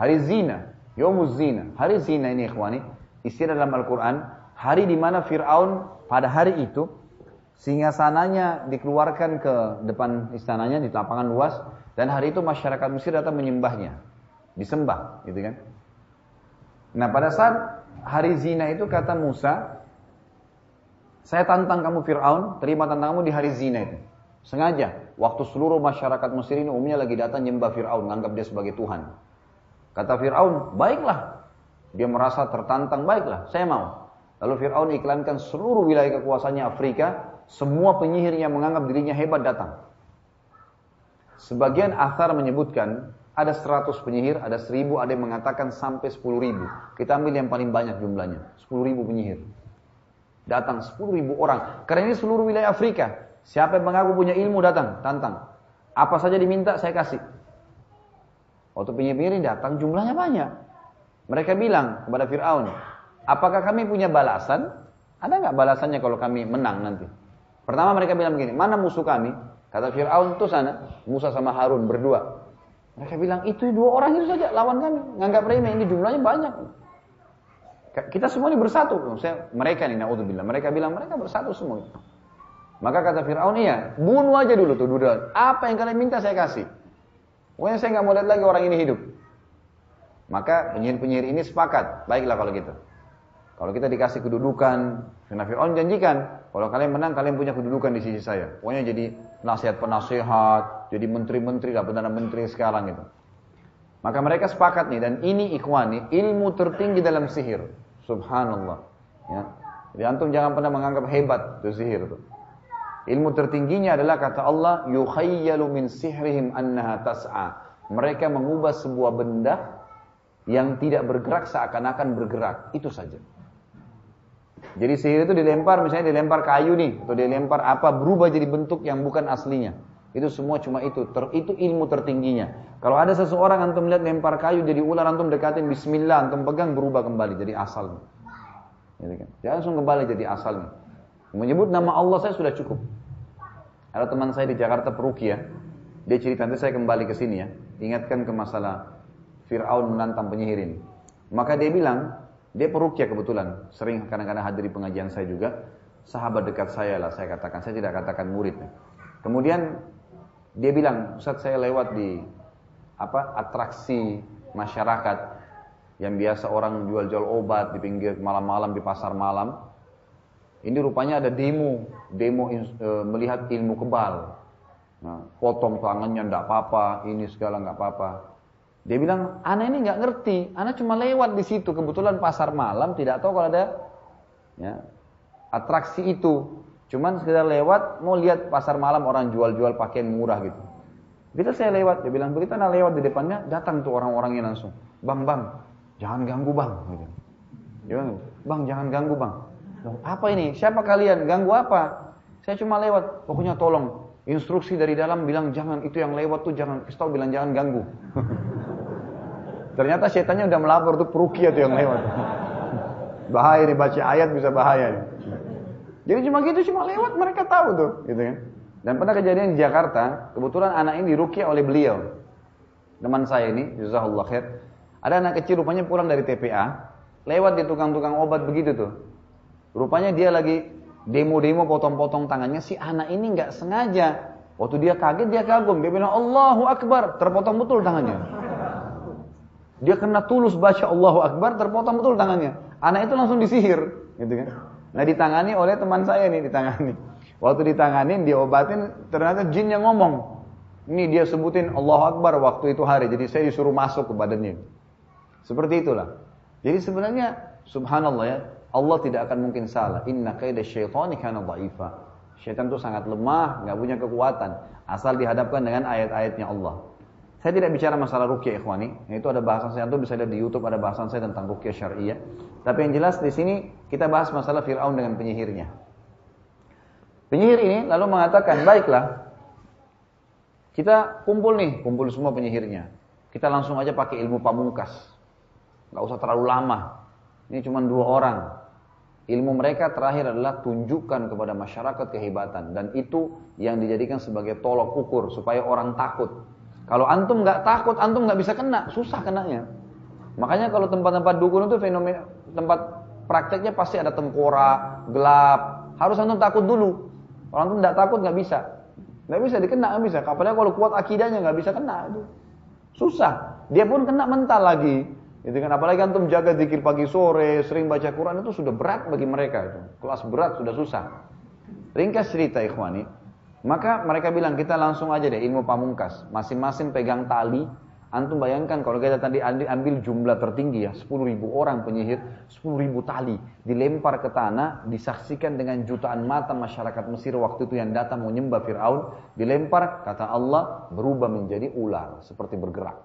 hari zina, yaumuz zina. Hari zina ini, ikhwani, istilah dalam Al-Quran, hari di mana Fir'aun pada hari itu, singgasananya dikeluarkan ke depan istananya di lapangan luas, dan hari itu masyarakat Mesir datang menyembahnya, disembah, gitu kan. Nah pada saat hari zina itu kata Musa, saya tantang kamu Fir'aun, terima tantanganmu di hari zina itu. Sengaja, waktu seluruh masyarakat Mesir ini umumnya lagi datang nyembah Fir'aun, menganggap dia sebagai Tuhan. Kata Fir'aun, baiklah, dia merasa tertantang, baiklah, saya mau. Lalu Fir'aun iklankan seluruh wilayah kekuasaannya Afrika, semua penyihir yang menganggap dirinya hebat datang. Sebagian Azar menyebutkan, ada 100 penyihir, ada 1000, ada yang mengatakan sampai 10.000. Kita ambil yang paling banyak jumlahnya, 10.000 penyihir. Datang 10.000 orang, karena ini seluruh wilayah Afrika. Siapa yang mengaku punya ilmu datang, tantang. Apa saja diminta, saya kasih. Waktu penyihir ini datang, jumlahnya banyak. Mereka bilang kepada Fir'aun, apakah kami punya balasan? Ada nggak balasannya kalau kami menang nanti? Pertama mereka bilang begini, mana musuh kami? Kata Fir'aun, itu sana, Musa sama Harun berdua. Mereka bilang, itu 2 orang itu saja lawan kami. Nganggap remeh, ini jumlahnya banyak. Kita semua ini bersatu. Maksudnya, mereka nih, na'udzubillah. Mereka bilang, mereka bersatu semua. Maka kata Fir'aun, iya, bunuh aja dulu tuh duda. Apa yang kalian minta saya kasih. Pokoknya saya nggak mau lihat lagi orang ini hidup. Maka penyihir-penyihir ini sepakat. Baiklah kalau gitu. Kalau kita dikasih kedudukan, karena Fir'aun janjikan, kalau kalian menang, kalian punya kedudukan di sisi saya. Pokoknya jadi penasihat-penasihat, jadi menteri-menteri, lah perdana menteri sekarang gitu. Maka mereka sepakat nih, dan ini ikhwani, ilmu tertinggi dalam sihir. Subhanallah. Ya. Jadi antum jangan pernah menganggap hebat itu sihir itu. Ilmu tertingginya adalah kata Allah, yukhayyalu min sihrihim annaha tas'a. Mereka mengubah sebuah benda yang tidak bergerak seakan-akan bergerak. Itu saja. Jadi sihir itu dilempar, misalnya dilempar kayu nih, atau dilempar apa, berubah jadi bentuk yang bukan aslinya. Itu semua cuma itu, itu ilmu tertingginya. Kalau ada seseorang antum lihat lempar kayu jadi ular, antum dekatin bismillah, antum pegang berubah kembali jadi asalnya. Gitu kan? Dia langsung kembali jadi asalnya. Menyebut nama Allah saya sudah cukup. Ada teman saya di Jakarta perukia, dia cerita, nanti saya kembali ke sini ya, ingatkan ke masalah Fir'aun menantang penyihirin. Maka dia bilang, dia perukia kebetulan, sering kadang-kadang hadiri pengajian saya juga, sahabat dekat saya lah saya katakan, saya tidak katakan muridnya. Kemudian dia bilang, Ustaz saya lewat di atraksi masyarakat yang biasa orang jual-jual obat di pinggir malam-malam di pasar malam. Ini rupanya ada demo melihat ilmu kebal. Nah, potong tangannya enggak apa-apa, ini segala enggak apa-apa. Dia bilang, "Ana ini enggak ngerti, ana cuma lewat di situ kebetulan pasar malam, tidak tahu kalau ada ya, atraksi itu. Cuman sekedar lewat, mau lihat pasar malam orang jual-jual pakaian murah gitu. Begitu saya lewat," dia bilang, "begitu ana lewat di depannya, datang tuh orang-orangnya langsung. Bang, jangan ganggu, Bang." Gitu. Dia bilang, "Bang, jangan ganggu, Bang." "Loh, apa ini? Siapa kalian? Ganggu apa? Saya cuma lewat. Pokoknya tolong, instruksi dari dalam bilang jangan, itu yang lewat tuh jangan, kasih tahu bilang jangan ganggu." Ternyata setannya udah melapor tuh perukia tuh yang lewat. Bahaya nih, baca ayat bisa bahaya nih. Jadi cuma gitu, cuma lewat mereka tahu tuh, gitu kan. Dan pernah kejadian di Jakarta, kebetulan anak ini diruqyah oleh beliau. Teman saya ini, jazakallahu khair. Ada anak kecil rupanya pulang dari TPA, lewat di tukang-tukang obat begitu tuh. Rupanya dia lagi demo-demo potong-potong tangannya, si anak ini nggak sengaja. Waktu dia kaget, dia kagum, dia bilang Allahu Akbar, terpotong betul tangannya. Dia kena tulus baca Allahu Akbar, terpotong betul tangannya. Anak itu langsung disihir, gitu kan. Nah ditangani oleh teman saya nih, ditangani. Waktu ditangani, diobatin, ternyata jin yang ngomong. Ini dia sebutin Allahu Akbar waktu itu hari, jadi saya disuruh masuk ke badannya. Seperti itulah. Jadi sebenarnya, subhanallah ya, Allah tidak akan mungkin salah. Inna kaida syaitani kana dha'ifa. Syaitan itu sangat lemah, nggak punya kekuatan, asal dihadapkan dengan ayat-ayatnya Allah. Saya tidak bicara masalah ruqyah ikhwani, itu ada bahasan saya, itu bisa lihat di YouTube ada bahasan saya tentang ruqyah syariah. Tapi yang jelas di sini kita bahas masalah Fir'aun dengan penyihirnya. Penyihir ini lalu mengatakan, "Baiklah. Kita kumpul nih, kumpul semua penyihirnya. Kita langsung aja pakai ilmu pamungkas. Enggak usah terlalu lama. Ini cuma 2 orang. Ilmu mereka terakhir adalah tunjukkan kepada masyarakat kehebatan dan itu yang dijadikan sebagai tolok ukur supaya orang takut." Kalau antum nggak takut, antum nggak bisa kena, susah kenanya. Makanya kalau tempat-tempat dukun itu fenomena, tempat prakteknya pasti ada tengkorak, gelap. Harus antum takut dulu. Kalau antum nggak takut nggak bisa, dikena nggak bisa. Apalagi kalau kuat akidahnya nggak bisa kena, itu susah. Dia pun kena mental lagi. Itu kan apalagi antum jaga zikir pagi sore, sering baca Quran itu sudah berat bagi mereka itu. Kelas berat sudah susah. Ringkas cerita ikhwani. Maka mereka bilang kita langsung aja deh ilmu pamungkas. Masing-masing pegang tali. Antum bayangkan kalau kita tadi ambil jumlah tertinggi ya 10.000 orang penyihir, 10.000 tali dilempar ke tanah, disaksikan dengan jutaan mata masyarakat Mesir waktu itu yang datang menyembah Fir'aun. Dilempar, kata Allah, berubah menjadi ular, seperti bergerak.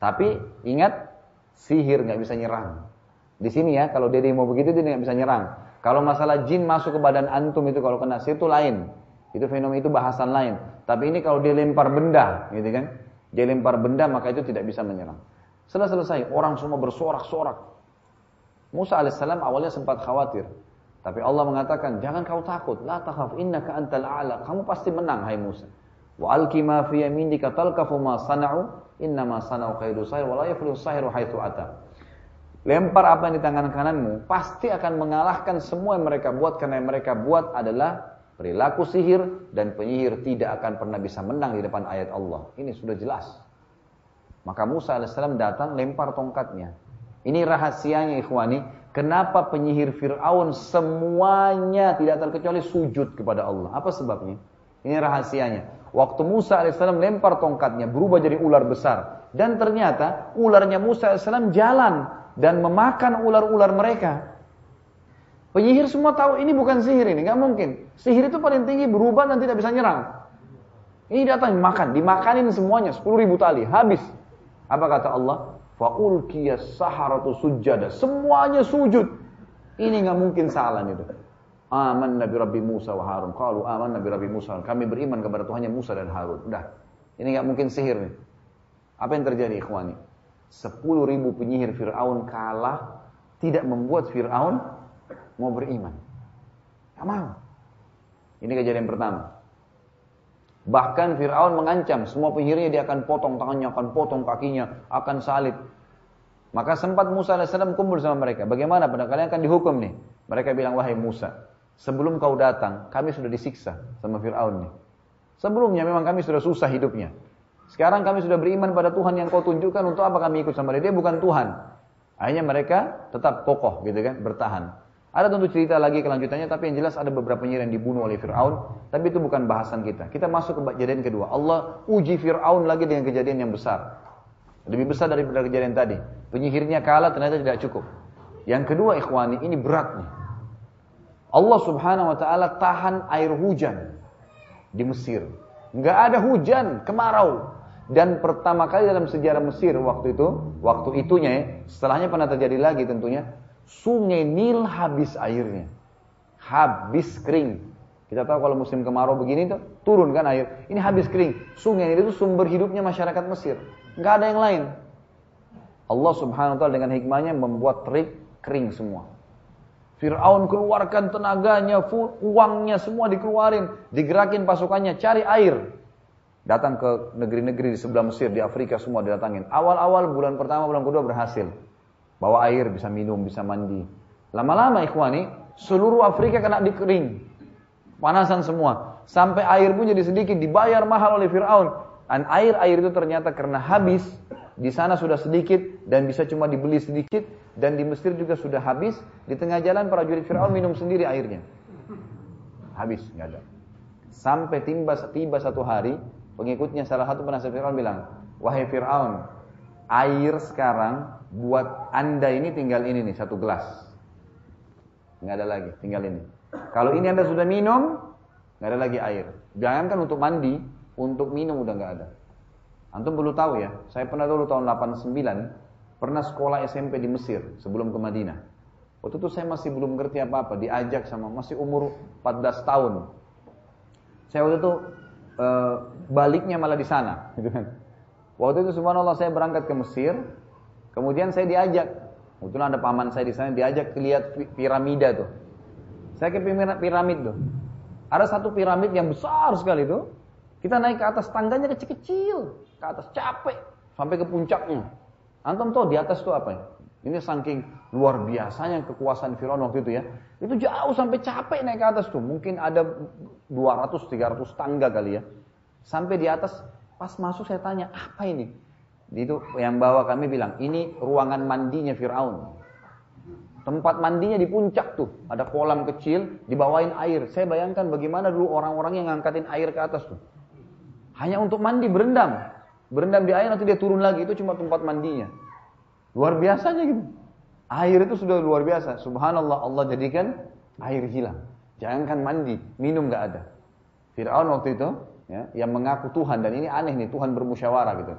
Tapi ingat, sihir gak bisa nyerang. Di sini ya, kalau dia mau begitu dia gak bisa nyerang. Kalau masalah jin masuk ke badan antum itu kalau kena sihir itu lain. Itu fenomena, itu bahasan lain. Tapi ini kalau dia lempar benda, gitu kan? Dia lempar benda maka itu tidak bisa menyerang. Setelah selesai, orang semua bersorak-sorak. Musa alaihissalam awalnya sempat khawatir. Tapi Allah mengatakan, "Jangan kau takut. La takhaf innaka antal a'la. Kamu pasti menang, hai Musa. Wa alqi ma fi yaminika talqafu ma sana'u, innama sana'u qaidu sayr wa la yaflihu as-sahru haitsu ata." Lempar apa yang di tangan kananmu, pasti akan mengalahkan semua yang mereka buat, karena yang mereka buat adalah perilaku sihir, dan penyihir tidak akan pernah bisa menang di depan ayat Allah. Ini sudah jelas. Maka Musa AS datang lempar tongkatnya. Ini rahasianya ikhwani, kenapa penyihir Fir'aun semuanya tidak terkecuali sujud kepada Allah. Apa sebabnya? Ini rahasianya. Waktu Musa AS lempar tongkatnya, berubah jadi ular besar. Dan ternyata ularnya Musa AS jalan dan memakan ular-ular mereka. Penyihir semua tahu ini bukan sihir, ini gak mungkin. Sihir itu paling tinggi berubah dan tidak bisa nyerang. Ini datang makan, dimakanin semuanya 10.000 tali, habis. Apa kata Allah? Fa'ulqiyas saharatu sujada, semuanya sujud. Ini gak mungkin salah itu. Amanna bi Rabbi Musa wa Harun. Qalu amanna bi Rabbi Musa, kami beriman kepada Tuhannya Musa dan Harun. Udah, ini gak mungkin sihir nih. Apa yang terjadi ikhwani? 10.000 penyihir Fir'aun kalah, tidak membuat Fir'aun mau beriman. Gak mau. Ini kejadian pertama. Bahkan Fir'aun mengancam semua penyihirnya, dia akan potong tangannya, akan potong kakinya, akan salib. Maka sempat Musa AS kumpul sama mereka. Bagaimana pada kalian akan dihukum nih? Mereka bilang, wahai Musa, sebelum kau datang, kami sudah disiksa sama Fir'aun nih. Sebelumnya memang kami sudah susah hidupnya. Sekarang kami sudah beriman pada Tuhan yang kau tunjukkan, untuk apa kami ikut sama dia? Dia bukan Tuhan. Akhirnya mereka tetap kokoh gitu kan, bertahan. Ada tentu cerita lagi kelanjutannya, tapi yang jelas ada beberapa penyihir yang dibunuh oleh Fir'aun. Tapi itu bukan bahasan kita. Kita masuk ke kejadian kedua. Allah uji Fir'aun lagi dengan kejadian yang besar. Lebih besar daripada kejadian tadi. Penyihirnya kalah, ternyata tidak cukup. Yang kedua ikhwani, ini berat nih. Allah Subhanahu wa ta'ala tahan air hujan di Mesir. Nggak ada hujan, kemarau. Dan pertama kali dalam sejarah Mesir waktu itunya ya, setelahnya pernah terjadi lagi tentunya, sungai Nil habis airnya, habis kering. Kita tahu kalau musim kemarau begini tuh turun kan air, ini habis kering. Sungai Nil itu sumber hidupnya masyarakat Mesir, nggak ada yang lain. Allah Subhanahu wa ta'ala dengan hikmahnya membuat terik, kering semua. Fir'aun keluarkan tenaganya, uangnya semua dikeluarin, digerakin pasukannya cari air. Datang ke negeri-negeri di sebelah Mesir, di Afrika semua didatangin. Awal-awal bulan pertama, bulan kedua berhasil. Bawa air, bisa minum, bisa mandi. Lama-lama ikhwani, seluruh Afrika kena dikering. Panasan semua. Sampai air pun jadi sedikit, dibayar mahal oleh Fir'aun. Dan air-air itu ternyata karena habis, di sana sudah sedikit, dan bisa cuma dibeli sedikit. Dan di Mesir juga sudah habis. Di tengah jalan para jurid Fir'aun minum sendiri airnya. Habis, gak ada. Sampai tiba satu hari, pengikutnya salah satu penasihat Fir'aun bilang, wahai Fir'aun, air sekarang buat anda ini tinggal ini nih, 1 gelas. Nggak ada lagi, tinggal ini. Kalau ini anda sudah minum, nggak ada lagi air. Jangankan untuk mandi, untuk minum udah nggak ada. Antum perlu tahu ya, saya pernah dulu tahun 89, pernah sekolah SMP di Mesir sebelum ke Madinah. Waktu itu saya masih belum ngerti apa-apa, diajak sama, masih umur 14 tahun. Saya waktu itu baliknya malah di sana gitu kan. Waktu itu subhanallah saya berangkat ke Mesir, kemudian saya diajak, kebetulan ada paman saya di sana, diajak lihat piramida tuh. Saya ke piramid tuh. Ada satu piramid yang besar sekali tuh. Kita naik ke atas, tangganya kecil-kecil, ke atas, capek sampai ke puncaknya. Antum tahu di atas tuh apa ya? Ini saking luar biasanya kekuasaan Fir'aun waktu itu ya. Itu jauh sampai capek naik ke atas tuh. Mungkin ada 200-300 tangga kali ya. Sampai di atas, pas masuk saya tanya, apa ini? Itu yang bawa kami bilang, ini ruangan mandinya Fir'aun. Tempat mandinya di puncak tuh. Ada kolam kecil, dibawain air. Saya bayangkan bagaimana dulu orang-orang yang ngangkatin air ke atas tuh. Hanya untuk mandi, berendam. Berendam di air, nanti dia turun lagi. Itu cuma tempat mandinya. Luar biasanya gitu. Air itu sudah luar biasa. Subhanallah, Allah jadikan air hilang. Jangankan mandi, minum gak ada. Fir'aun waktu itu ya, yang mengaku Tuhan, dan ini aneh nih, Tuhan bermusyawarah gitu.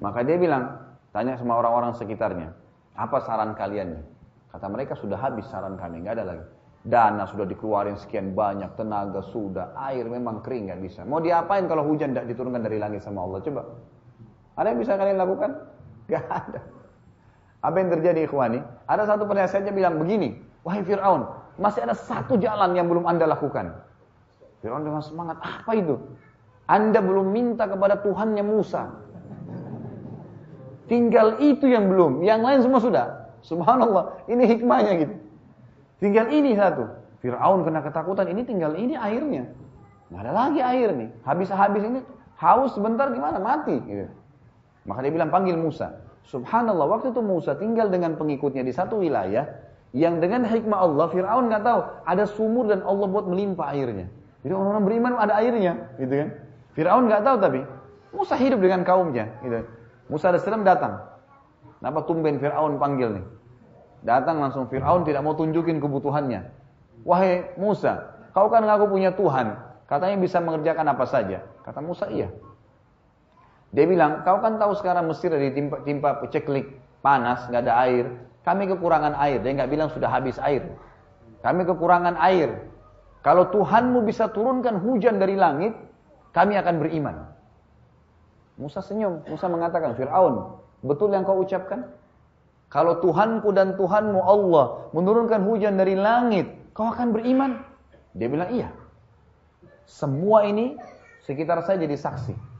Maka dia bilang, tanya sama orang-orang sekitarnya, apa saran kalian nih? Kata mereka, sudah habis saran kami, gak ada lagi. Dana sudah dikeluarin sekian banyak, tenaga sudah, air memang kering, gak bisa. Mau diapain kalau hujan gak diturunkan dari langit sama Allah? Coba, ada yang bisa kalian lakukan? Gak ada. Apa yang terjadi ikhwani? Ada satu penasihatnya bilang begini, wahai Fir'aun, masih ada satu jalan yang belum anda lakukan. Fir'aun dengan semangat, apa itu? Anda belum minta kepada Tuhannya Musa. Tinggal itu yang belum, yang lain semua sudah. Subhanallah, ini hikmahnya gitu. Tinggal ini satu. Fir'aun kena ketakutan, ini tinggal ini airnya. Nggak ada lagi air nih. Habis-habis ini haus sebentar gimana? Mati gitu. Maka dia bilang panggil Musa. Subhanallah, waktu itu Musa tinggal dengan pengikutnya di satu wilayah yang dengan hikmah Allah, Fir'aun nggak tahu ada sumur dan Allah buat melimpah airnya. Jadi orang-orang beriman ada airnya, gitu kan? Fir'aun nggak tahu tapi Musa hidup dengan kaumnya, gitu. Musa AS datang. Kenapa tumben Fir'aun panggil nih? Datang langsung Fir'aun tidak mau tunjukin kebutuhannya. Wahai Musa, kau kan ngaku punya Tuhan. Katanya bisa mengerjakan apa saja. Kata Musa, iya. Dia bilang, kau kan tahu sekarang Mesir ada ditimpa peceklik panas, gak ada air. Kami kekurangan air. Dia gak bilang sudah habis air. Kami kekurangan air. Kalau Tuhanmu bisa turunkan hujan dari langit, kami akan beriman. Musa senyum. Musa mengatakan, Fir'aun, betul yang kau ucapkan? Kalau Tuhanku dan Tuhanmu Allah menurunkan hujan dari langit, kau akan beriman? Dia bilang iya. Semua ini sekitar saya jadi saksi.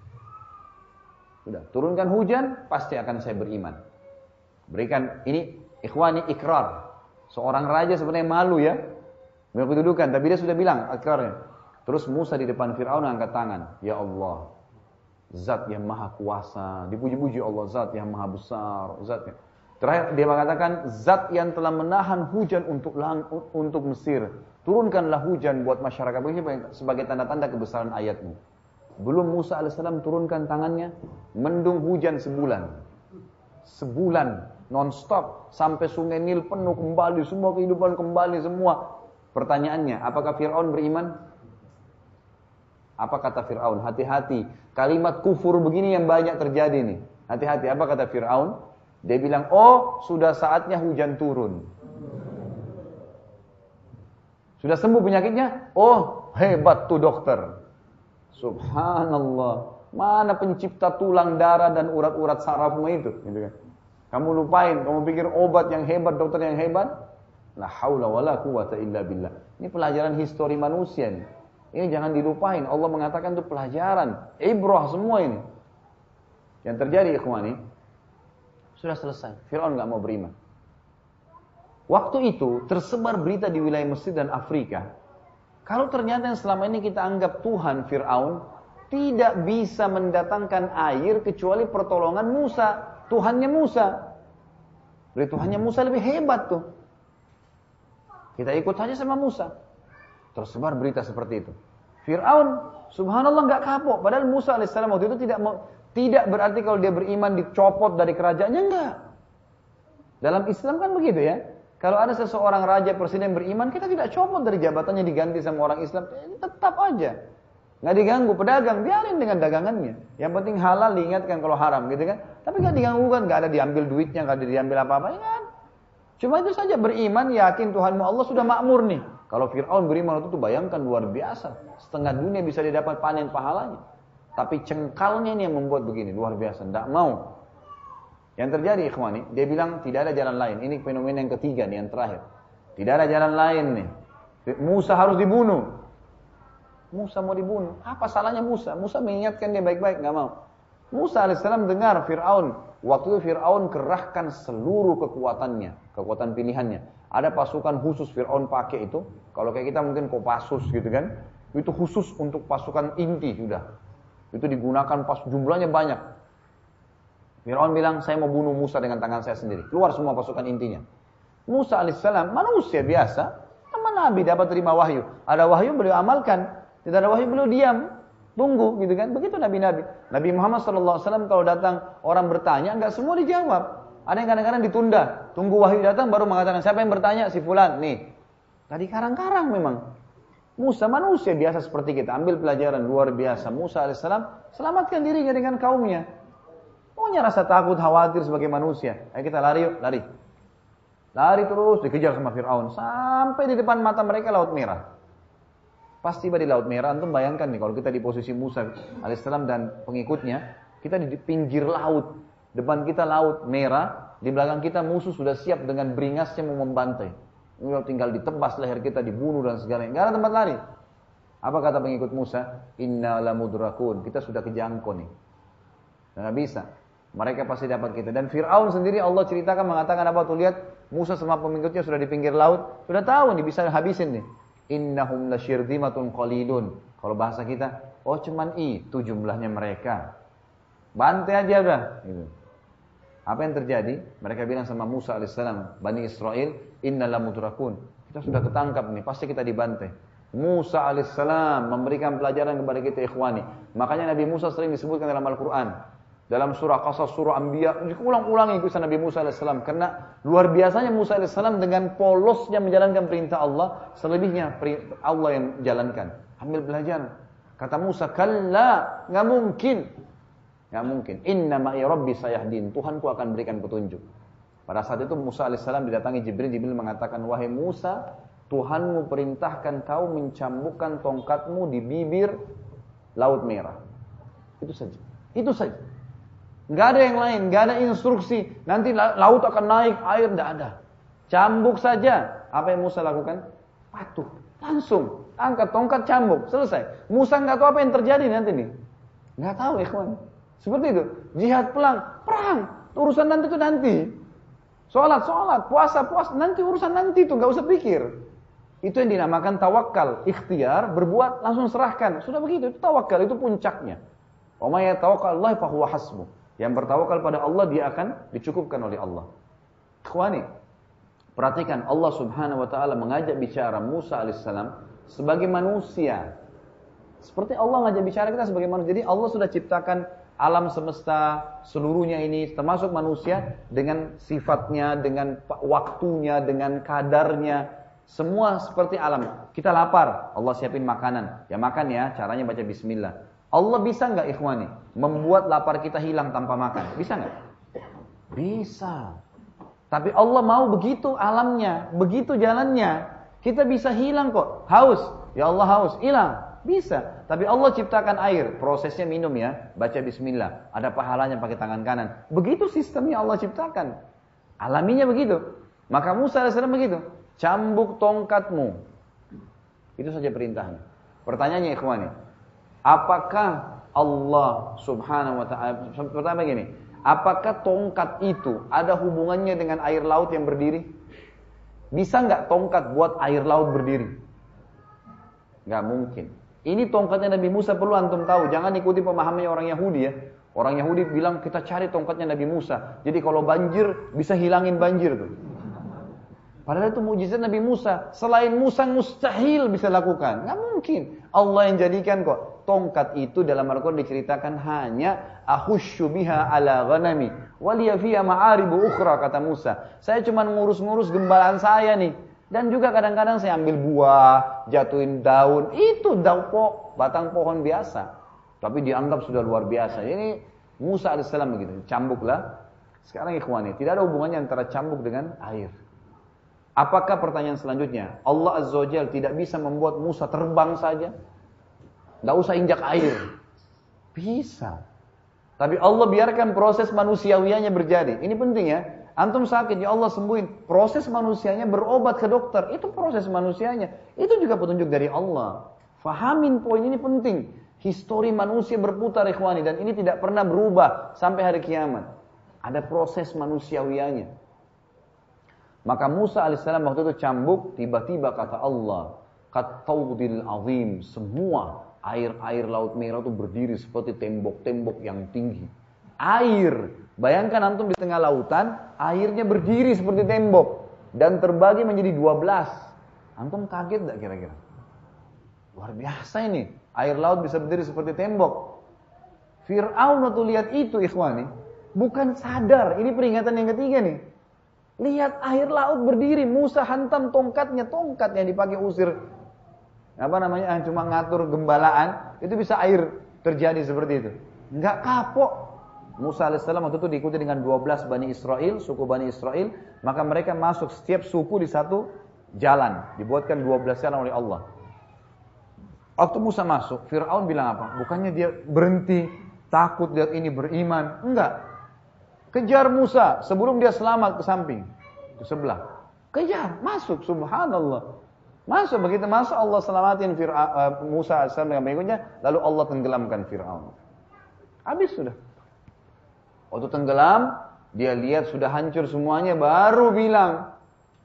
Sudah, turunkan hujan, pasti akan saya beriman. Berikan, ini ikhwani ikrar. Seorang raja sebenarnya malu ya. Punya kedudukan, tapi dia sudah bilang ikrarnya. Terus Musa di depan Fir'aun angkat tangan. Ya Allah, Zat yang maha kuasa, dipuji-puji Allah, Zat yang maha besar, Zatnya. Terakhir dia mengatakan, Zat yang telah menahan hujan untuk Mesir, turunkanlah hujan buat masyarakat sebagai tanda-tanda kebesaran ayatmu. Belum Musa AS turunkan tangannya, mendung hujan sebulan. Sebulan, non-stop, sampai sungai Nil penuh kembali, semua kehidupan kembali, semua. Pertanyaannya, apakah Fir'aun beriman? Apa kata Fir'aun? Hati-hati. Kalimat kufur begini yang banyak terjadi nih. Hati-hati. Apa kata Fir'aun? Dia bilang, oh sudah saatnya hujan turun. Sudah sembuh penyakitnya? Oh hebat tuh dokter. Subhanallah. Mana pencipta tulang, darah, dan urat-urat sarafmu itu? Gitu kan? Kamu lupain. Kamu pikir obat yang hebat, dokter yang hebat? La haula wa la quwata illa billah. Ini pelajaran histori manusia nih. Ini jangan dilupain. Allah mengatakan itu pelajaran. Ibrah semua ini. Yang terjadi ikhwani. Sudah selesai. Fir'aun gak mau beriman. Waktu itu tersebar berita di wilayah Mesir dan Afrika. Kalau ternyata yang selama ini kita anggap Tuhan Fir'aun. Tidak bisa mendatangkan air kecuali pertolongan Musa. Tuhannya Musa. Berarti Tuhannya Musa lebih hebat tuh. Kita ikut saja sama Musa. Tersebar berita seperti itu. Fir'aun, subhanallah nggak kapok. Padahal Musa AS waktu itu tidak berarti kalau dia beriman dicopot dari kerajaannya, enggak. Dalam Islam kan begitu ya. Kalau ada seseorang raja presiden beriman, kita tidak copot dari jabatannya diganti sama orang Islam. Tetap aja. Nggak diganggu pedagang, biarin dengan dagangannya. Yang penting halal, diingatkan kalau haram gitu kan. Tapi nggak diganggu kan, nggak ada diambil duitnya, nggak ada diambil apa-apa. Kan? Cuma itu saja beriman, yakin Tuhanmu Allah sudah makmur nih. Kalau Fir'aun beriman itu bayangkan luar biasa. Setengah dunia bisa didapat panen pahalanya. Tapi cengkalnya ini yang membuat begini. Luar biasa. Tidak mau. Yang terjadi ikhwani. Dia bilang tidak ada jalan lain. Ini fenomena yang ketiga nih. Yang terakhir. Tidak ada jalan lain nih. Musa harus dibunuh. Musa mau dibunuh. Apa salahnya Musa? Musa mengingatkan dia baik-baik. Tidak mau. Musa AS dengar Fir'aun. Waktu itu Fir'aun kerahkan seluruh kekuatannya. Kekuatan pilihannya. Ada pasukan khusus Fir'aun pakai itu. Kalau kayak kita mungkin Kopassus gitu kan. Itu khusus untuk pasukan inti sudah. Itu digunakan pas jumlahnya banyak. Fir'aun bilang, saya mau bunuh Musa dengan tangan saya sendiri. Keluar semua pasukan intinya. Musa AS manusia biasa. Sama Nabi dapat terima wahyu. Ada wahyu beliau amalkan. Tidak ada wahyu beliau diam. Tunggu gitu kan, begitu Nabi-Nabi. Nabi Muhammad SAW kalau datang orang bertanya, enggak semua dijawab. Ada yang kadang-kadang ditunda, tunggu wahyu datang baru mengatakan, siapa yang bertanya? Si fulan, nih. Tadi karang-karang memang. Musa manusia biasa seperti kita, ambil pelajaran luar biasa. Musa AS selamatkan dirinya dengan kaumnya. Punya rasa takut, khawatir sebagai manusia. Ayo kita lari yuk, lari. Lari terus, dikejar sama Fir'aun. Sampai di depan mata mereka Laut Merah. Pas tiba di Laut Merah, antum bayangkan nih kalau kita di posisi Musa AS dan pengikutnya, kita di pinggir laut, depan kita Laut Merah, di belakang kita musuh sudah siap dengan beringasnya mau membantai. Tinggal ditebas leher kita, dibunuh dan segalanya. Enggak ada tempat lari. Apa kata pengikut Musa? Inna lamudrakun. Kita sudah kejangkau nih. Enggak bisa. Mereka pasti dapat kita. Dan Fir'aun sendiri Allah ceritakan mengatakan apa tuh, lihat Musa sama pengikutnya sudah di pinggir laut, sudah tahu nih bisa habisin nih. Innahum lasyirzimatun qalilun. Kalau bahasa kita, oh cuman itu jumlahnya mereka. Bantai aja udah gitu. Apa yang terjadi? Mereka bilang sama Musa alaihissalam, Bani Israel, innal mudrakun. Kita sudah ketangkap nih, pasti kita dibantai. Musa alaihissalam memberikan pelajaran kepada kita ikhwani. Makanya Nabi Musa sering disebutkan dalam Al-Qur'an. Dalam surah Qasas, surah Anbiya, diulang-ulangi kisah Nabi Musa AS. Karena luar biasanya Musa AS dengan polosnya menjalankan perintah Allah, selebihnya Allah yang jalankan. Ambil pelajaran. Kata Musa, kalla, nggak mungkin. Nggak mungkin. Inna ma'i rabbi sayahdin, Tuhanku akan berikan petunjuk. Pada saat itu Musa AS didatangi Jibril, Jibril mengatakan, wahai Musa, Tuhanmu perintahkan kau mencambukkan tongkatmu di bibir Laut Merah. Itu saja. Itu saja. Nggak ada yang lain, nggak ada instruksi. Nanti laut akan naik, air nggak ada. Cambuk saja. Apa yang Musa lakukan? Patuh, langsung angkat tongkat cambuk, selesai. Musa nggak tahu apa yang terjadi nanti nih. Nggak tahu, ikhwan. Seperti itu. Jihad perang, urusan nanti itu nanti. Sholat, puasa, nanti urusan nanti itu nggak usah pikir. Itu yang dinamakan tawakal, ikhtiar, berbuat langsung serahkan. Sudah begitu, itu tawakal, itu puncaknya. Wa may yatawakkalallahu fa huwa hasbuh. Yang bertawakal pada Allah, dia akan dicukupkan oleh Allah. Ikhwani, perhatikan Allah subhanahu wa ta'ala mengajak bicara Musa alaihissalam sebagai manusia. Seperti Allah ngajak bicara kita sebagai manusia. Jadi Allah sudah ciptakan alam semesta seluruhnya ini, termasuk manusia, dengan sifatnya, dengan waktunya, dengan kadarnya. Semua seperti alam. Kita lapar, Allah siapin makanan. Ya makan ya, caranya baca bismillah. Allah bisa nggak ikhwani membuat lapar kita hilang tanpa makan? Bisa nggak? Bisa. Tapi Allah mau begitu alamnya, begitu jalannya. Kita bisa hilang kok. Haus, ya Allah haus, hilang. Bisa. Tapi Allah ciptakan air, prosesnya minum ya, baca bismillah. Ada pahalanya pakai tangan kanan. Begitu sistemnya Allah ciptakan. Alaminya begitu. Maka Musa AS begitu. Cambuk tongkatmu. Itu saja perintahnya. Pertanyaannya ikhwani, apakah Allah subhanahu wa ta'ala, pertama gini, apakah tongkat itu ada hubungannya dengan air laut yang berdiri? Bisa nggak tongkat buat air laut berdiri? Nggak mungkin. Ini tongkatnya Nabi Musa, perlu antum tahu. Jangan ikuti pemahamannya orang Yahudi ya. Orang Yahudi bilang kita cari tongkatnya Nabi Musa. Jadi kalau banjir bisa hilangin banjir tuh. Padahal itu mujizat Nabi Musa. Selain Musa mustahil bisa lakukan. Nggak mungkin. Allah yang jadikan kok. Tongkat itu dalam Al-Quran diceritakan hanya akhushu biha ala ghanami waliya fiha ma'aribu ukhra, kata Musa. Saya cuma ngurus-ngurus gembalaan saya nih. Dan juga kadang-kadang saya ambil buah, jatuhin daun. Itu daun batang pohon biasa. Tapi dianggap sudah luar biasa. Ini Musa AS begitu. Cambuklah. Sekarang ikhwani, tidak ada hubungannya antara cambuk dengan air. Apakah pertanyaan selanjutnya, Allah Azza wa Jalla tidak bisa membuat Musa terbang saja? Nggak usah injak air. Bisa. Tapi Allah biarkan proses manusiawianya berjadi. Ini penting ya. Antum sakit, ya Allah sembuhin. Proses manusianya, berobat ke dokter. Itu proses manusianya. Itu juga petunjuk dari Allah. Fahamin poin ini penting. Histori manusia berputar ikhwani. Dan ini tidak pernah berubah sampai hari kiamat. Ada proses manusiawianya. Maka Musa AS waktu itu cambuk. Tiba-tiba kata Allah, Qattawdil azim. Semua air-air Laut Merah itu berdiri seperti tembok-tembok yang tinggi. Air, bayangkan antum di tengah lautan, airnya berdiri seperti tembok dan terbagi menjadi 12. Antum kaget gak kira-kira? Luar biasa ini, air laut bisa berdiri seperti tembok. Fir'aun waktu lihat itu ikhwani, bukan sadar, ini peringatan yang ketiga nih. Lihat air laut berdiri, Musa hantam tongkatnya, tongkat yang dipakai usir cuma ngatur gembalaan, itu bisa air terjadi seperti itu. Enggak kapok. Musa AS waktu itu diikuti dengan 12 Bani Israel, suku Bani Israel. Maka mereka masuk setiap suku di satu jalan. Dibuatkan 12 jalan oleh Allah. Waktu Musa masuk, Fir'aun bilang apa? Bukannya dia berhenti, takut lihat ini beriman. Enggak. Kejar Musa sebelum dia selamat ke samping, ke sebelah. Kejar, masuk, subhanallah. Masuk, begitu masuk Allah selamatin Musa AS dengan pengikutnya. Lalu Allah tenggelamkan Fir'aun. Habis sudah. Waktu tenggelam, dia lihat sudah hancur semuanya, baru bilang,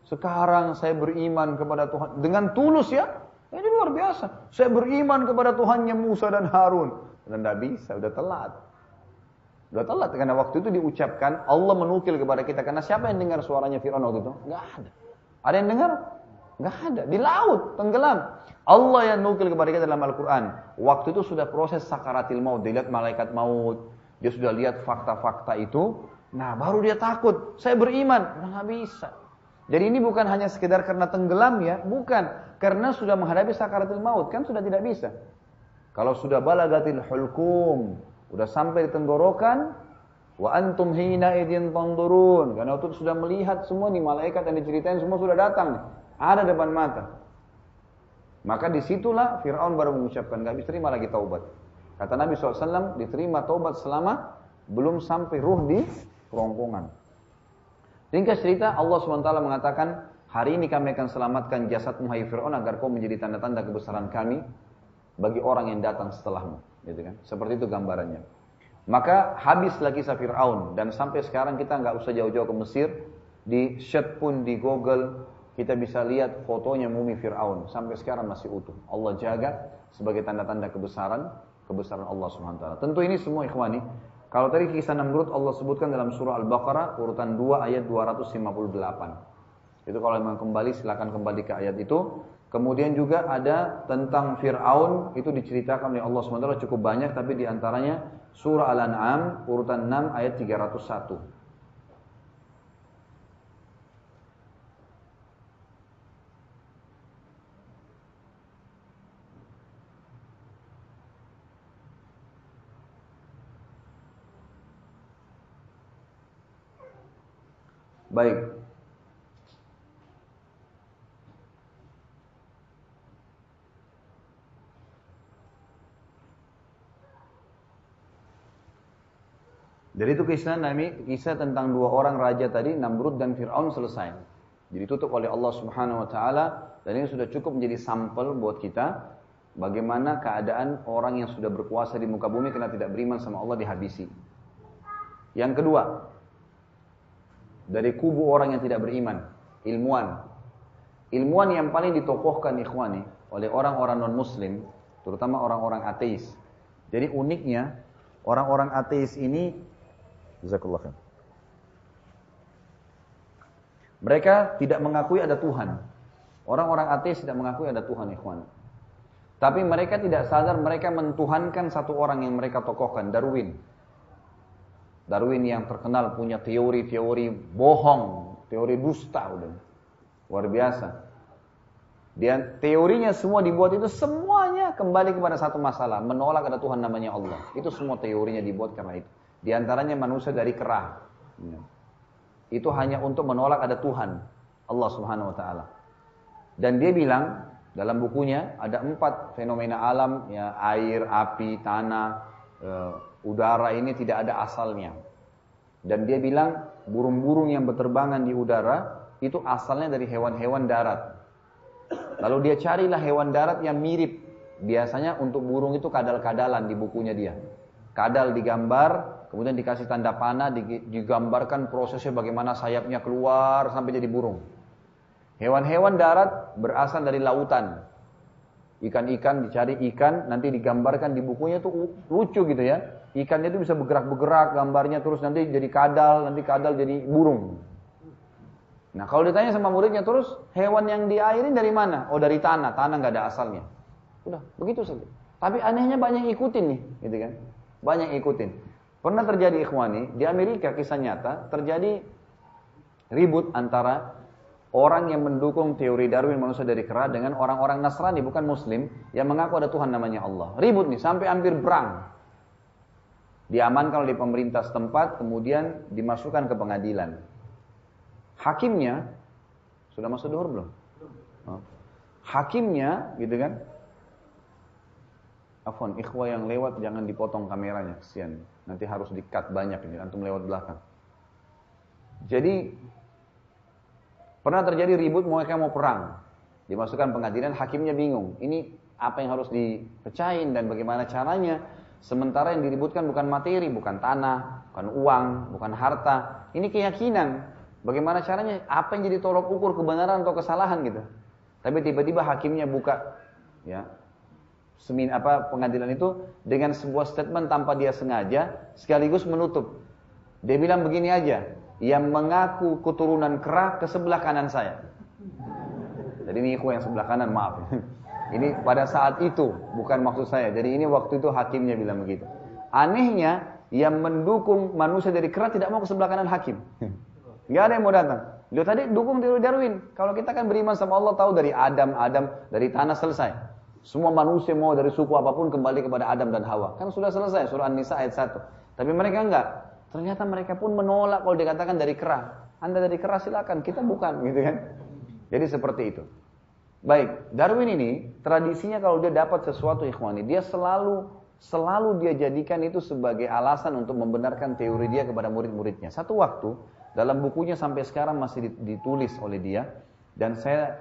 sekarang saya beriman kepada Tuhan. Dengan tulus ya, ini luar biasa. Saya beriman kepada Tuhannya Musa dan Harun. Dan tidak bisa, sudah telat. Sudah telat, karena waktu itu diucapkan, Allah menukil kepada kita. Karena siapa yang dengar suaranya Fir'aun waktu itu? Nggak ada. Ada yang dengar? Nggak ada. Di laut, tenggelam. Allah yang nukil kepada kita dalam Al-Quran. Waktu itu sudah proses sakaratil maut. Dilihat malaikat maut. Dia sudah lihat fakta-fakta itu. Nah, baru dia takut. Saya beriman. Nah, nggak bisa. Jadi ini bukan hanya sekedar karena tenggelam ya. Bukan. Karena sudah menghadapi sakaratul maut. Kan sudah tidak bisa. Kalau sudah balagatil hulkum. Sudah sampai di tenggorokan. Wa antum hina idin tandurun. Karena itu sudah melihat semua nih. Malaikat yang diceritain semua sudah datang. Ada depan mata. Maka disitulah Fir'aun baru mengucapkan. Nggak bisa terima lagi taubat. Kata Nabi SAW, diterima taubat selama belum sampai ruh di kerongkongan. Ringkas cerita, Allah SWT mengatakan, hari ini kami akan selamatkan jasadmu, hai Fir'aun, agar kau menjadi tanda-tanda kebesaran kami bagi orang yang datang setelahmu. Gitu kan? Seperti itu gambarannya. Maka habislah kisah Fir'aun. Dan sampai sekarang kita nggak usah jauh-jauh ke Mesir. Di search pun di Google, kita bisa lihat fotonya mumi Fir'aun. Sampai sekarang masih utuh. Allah jaga sebagai tanda-tanda kebesaran Allah Subhanahu wa taala. Tentu ini semua ikhwani. Kalau tadi kisah Namrud Allah sebutkan dalam surah Al-Baqarah urutan 2 ayat 258. Itu kalau memang kembali silakan kembali ke ayat itu. Kemudian juga ada tentang Fir'aun itu diceritakan oleh Allah Subhanahu wa taala cukup banyak tapi di antaranya surah Al-An'am urutan 6 ayat 301. Baik. Dari itu kisah tentang dua orang raja tadi, Namrud dan Fir'aun selesai. Jadi tutup oleh Allah Subhanahu wa taala dan ini sudah cukup menjadi sampel buat kita bagaimana keadaan orang yang sudah berkuasa di muka bumi karena tidak beriman sama Allah dihabisi. Yang kedua, dari kubu orang yang tidak beriman, ilmuwan. Ilmuwan yang paling ditokohkan ikhwani oleh orang-orang non-muslim, terutama orang-orang ateis. Jadi uniknya, orang-orang ateis ini, jazakallahu khairan, mereka tidak mengakui ada Tuhan. Orang-orang ateis tidak mengakui ada Tuhan ikhwani. Tapi mereka tidak sadar mereka mentuhankan satu orang yang mereka tokohkan, Darwin. Darwin yang terkenal punya teori-teori bohong, teori dusta udah. Luar biasa. Dia teorinya semua dibuat itu semuanya kembali kepada satu masalah, menolak ada Tuhan namanya Allah. Itu semua teorinya dibuat karena itu. Di antaranya manusia dari kera. Itu hanya untuk menolak ada Tuhan, Allah Subhanahu wa taala. Dan dia bilang dalam bukunya ada 4 fenomena alam ya, air, api, tanah, udara ini tidak ada asalnya. Dan dia bilang burung-burung yang berterbangan di udara itu asalnya dari hewan-hewan darat. Lalu dia carilah hewan darat yang mirip. Biasanya untuk burung itu kadal-kadalan di bukunya dia. Kadal digambar, kemudian dikasih tanda panah, digambarkan prosesnya bagaimana sayapnya keluar sampai jadi burung. Hewan-hewan darat berasal dari lautan. Ikan-ikan, dicari ikan, nanti digambarkan di bukunya tuh lucu gitu ya. Ikannya itu bisa bergerak-bergerak, gambarnya terus nanti jadi kadal, nanti kadal jadi burung. Nah kalau ditanya sama muridnya terus, hewan yang diairin dari mana? Oh dari tanah, tanah nggak ada asalnya. Udah, begitu saja. Tapi anehnya banyak ikutin nih, gitu kan. Banyak ikutin. Pernah terjadi ikhwani, di Amerika kisah nyata, terjadi ribut antara orang yang mendukung teori Darwin manusia dari kera dengan orang-orang Nasrani bukan Muslim yang mengaku ada Tuhan namanya Allah. Ribut nih sampai hampir berang. Diamankan oleh pemerintah setempat kemudian dimasukkan ke pengadilan. Hakimnya sudah masuk duhur belum? Hakimnya gitu kan? Afwan, ikhwah yang lewat jangan dipotong kameranya, kesian. Nanti harus di-cut banyak ini antum lewat belakang. Jadi pernah terjadi ribut mereka mau perang. Dimasukkan pengadilan, hakimnya bingung. Ini apa yang harus dipecahin dan bagaimana caranya. Sementara yang diributkan bukan materi, bukan tanah, bukan uang, bukan harta. Ini keyakinan. Bagaimana caranya? Apa yang jadi tolok ukur kebenaran atau kesalahan gitu? Tapi tiba-tiba hakimnya buka, ya, pengadilan itu dengan sebuah statement tanpa dia sengaja, sekaligus menutup. Dia bilang begini aja, yang mengaku keturunan kera ke sebelah kanan saya. Jadi ini ikhwan yang sebelah kanan, maaf. Ini pada saat itu, bukan maksud saya. Jadi ini waktu itu hakimnya bilang begitu. Anehnya, yang mendukung manusia dari kera tidak mau ke sebelah kanan hakim. Gak ada yang mau datang. Dia tadi dukung teori Darwin. Kalau kita kan beriman sama Allah, tahu dari Adam, dari tanah selesai. Semua manusia mau dari suku apapun kembali kepada Adam dan Hawa. Kan sudah selesai, surah An-Nisa ayat 1. Tapi mereka enggak. Ternyata mereka pun menolak kalau dikatakan dari kera. Anda dari kera silakan, kita bukan gitu kan. Jadi seperti itu. Baik, Darwin ini tradisinya kalau dia dapat sesuatu ikhwani, dia selalu dia jadikan itu sebagai alasan untuk membenarkan teori dia kepada murid-muridnya. Satu waktu dalam bukunya sampai sekarang masih ditulis oleh dia, dan saya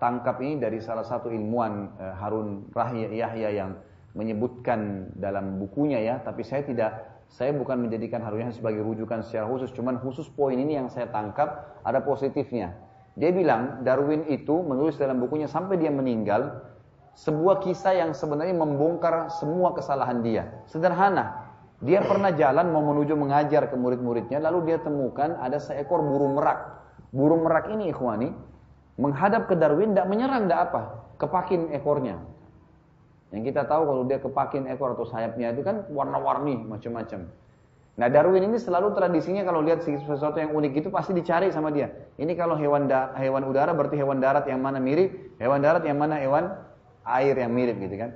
tangkap ini dari salah satu ilmuwan Harun Yahya yang menyebutkan dalam bukunya ya, tapi saya bukan menjadikan Harun Yahya sebagai rujukan secara khusus, cuman khusus poin ini yang saya tangkap ada positifnya. Dia bilang Darwin itu menulis dalam bukunya sampai dia meninggal sebuah kisah yang sebenarnya membongkar semua kesalahan dia. Sederhana, dia pernah jalan mau menuju mengajar ke murid-muridnya, lalu dia temukan ada seekor burung merak. Burung merak ini ikhwani menghadap ke Darwin, tidak menyerang, tidak apa, kepakin ekornya. Yang kita tahu kalau dia kepakin ekor atau sayapnya itu kan warna-warni macam-macam. Nah Darwin ini selalu tradisinya kalau lihat sesuatu yang unik itu pasti dicari sama dia. Ini kalau hewan udara berarti hewan darat yang mana mirip, hewan darat yang mana hewan air yang mirip gitu kan.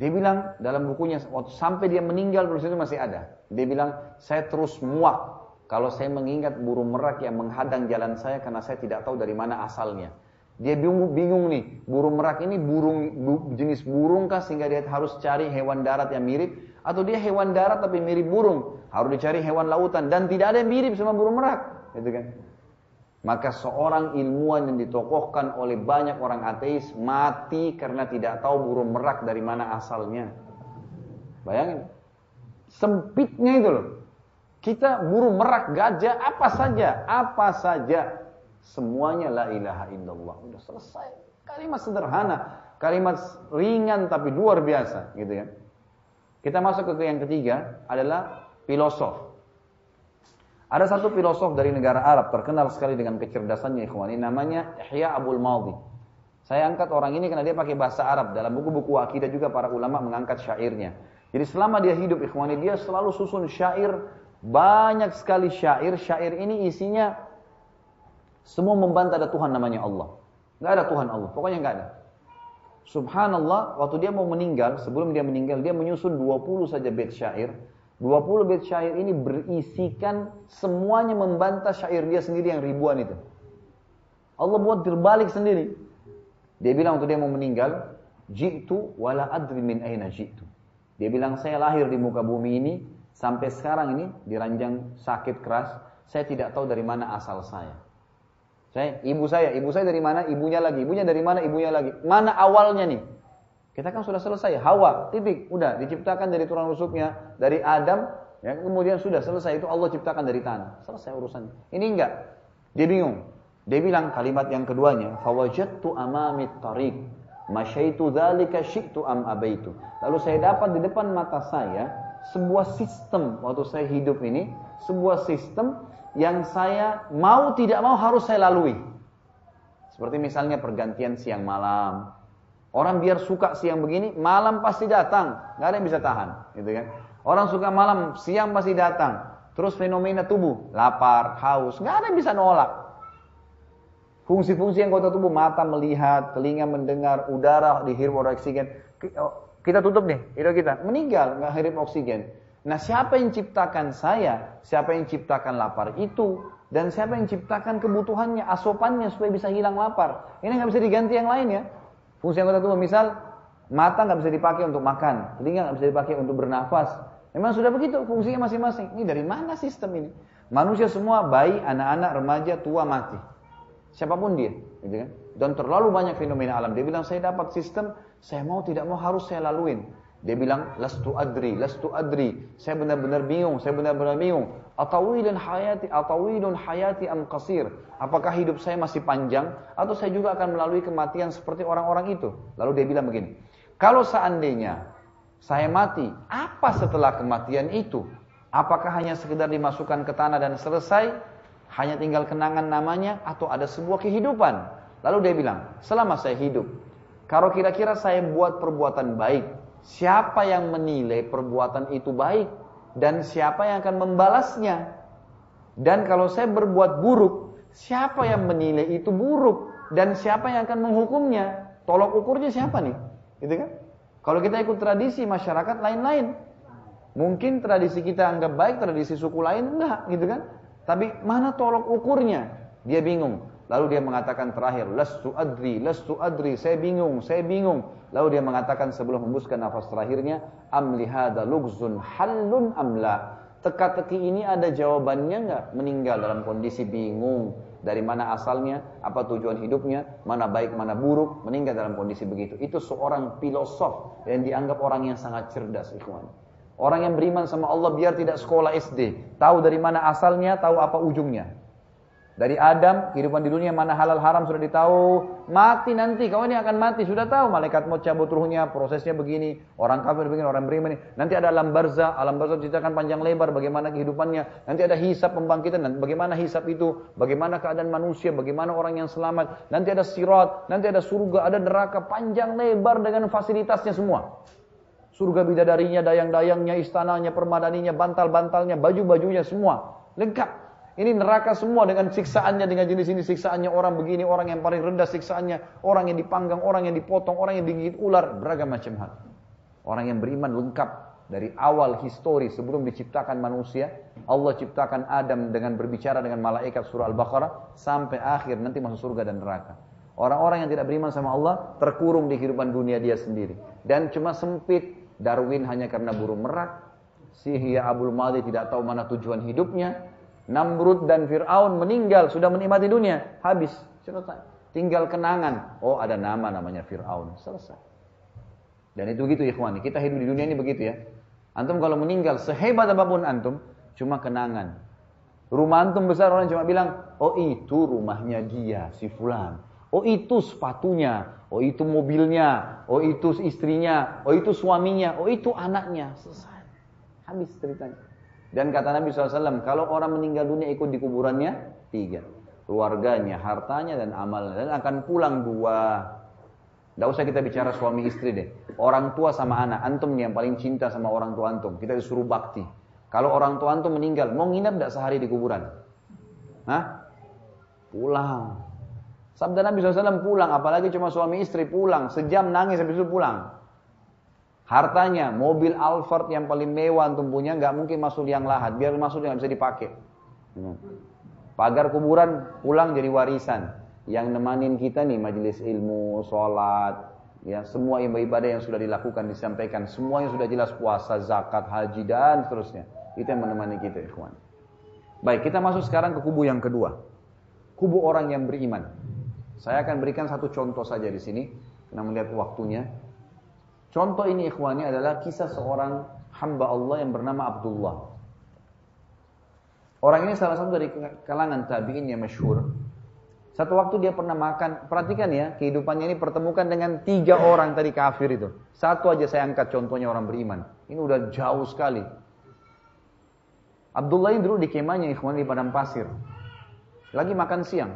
Dia bilang dalam bukunya sampai dia meninggal terus itu masih ada. Dia bilang saya terus muak kalau saya mengingat burung merak yang menghadang jalan saya karena saya tidak tahu dari mana asalnya. Dia bingung nih, burung merak ini jenis burung kah sehingga dia harus cari hewan darat yang mirip, atau dia hewan darat tapi mirip burung, harus dicari hewan lautan dan tidak ada yang mirip sama burung merak, gitu kan? Maka seorang ilmuwan yang ditokohkan oleh banyak orang ateis mati karena tidak tahu burung merak dari mana asalnya. Bayangin, sempitnya itu loh. Kita burung merak, gajah, apa saja. Semuanya la ilaha illallah. Udah selesai. Kalimat sederhana, kalimat ringan tapi luar biasa, gitu kan. Kita masuk ke yang ketiga adalah filosof. Ada satu filosof dari negara Arab terkenal sekali dengan kecerdasannya ikhwan, namanya Ihya Abu'l-Mawdi. Saya angkat orang ini karena dia pakai bahasa Arab. Dalam buku-buku akidah juga para ulama mengangkat syairnya. Jadi selama dia hidup ikhwan, dia selalu susun syair, banyak sekali syair. Syair ini isinya semua membantah ada Tuhan namanya Allah. Gak ada Tuhan Allah, pokoknya gak ada. Subhanallah, waktu dia mau meninggal, sebelum dia meninggal, dia menyusun 20 saja bait syair. 20 bait syair ini berisikan semuanya membantah syair dia sendiri yang ribuan itu. Allah buat terbalik sendiri. Dia bilang waktu dia mau meninggal, jitu wala adri min aina jitu. Dia bilang saya lahir di muka bumi ini, sampai sekarang ini diranjang sakit keras, saya tidak tahu dari mana asal saya. Ibu saya dari mana, ibunya dari mana, mana awalnya nih? Kita kan sudah selesai, Hawa, titik, udah diciptakan dari tulang rusuknya, dari Adam, ya, kemudian sudah selesai, itu Allah ciptakan dari tanah, selesai urusannya. Ini enggak, dia bingung, dia bilang kalimat yang keduanya, fawajattu amamit tariq, masyaitu dzalika syi'tu am abaitu. Lalu saya dapat di depan mata saya sebuah sistem waktu saya hidup ini, sebuah sistem yang saya mau tidak mau harus saya lalui. Seperti misalnya pergantian siang malam. Orang biar suka siang begini, malam pasti datang, gak ada yang bisa tahan, gitu kan? Orang suka malam, siang pasti datang. Terus fenomena tubuh, lapar, haus, gak ada yang bisa nolak. Fungsi-fungsi yang anggota tubuh, mata melihat, telinga mendengar, udara dihirup oksigen. Kita tutup nih, hidung kita meninggal, gak hirup oksigen. Nah siapa yang ciptakan saya, siapa yang ciptakan lapar itu, dan siapa yang ciptakan kebutuhannya, asupannya supaya bisa hilang lapar. Ini gak bisa diganti yang lain ya. Fungsi anggota tubuh misal, mata gak bisa dipakai untuk makan, telinga gak bisa dipakai untuk bernafas. Memang sudah begitu fungsinya masing-masing. Ini dari mana sistem ini? Manusia semua, bayi, anak-anak, remaja, tua, mati. Siapapun dia gitu kan? Dan terlalu banyak fenomena alam. Dia bilang saya dapat sistem, saya mau tidak mau harus saya laluin. Dia bilang, lastu adri, saya benar-benar bingung, Atawilan hayati, am qasir. Apakah hidup saya masih panjang atau saya juga akan melalui kematian seperti orang-orang itu? Lalu dia bilang begini, kalau seandainya saya mati, apa setelah kematian itu? Apakah hanya sekedar dimasukkan ke tanah dan selesai? Hanya tinggal kenangan namanya atau ada sebuah kehidupan? Lalu dia bilang, selama saya hidup, kalau kira-kira saya buat perbuatan baik, siapa yang menilai perbuatan itu baik dan siapa yang akan membalasnya? Dan kalau saya berbuat buruk, siapa yang menilai itu buruk dan siapa yang akan menghukumnya? Tolok ukurnya siapa nih? Gitu kan? Kalau kita ikut tradisi masyarakat lain-lain, mungkin tradisi kita anggap baik, tradisi suku lain enggak, gitu kan? Tapi mana tolok ukurnya? Dia bingung. Lalu dia mengatakan terakhir, lastu adri, saya bingung. Lalu dia mengatakan sebelum hembuskan nafas terakhirnya, amli hada lugzun halun amla. Teka-teki ini ada jawabannya enggak? Meninggal dalam kondisi bingung. Dari mana asalnya, apa tujuan hidupnya, mana baik, mana buruk, meninggal dalam kondisi begitu. Itu seorang filosof yang dianggap orang yang sangat cerdas, ikhwan. Orang yang beriman sama Allah biar tidak sekolah SD, tahu dari mana asalnya, tahu apa ujungnya. Dari Adam, kehidupan di dunia, mana halal haram sudah ditahu. Mati nanti, kau ini akan mati. Sudah tahu, malaikat mau cabut ruhnya, prosesnya begini. Orang kafir begini, orang beriman. Nanti ada alam barzah. Alam barzah diceritakan panjang lebar, bagaimana kehidupannya. Nanti ada hisab pembangkitan, nanti bagaimana hisab itu. Bagaimana keadaan manusia, bagaimana orang yang selamat. Nanti ada sirat, nanti ada surga, ada neraka. Panjang lebar dengan fasilitasnya semua. Surga bidadarinya, dayang-dayangnya, istananya, permadaninya, bantal-bantalnya, baju-bajunya, semua. Lengkap. Ini neraka semua dengan siksaannya, dengan jenis ini siksaannya, orang begini, orang yang paling rendah siksaannya, orang yang dipanggang, orang yang dipotong, orang yang digigit ular, beragam macam hal. Orang yang beriman lengkap. Dari awal histori sebelum diciptakan manusia, Allah ciptakan Adam dengan berbicara dengan malaikat surah Al-Baqarah, sampai akhir nanti masuk surga dan neraka. Orang-orang yang tidak beriman sama Allah terkurung di kehidupan dunia dia sendiri. Dan cuma sempit. Darwin hanya karena burung merak. Si Ihya Abu'l-Mawdi tidak tahu mana tujuan hidupnya. Namrud dan Fir'aun meninggal, sudah menikmati dunia, habis, selesai. Tinggal kenangan, oh ada nama namanya Fir'aun, selesai. Dan itu gitu ikhwan, kita hidup di dunia ini begitu ya. Antum kalau meninggal, sehebat apapun antum, cuma kenangan. Rumah antum besar, orang cuma bilang, oh itu rumahnya dia, si fulan. Oh itu sepatunya, oh itu mobilnya, oh itu istrinya, oh itu suaminya, oh itu anaknya, selesai. Habis ceritanya. Dan kata Nabi SAW, kalau orang meninggal dunia ikut di kuburannya, 3. Keluarganya, hartanya, dan amalnya. Dan akan pulang 2. Tidak usah kita bicara suami istri deh. Orang tua sama anak. Antum yang paling cinta sama orang tua antum. Kita disuruh bakti. Kalau orang tua antum meninggal, mau nginap tidak sehari di kuburan? Hah? Pulang. Sabda Nabi SAW, pulang. Apalagi cuma suami istri, pulang. Sejam nangis, habis itu pulang. Hartanya, mobil Alphard yang paling mewah antum punya, nggak mungkin masuk liang lahat, biar masuk nggak bisa dipakai. Pagar kuburan pulang jadi warisan. Yang nemanin kita nih majelis ilmu, sholat, ya semua ibadah yang sudah dilakukan disampaikan, semua yang sudah jelas, puasa, zakat, haji dan seterusnya. Itu yang menemani kita, ikhwan. Baik, kita masuk sekarang ke kubu yang kedua, kubu orang yang beriman. Saya akan berikan satu contoh saja di sini, karena melihat waktunya. Contoh ini ikhwani adalah kisah seorang hamba Allah yang bernama Abdullah. Orang ini salah satu dari kalangan tabi'in yang masyhur. Satu waktu dia pernah makan, perhatikan ya, kehidupannya ini pertemukan dengan 3 orang tadi kafir itu. Satu aja saya angkat contohnya orang beriman. Ini udah jauh sekali. Abdullah ini dulu di kemahnya ikhwani di padang pasir. Lagi makan siang.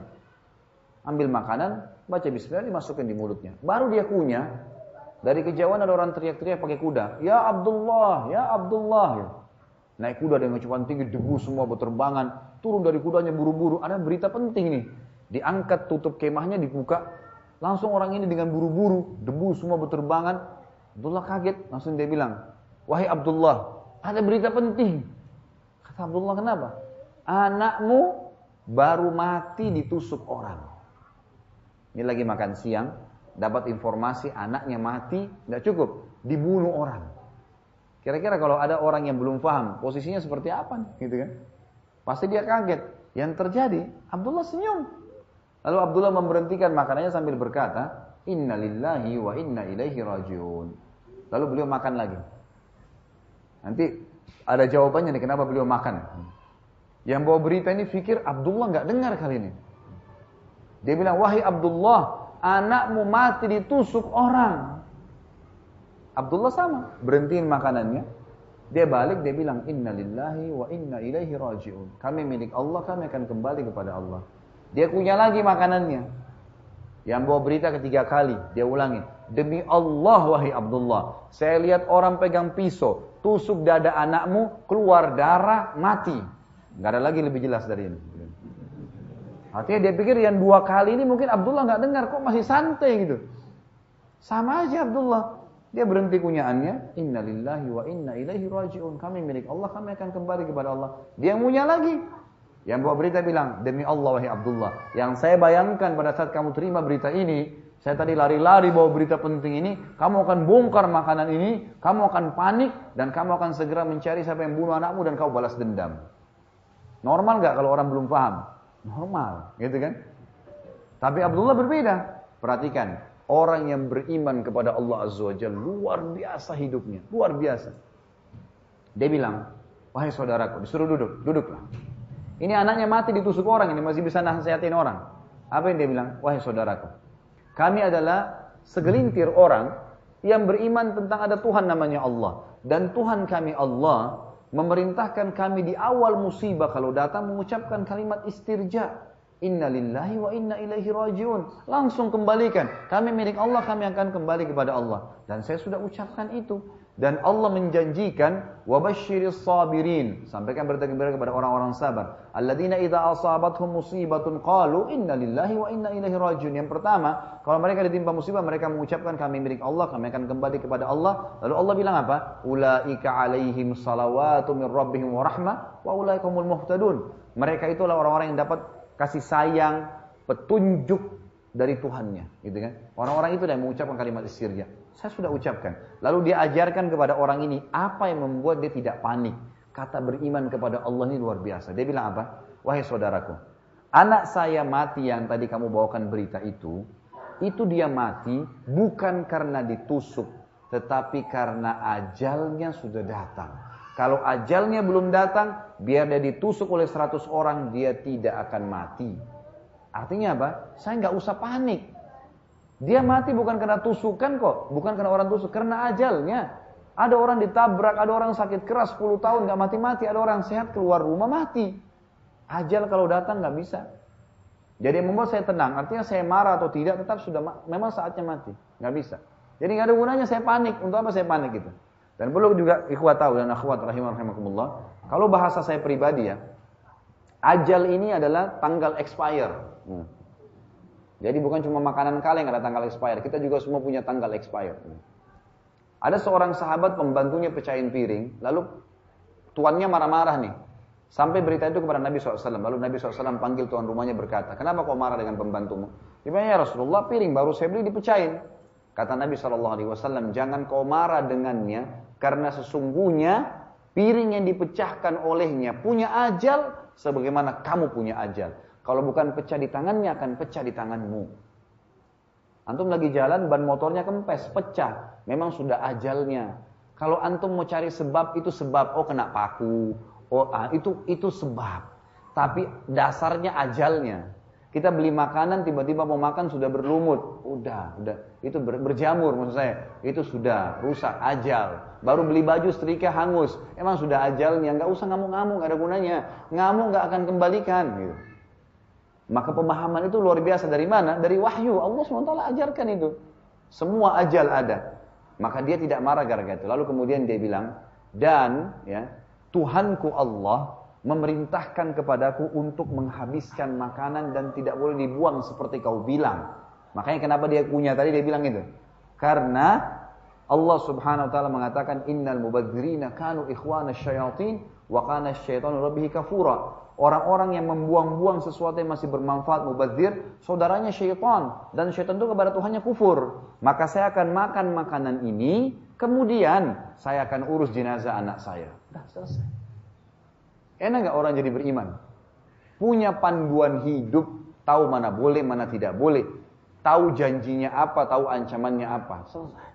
Ambil makanan, baca bismillah, dimasukin di mulutnya. Baru dia kunyah. Dari kejauhan ada orang teriak-teriak pakai kuda. Ya Abdullah, ya Abdullah. Ya. Naik kuda dengan kecepatan tinggi, debu semua berterbangan. Turun dari kudanya buru-buru. Ada berita penting nih. Diangkat tutup kemahnya, dibuka. Langsung orang ini dengan buru-buru. Debu semua berterbangan. Abdullah kaget. Langsung dia bilang, wahai Abdullah, ada berita penting. Kata Abdullah, kenapa? Anakmu baru mati ditusuk orang. Ini lagi makan siang. Dapat informasi anaknya mati, tidak cukup, dibunuh orang. Kira-kira kalau ada orang yang belum paham posisinya seperti apa nih, gitu kan? Pasti dia kaget. Yang terjadi, Abdullah senyum. Lalu Abdullah memberhentikan makanannya sambil berkata, Inna lillahi wa inna ilaihi rajiun. Lalu beliau makan lagi. Nanti ada jawabannya nih kenapa beliau makan. Yang bawa berita ini pikir Abdullah nggak dengar kali ini. Dia bilang, wahai Abdullah, anakmu mati ditusuk orang. Abdullah sama, berhentiin makanannya. Dia balik, dia bilang, inna lillahi wa inna ilaihi raji'un. Kami milik Allah, kami akan kembali kepada Allah. Dia kunyah lagi makanannya. Yang bawa berita ketiga kali, dia ulangi. Demi Allah, wahai Abdullah, saya lihat orang pegang pisau, tusuk dada anakmu, keluar darah, mati. Nggak ada lagi lebih jelas dari ini. Artinya dia pikir yang dua kali ini mungkin Abdullah nggak dengar, kok masih santai gitu. Sama aja Abdullah. Dia berhenti kunyaannya, inna lillahi wa inna ilaihi raji'un. Kami milik Allah, kami akan kembali kepada Allah. Dia ngunyah lagi. Yang bawa berita bilang, demi Allah wahai Abdullah, yang saya bayangkan pada saat kamu terima berita ini, saya tadi lari-lari bawa berita penting ini, kamu akan bongkar makanan ini, kamu akan panik, dan kamu akan segera mencari siapa yang bunuh anakmu dan kau balas dendam. Normal gak kalau orang belum paham? Normal, gitu kan? Tapi Abdullah berbeda. Perhatikan, orang yang beriman kepada Allah Azza wa Jalla luar biasa hidupnya, luar biasa. Dia bilang, wahai saudaraku, disuruh duduk, duduklah. Ini anaknya mati ditusuk orang, ini masih bisa nasihatin orang. Apa yang dia bilang? Wahai saudaraku, kami adalah segelintir orang yang beriman tentang ada Tuhan namanya Allah. Dan Tuhan kami Allah memerintahkan kami di awal musibah kalau datang mengucapkan kalimat istirja. Inna lillahi wa inna ilaihi raji'un. Langsung kembalikan. Kami milik Allah, kami akan kembali kepada Allah. Dan saya sudah ucapkan itu. Dan Allah menjanjikan, wabashiris sabirin. Sampaikan berita-berita kepada orang-orang sabar. Alladzina idza asabathum musibatun qalu inna lillahi wa inna ilaihi raji'un. Yang pertama, kalau mereka ditimpa musibah, mereka mengucapkan kami milik Allah, kami akan kembali kepada Allah. Lalu Allah bilang apa? Ulaika alaihim salawatu min rabbihim wa rahmah wa ulaikumul muhtadun. Mereka itulah orang-orang yang dapat kasih sayang, petunjuk dari Tuhannya, gitu kan? Orang-orang itu yang mengucapkan kalimat istirja. Saya sudah ucapkan. Lalu dia ajarkan kepada orang ini apa yang membuat dia tidak panik. Kata beriman kepada Allah ini luar biasa. Dia bilang apa? Wahai saudaraku, anak saya mati yang tadi kamu bawakan berita itu dia mati bukan karena ditusuk, tetapi karena ajalnya sudah datang. Kalau ajalnya belum datang, biar dia ditusuk oleh 100 orang, dia tidak akan mati. Artinya apa? Saya nggak usah panik. Dia mati bukan karena tusukan kok, bukan karena orang tusuk, karena ajalnya. Ada orang ditabrak, ada orang sakit keras 10 tahun gak mati-mati, ada orang sehat keluar rumah mati. Ajal kalau datang gak bisa. Jadi yang membuat saya tenang, artinya saya marah atau tidak, tetap sudah memang saatnya mati, gak bisa. Jadi gak ada gunanya saya panik, untuk apa saya panik gitu. Dan perlu juga ikhwat tahu dan akhwat rahimakumullah, kalau bahasa saya pribadi ya, ajal ini adalah tanggal expire. Jadi bukan cuma makanan kaleng ada tanggal expire. Kita juga semua punya tanggal expire. Ada seorang sahabat pembantunya pecahin piring. Lalu tuannya marah-marah nih. Sampai berita itu kepada Nabi SAW. Lalu Nabi SAW panggil tuan rumahnya berkata, kenapa kau marah dengan pembantumu? Dia bilang, ya Rasulullah, piring baru saya beli dipecahin. Kata Nabi SAW, jangan kau marah dengannya. Karena sesungguhnya piring yang dipecahkan olehnya punya ajal. Sebagaimana kamu punya ajal. Kalau bukan pecah di tangannya, akan pecah di tanganmu. Antum lagi jalan, ban motornya kempes, pecah. Memang sudah ajalnya. Kalau antum mau cari sebab, itu sebab. Oh, kena paku. Oh, itu sebab. Tapi dasarnya ajalnya. Kita beli makanan, tiba-tiba mau makan, sudah berlumut. Udah. Itu berjamur, maksud saya. Itu sudah rusak, ajal. Baru beli baju, setrika, hangus. Emang sudah ajalnya. Nggak usah ngamuk-ngamuk, nggak ada gunanya. Ngamuk nggak akan kembalikan, gitu. Maka pemahaman itu luar biasa dari mana? Dari wahyu, Allah SWT ajarkan itu. Semua ajal ada. Maka dia tidak marah gara-gara itu. Lalu kemudian dia bilang, dan ya, Tuhanku Allah memerintahkan kepadaku untuk menghabiskan makanan dan tidak boleh dibuang seperti kau bilang. Makanya kenapa dia kunyah tadi, dia bilang itu. Karena Allah Subhanahu wa taala mengatakan innal mubadzirina kanu ikhwana syayatin wa kana syaitanu rabbihi kafura. Orang-orang yang membuang-buang sesuatu yang masih bermanfaat, mubadzir, saudaranya syaitan. Dan syaitan itu kepada Tuhannya kufur. Maka saya akan makan makanan ini, kemudian saya akan urus jenazah anak saya. Dah selesai. Enak gak orang jadi beriman? Punya panduan hidup, tahu mana boleh, mana tidak boleh. Tahu janjinya apa, tahu ancamannya apa. Selesai.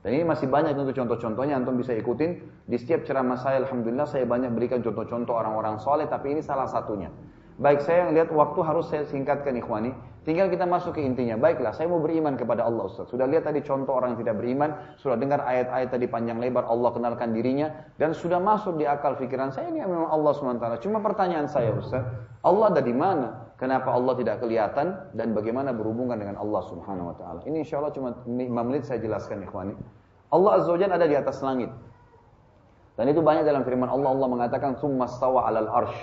Dan ini masih banyak tentu contoh-contohnya, antum bisa ikutin di setiap ceramah saya. Alhamdulillah saya banyak berikan contoh-contoh orang-orang soleh, tapi ini salah satunya. Baik, saya lihat waktu harus saya singkatkan ikhwani. Tinggal kita masuk ke intinya. Baiklah, saya mau beriman kepada Allah Ustaz. Sudah lihat tadi contoh orang yang tidak beriman, sudah dengar ayat-ayat tadi panjang lebar Allah kenalkan dirinya, dan sudah masuk di akal pikiran saya ini memang Allah SWT. Cuma pertanyaan saya Ustaz, Allah ada di mana? Kenapa Allah tidak kelihatan dan bagaimana berhubungan dengan Allah Subhanahu wa taala? Ini insyaallah cuma 5 menit saya jelaskan ikhwani. Allah Azza wa Jalla ada di atas langit. Dan itu banyak dalam firman Allah. Allah mengatakan tsummastawa 'alal arsy.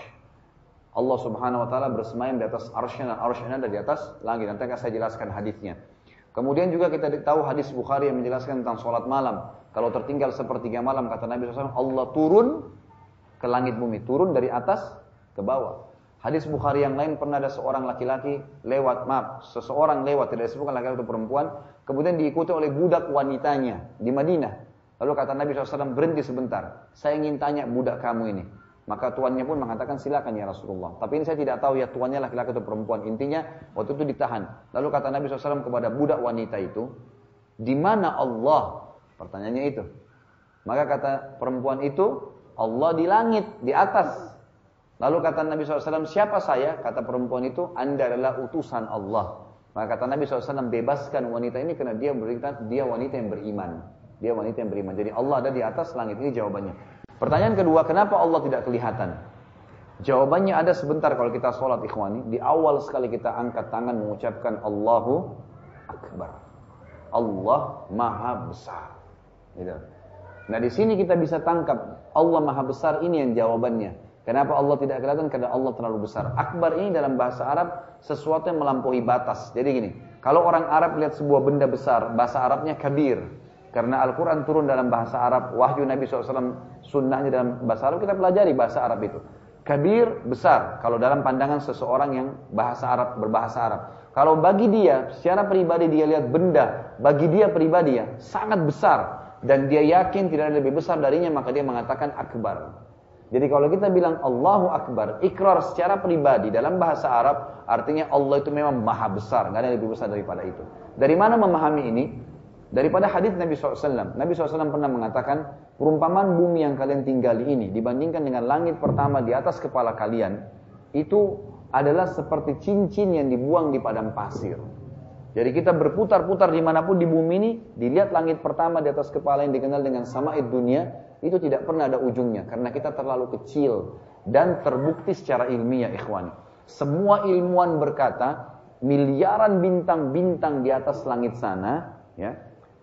Allah Subhanahu wa taala bersemayam di atas arsy-Nya dan arsy-Nya ada di atas langit. Nanti akan saya jelaskan hadisnya. Kemudian juga kita tahu hadis Bukhari yang menjelaskan tentang sholat malam. Kalau tertinggal sepertiga malam kata Nabi SAW, Allah turun ke langit bumi, turun dari atas ke bawah. Hadis Bukhari yang lain pernah ada seorang laki-laki lewat, seseorang lewat, tidak disebutkan laki-laki atau perempuan, kemudian diikuti oleh budak wanitanya di Madinah. Lalu kata Nabi SAW, berhenti sebentar, saya ingin tanya budak kamu ini. Maka tuannya pun mengatakan silakan ya Rasulullah. Tapi ini saya tidak tahu ya tuannya laki-laki atau perempuan. Intinya waktu itu ditahan. Lalu kata Nabi SAW kepada budak wanita itu, di mana Allah? Pertanyaannya itu. Maka kata perempuan itu, Allah di langit, di atas. Lalu kata Nabi SAW, siapa saya? Kata perempuan itu, Anda adalah utusan Allah. Maka kata Nabi SAW, bebaskan wanita ini karena dia wanita yang beriman. Dia wanita yang beriman. Jadi Allah ada di atas langit. Ini jawabannya. Pertanyaan kedua, kenapa Allah tidak kelihatan? Jawabannya ada sebentar kalau kita sholat ikhwani. Di awal sekali kita angkat tangan mengucapkan Allahu Akbar. Allah Maha Besar. Gitu. Nah di sini kita bisa tangkap Allah Maha Besar ini yang jawabannya. Kenapa Allah tidak kelihatan? Karena Allah terlalu besar. Akbar ini dalam bahasa Arab sesuatu yang melampaui batas. Jadi gini, kalau orang Arab lihat sebuah benda besar, bahasa Arabnya kabir. Karena Al-Quran turun dalam bahasa Arab, wahyu Nabi SAW, sunnahnya dalam bahasa Arab, kita pelajari bahasa Arab itu. Kabir, besar, kalau dalam pandangan seseorang yang bahasa Arab, berbahasa Arab. Kalau bagi dia, secara pribadi dia lihat benda, bagi dia pribadi ya, sangat besar. Dan dia yakin tidak ada lebih besar darinya, maka dia mengatakan akbar. Jadi kalau kita bilang Allahu Akbar, ikrar secara pribadi dalam bahasa Arab, artinya Allah itu memang maha besar, gak ada yang lebih besar daripada itu. Dari mana memahami ini? Daripada hadis Nabi SAW. Nabi SAW pernah mengatakan, perumpamaan bumi yang kalian tinggali ini dibandingkan dengan langit pertama di atas kepala kalian, itu adalah seperti cincin yang dibuang di padang pasir. Jadi kita berputar-putar dimanapun di bumi ini, dilihat langit pertama di atas kepala yang dikenal dengan sama'id dunia, itu tidak pernah ada ujungnya, karena kita terlalu kecil. Dan terbukti secara ilmiah ikhwan, semua ilmuwan berkata, miliaran bintang-bintang di atas langit sana, ya,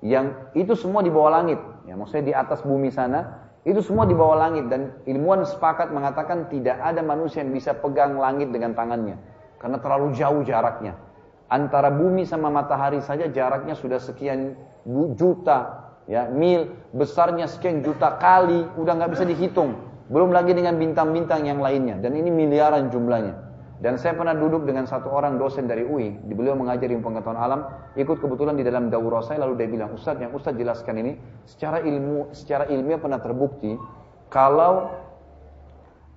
yang itu semua di bawah langit, ya, maksudnya di atas bumi sana, itu semua di bawah langit. Dan ilmuwan sepakat mengatakan tidak ada manusia yang bisa pegang langit dengan tangannya, karena terlalu jauh jaraknya. Antara bumi sama matahari saja jaraknya sudah sekian juta, ya, mil, besarnya sekian juta kali, udah gak bisa dihitung. Belum lagi dengan bintang-bintang yang lainnya, dan ini miliaran jumlahnya. Dan saya pernah duduk dengan satu orang dosen dari UI, beliau mengajar ilmu pengetahuan alam, ikut kebetulan di dalam daurah saya, lalu dia bilang, Ustaz, yang Ustaz jelaskan ini, secara ilmiah pernah terbukti, kalau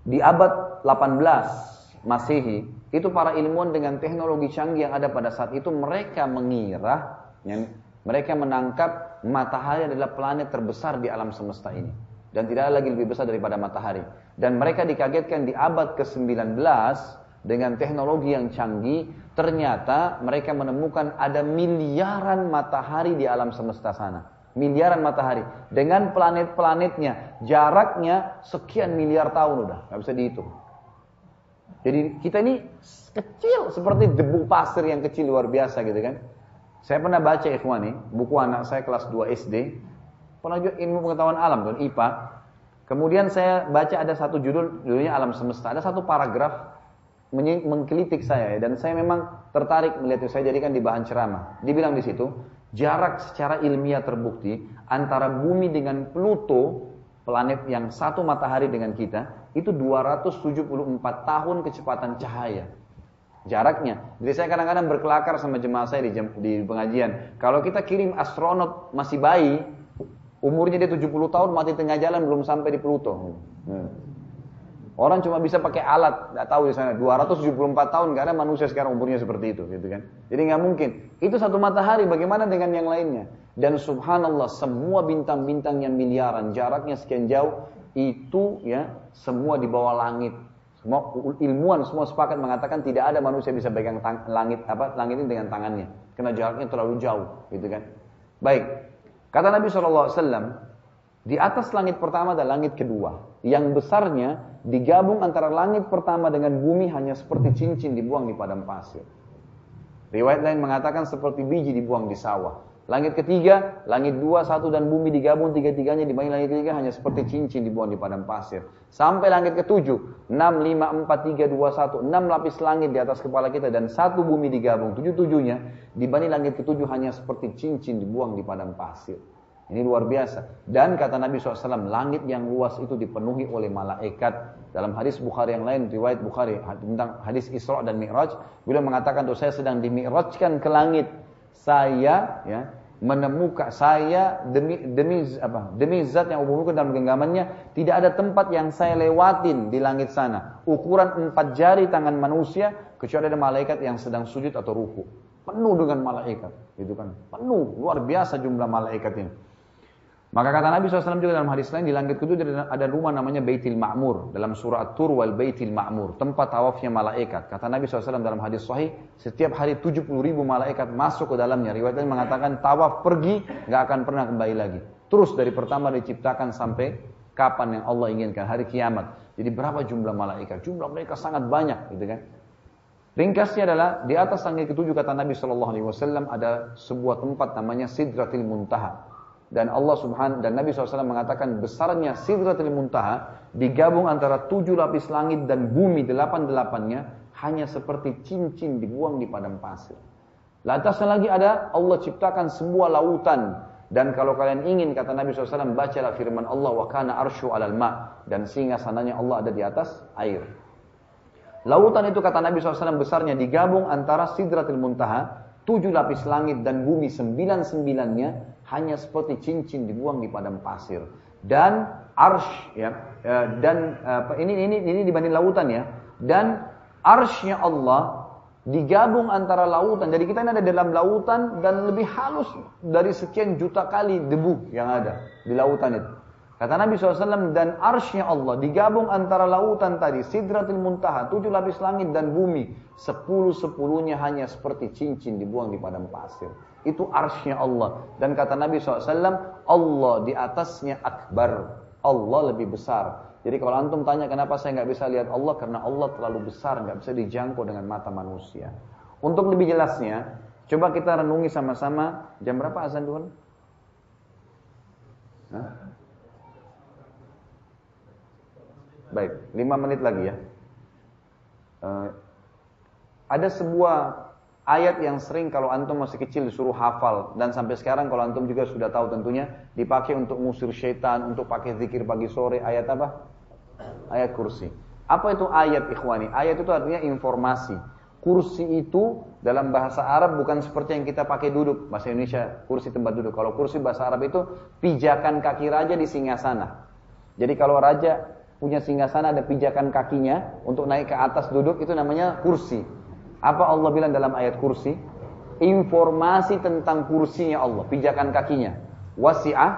di abad 18 Masehi, itu para ilmuwan dengan teknologi canggih yang ada pada saat itu, mereka mengira, mereka menangkap matahari adalah planet terbesar di alam semesta ini. Dan tidak ada lagi lebih besar daripada matahari. Dan mereka dikagetkan di abad ke-19, dengan teknologi yang canggih, ternyata mereka menemukan ada miliaran matahari di alam semesta sana. Miliaran matahari. Dengan planet-planetnya, jaraknya sekian miliar tahun udah. Gak bisa dihitung. Jadi kita ini kecil, seperti debu pasir yang kecil, luar biasa gitu kan. Saya pernah baca ikhwan nih, buku anak saya kelas 2 SD. Pernah juga ilmu pengetahuan alam, kan, IPA. Kemudian saya baca ada satu judulnya alam semesta. Ada satu paragraf mengkritik saya, dan saya memang tertarik melihat itu, saya jadikan di bahan ceramah. Dibilang di situ, jarak secara ilmiah terbukti antara bumi dengan Pluto, planet yang satu matahari dengan kita, itu 274 tahun kecepatan cahaya jaraknya. Jadi saya kadang-kadang berkelakar sama jemaah saya di pengajian, kalau kita kirim astronot masih bayi, umurnya dia 70 tahun, mati tengah jalan, belum sampai di Pluto. Orang cuma bisa pakai alat, nggak tahu di sana 274 tahun karena manusia sekarang umurnya seperti itu, gitu kan? Jadi nggak mungkin. Itu satu matahari, bagaimana dengan yang lainnya? Dan subhanallah, semua bintang-bintang yang miliaran, jaraknya sekian jauh, itu ya semua di bawah langit. Semua ilmuwan semua sepakat mengatakan tidak ada manusia bisa pegang langit ini dengan tangannya, karena jaraknya terlalu jauh, gitu kan? Baik, kata Nabi SAW, di atas langit pertama dan langit kedua, yang besarnya digabung antara langit pertama dengan bumi hanya seperti cincin dibuang di padang pasir. Riwayat lain mengatakan seperti biji dibuang di sawah. Langit ketiga, langit dua, satu dan bumi digabung tiga-tiganya dibanding langit ketiga hanya seperti cincin dibuang di padang pasir. Sampai langit ketujuh, 6, 5, 4, 3, 2, 1, 6 lapis langit di atas kepala kita dan satu bumi digabung, 7-7-nya dibanding langit ketujuh hanya seperti cincin dibuang di padang pasir. Ini luar biasa. Dan kata Nabi SAW, langit yang luas itu dipenuhi oleh malaikat. Dalam hadis Bukhari yang lain, riwayat Bukhari tentang hadis Isra dan Mi'raj, beliau mengatakan, saya sedang dimi'rajkan ke langit. Saya ya, menemukan, saya demi zat yang umumkan dalam genggamannya, tidak ada tempat yang saya lewatin di langit sana. Ukuran 4 jari tangan manusia, kecuali ada malaikat yang sedang sujud atau ruku. Penuh dengan malaikat, gitu kan? Penuh, luar biasa jumlah malaikat ini. Maka kata Nabi SAW juga dalam hadis lain, di langit kedua ada rumah namanya Baitul Ma'mur. Dalam surah At-Tur wal Baitul Ma'mur, tempat tawafnya malaikat. Kata Nabi SAW dalam hadis sahih, setiap hari 70.000 malaikat masuk ke dalamnya. Riwayatnya mengatakan tawaf pergi, gak akan pernah kembali lagi. Terus dari pertama diciptakan sampai kapan yang Allah inginkan, hari kiamat. Jadi berapa jumlah malaikat? Jumlah mereka sangat banyak, gitu kan. Ringkasnya adalah, di atas langit ketujuh kata Nabi SAW ada sebuah tempat namanya Sidratil Muntaha. Dan Allah Subhanahu dan Nabi SAW mengatakan besarnya Sidratul Muntaha digabung antara 7 lapis langit dan bumi 8-8-nya hanya seperti cincin dibuang di padang pasir. Lantasnya lagi ada Allah ciptakan sebuah lautan, dan kalau kalian ingin kata Nabi SAW, bacalah firman Allah, wa kana arsyu 'alal ma, dan singgasananya Allah ada di atas air. Lautan itu kata Nabi SAW besarnya digabung antara Sidratul Muntaha, 7 lapis langit dan bumi 9-9-nya hanya seperti cincin dibuang di padang pasir. Dan arsh ya, dan ini dibanding lautan ya. Dan arshnya Allah digabung antara lautan. Jadi kita ini ada dalam lautan dan lebih halus dari sekian juta kali debu yang ada di lautan itu. Kata Nabi SAW, dan arshnya Allah digabung antara lautan tadi, Sidratul Muntaha, 7 lapis langit dan bumi, 10-10-nya hanya seperti cincin dibuang di padang pasir. Itu arshnya Allah. Dan kata Nabi SAW, Allah di atasnya akbar, Allah lebih besar. Jadi kalau antum tanya kenapa saya nggak bisa lihat Allah, karena Allah terlalu besar, nggak bisa dijangkau dengan mata manusia. Untuk lebih jelasnya, coba kita renungi sama-sama. Jam berapa azan dulu? Baik, 5 menit lagi ya. Ada sebuah ayat yang sering kalau antum masih kecil disuruh hafal, dan sampai sekarang kalau antum juga sudah tahu tentunya, dipakai untuk ngusir syaitan, untuk pakai zikir pagi sore. Ayat apa? Ayat kursi. Apa itu ayat, ikhwani? Ayat itu artinya informasi. Kursi itu dalam bahasa Arab bukan seperti yang kita pakai duduk. Bahasa Indonesia kursi tempat duduk. Kalau kursi bahasa Arab itu pijakan kaki raja di singgasana. Jadi kalau raja punya singgasana ada pijakan kakinya untuk naik ke atas duduk, itu namanya kursi. Apa Allah bilang dalam ayat kursi? Informasi tentang kursinya Allah, pijakan kakinya. Wasi'ah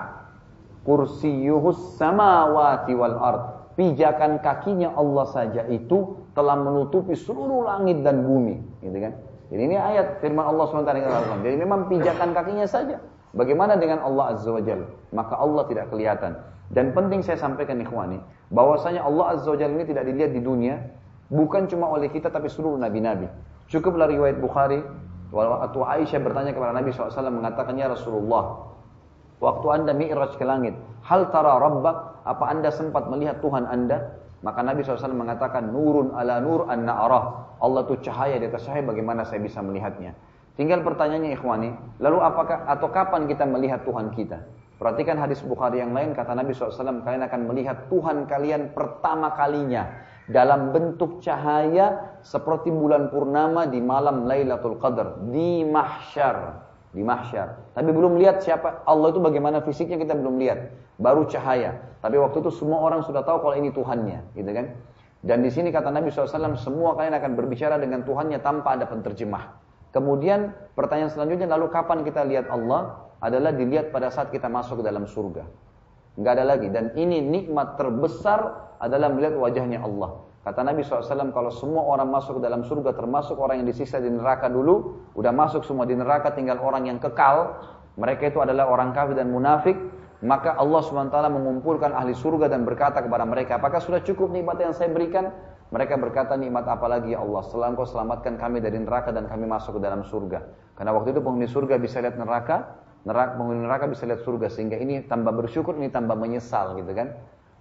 kursiyuhus samawati wal ard. Pijakan kakinya Allah saja itu telah menutupi seluruh langit dan bumi, gitu kan? Jadi ini ayat firman Allah Subhanahu wa taala. Jadi memang pijakan kakinya saja. Bagaimana dengan Allah Azza wa Jalla? Maka Allah tidak kelihatan. Dan penting saya sampaikan ikhwani, bahwasanya Allah Azza wa Jalla ini tidak dilihat di dunia, bukan cuma oleh kita tapi seluruh nabi-nabi. Cukuplah riwayat Bukhari, waktu Aisyah bertanya kepada Nabi SAW mengatakannya, Rasulullah, waktu anda mi'raj ke langit, hal tara rabbak, apa anda sempat melihat Tuhan anda? Maka Nabi SAW mengatakan, nurun ala nur an na'arah, Allah itu cahaya di atas cahaya, bagaimana saya bisa melihatnya? Tinggal pertanyaannya ikhwani, lalu apakah atau kapan kita melihat Tuhan kita? Perhatikan hadis Bukhari yang lain, kata Nabi SAW, kalian akan melihat Tuhan kalian pertama kalinya dalam bentuk cahaya seperti bulan purnama di malam Lailatul Qadar di mahsyar. Di mahsyar. Tapi belum lihat siapa Allah itu, bagaimana fisiknya kita belum lihat, baru cahaya. Tapi waktu itu semua orang sudah tahu kalau ini Tuhannya, gitu kan? Dan di sini kata Nabi SAW, semua kalian akan berbicara dengan Tuhannya tanpa ada penterjemah. Kemudian pertanyaan selanjutnya, lalu kapan kita lihat Allah? Adalah dilihat pada saat kita masuk ke dalam surga. Enggak ada lagi. Dan ini nikmat terbesar adalah melihat wajahnya Allah. Kata Nabi SAW, kalau semua orang masuk ke dalam surga, termasuk orang yang disiksa di neraka dulu, udah masuk semua di neraka, tinggal orang yang kekal, mereka itu adalah orang kafir dan munafik, maka Allah SWT mengumpulkan ahli surga dan berkata kepada mereka, apakah sudah cukup nikmat yang saya berikan? Mereka berkata, nikmat apa lagi ya Allah, setelah Engkau selamatkan kami dari neraka dan kami masuk ke dalam surga. Karena waktu itu penghuni surga bisa lihat penghuni neraka bisa lihat surga, sehingga ini tambah bersyukur, ini tambah menyesal gitu kan.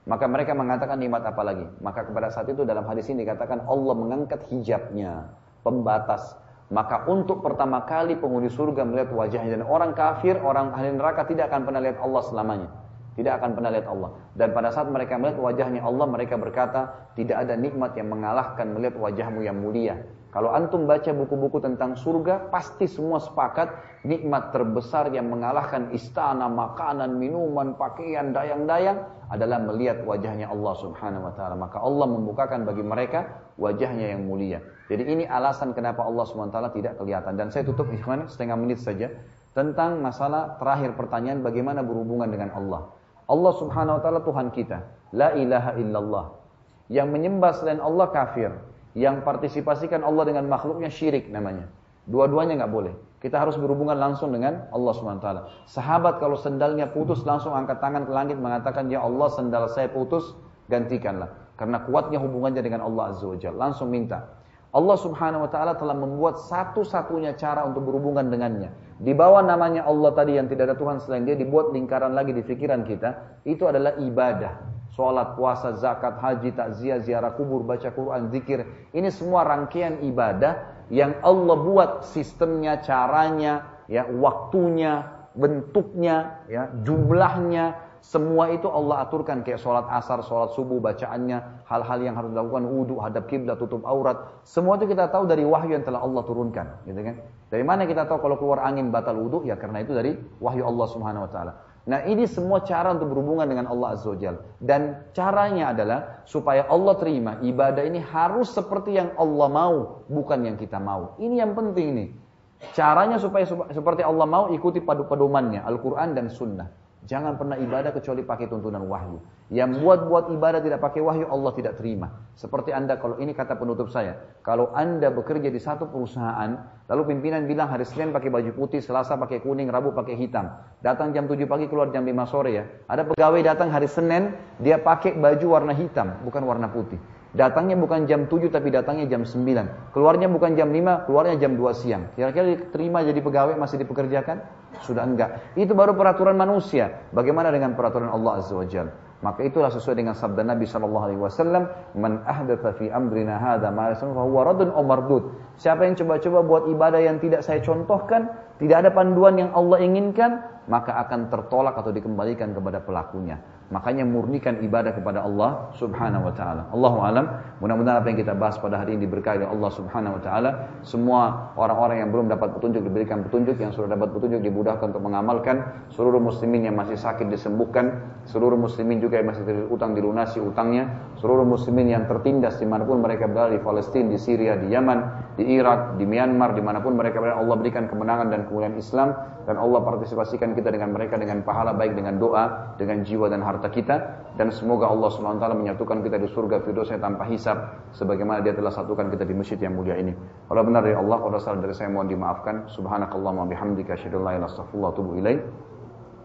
Maka mereka mengatakan nikmat apa lagi. Maka kepada saat itu dalam hadis ini dikatakan Allah mengangkat hijabnya, pembatas. Maka untuk pertama kali penghuni surga melihat wajahnya. Dan orang kafir, orang ahli neraka tidak akan pernah lihat Allah selamanya. Tidak akan pernah lihat Allah. Dan pada saat mereka melihat wajahnya Allah, mereka berkata, tidak ada nikmat yang mengalahkan melihat wajahmu yang mulia. Kalau antum baca buku-buku tentang surga, pasti semua sepakat, nikmat terbesar yang mengalahkan istana, makanan, minuman, pakaian, dayang-dayang, adalah melihat wajahnya Allah subhanahu wa ta'ala. Maka Allah membukakan bagi mereka wajahnya yang mulia. Jadi ini alasan kenapa Allah subhanahu wa ta'ala tidak kelihatan. Dan saya tutup ikhwan, setengah menit saja, tentang masalah terakhir pertanyaan, bagaimana berhubungan dengan Allah. Allah subhanahu wa ta'ala Tuhan kita. La ilaha illallah. Yang menyembah selain Allah kafir. Yang partisipasikan Allah dengan makhluknya syirik namanya. Dua-duanya nggak boleh. Kita harus berhubungan langsung dengan Allah SWT. Sahabat kalau sendalnya putus langsung angkat tangan ke langit mengatakan, ya Allah sendal saya putus, gantikanlah. Karena kuatnya hubungannya dengan Allah Azza wa Jalla. Langsung minta. Allah Subhanahu Wa Taala telah membuat satu-satunya cara untuk berhubungan dengannya. Di bawah namanya Allah tadi yang tidak ada Tuhan selain Dia, dibuat lingkaran lagi di pikiran kita. Itu adalah ibadah. Sholat, puasa, zakat, haji, takziah, ziarah kubur, baca Quran, zikir. Ini semua rangkaian ibadah yang Allah buat sistemnya, caranya, ya, waktunya, bentuknya, ya, jumlahnya. Semua itu Allah aturkan, kayak sholat asar, sholat subuh, bacaannya, hal-hal yang harus dilakukan, wudu, hadap kiblat, tutup aurat. Semua itu kita tahu dari wahyu yang telah Allah turunkan, gitu kan? Dari mana kita tahu kalau keluar angin batal wudu? Ya karena itu dari wahyu Allah Subhanahu Wa Taala. Nah ini semua cara untuk berhubungan dengan Allah Azza wa Jalla. Dan caranya adalah supaya Allah terima, ibadah ini harus seperti yang Allah mau, bukan yang kita mau. Ini yang penting nih. Caranya supaya seperti Allah mau, ikuti pedomannya, Al-Quran dan Sunnah. Jangan pernah ibadah kecuali pakai tuntunan wahyu. Yang buat-buat ibadah tidak pakai wahyu, Allah tidak terima. Seperti anda, kalau ini kata penutup saya, kalau anda bekerja di satu perusahaan, lalu pimpinan bilang hari Senin pakai baju putih, Selasa pakai kuning, Rabu pakai hitam, datang jam 7 pagi, keluar jam 5 sore ya. Ada pegawai datang hari Senin, dia pakai baju warna hitam, bukan warna putih. Datangnya bukan jam 7, tapi datangnya jam 9. Keluarnya bukan jam 5, keluarnya jam 2 siang. Kira-kira diterima jadi pegawai, masih dipekerjakan? Sudah enggak. Itu baru peraturan manusia. Bagaimana dengan peraturan Allah Azza wa Jalla? Maka itulah sesuai dengan sabda Nabi SAW, man ahdatha fi amrina hadza ma laysa minhu fahuwa raddun aw mardud. Siapa yang coba-coba buat ibadah yang tidak saya contohkan, tidak ada panduan yang Allah inginkan, maka akan tertolak atau dikembalikan kepada pelakunya. Makanya murnikan ibadah kepada Allah Subhanahu wa taala. Allahu a'lam. Mudah-mudahan apa yang kita bahas pada hari ini diberkahi oleh Allah Subhanahu wa taala. Semua orang-orang yang belum dapat petunjuk diberikan petunjuk, yang sudah dapat petunjuk dimudahkan untuk mengamalkan. Seluruh muslimin yang masih sakit disembuhkan, seluruh muslimin juga yang masih terutang dilunasi utangnya, seluruh muslimin yang tertindas dimanapun mereka berada, di Palestina, di Syria, di Yaman, di Irak, di Myanmar, dimanapun mereka berada, Allah berikan kemenangan dan kemuliaan Islam, dan Allah partisipasikan kita dengan mereka dengan pahala baik, dengan doa, dengan jiwa dan harta kita. Dan semoga Allah SWT menyatukan kita di surga firdausnya tanpa hisab, sebagaimana Dia telah satukan kita di masjid yang mulia ini. Kalau benar dari Allah, kalau salah dari saya mohon dimaafkan. Subhanakallahumma bihamdika asyhadu an la ilaha illa anta astaghfiruka wa atubu ilaik.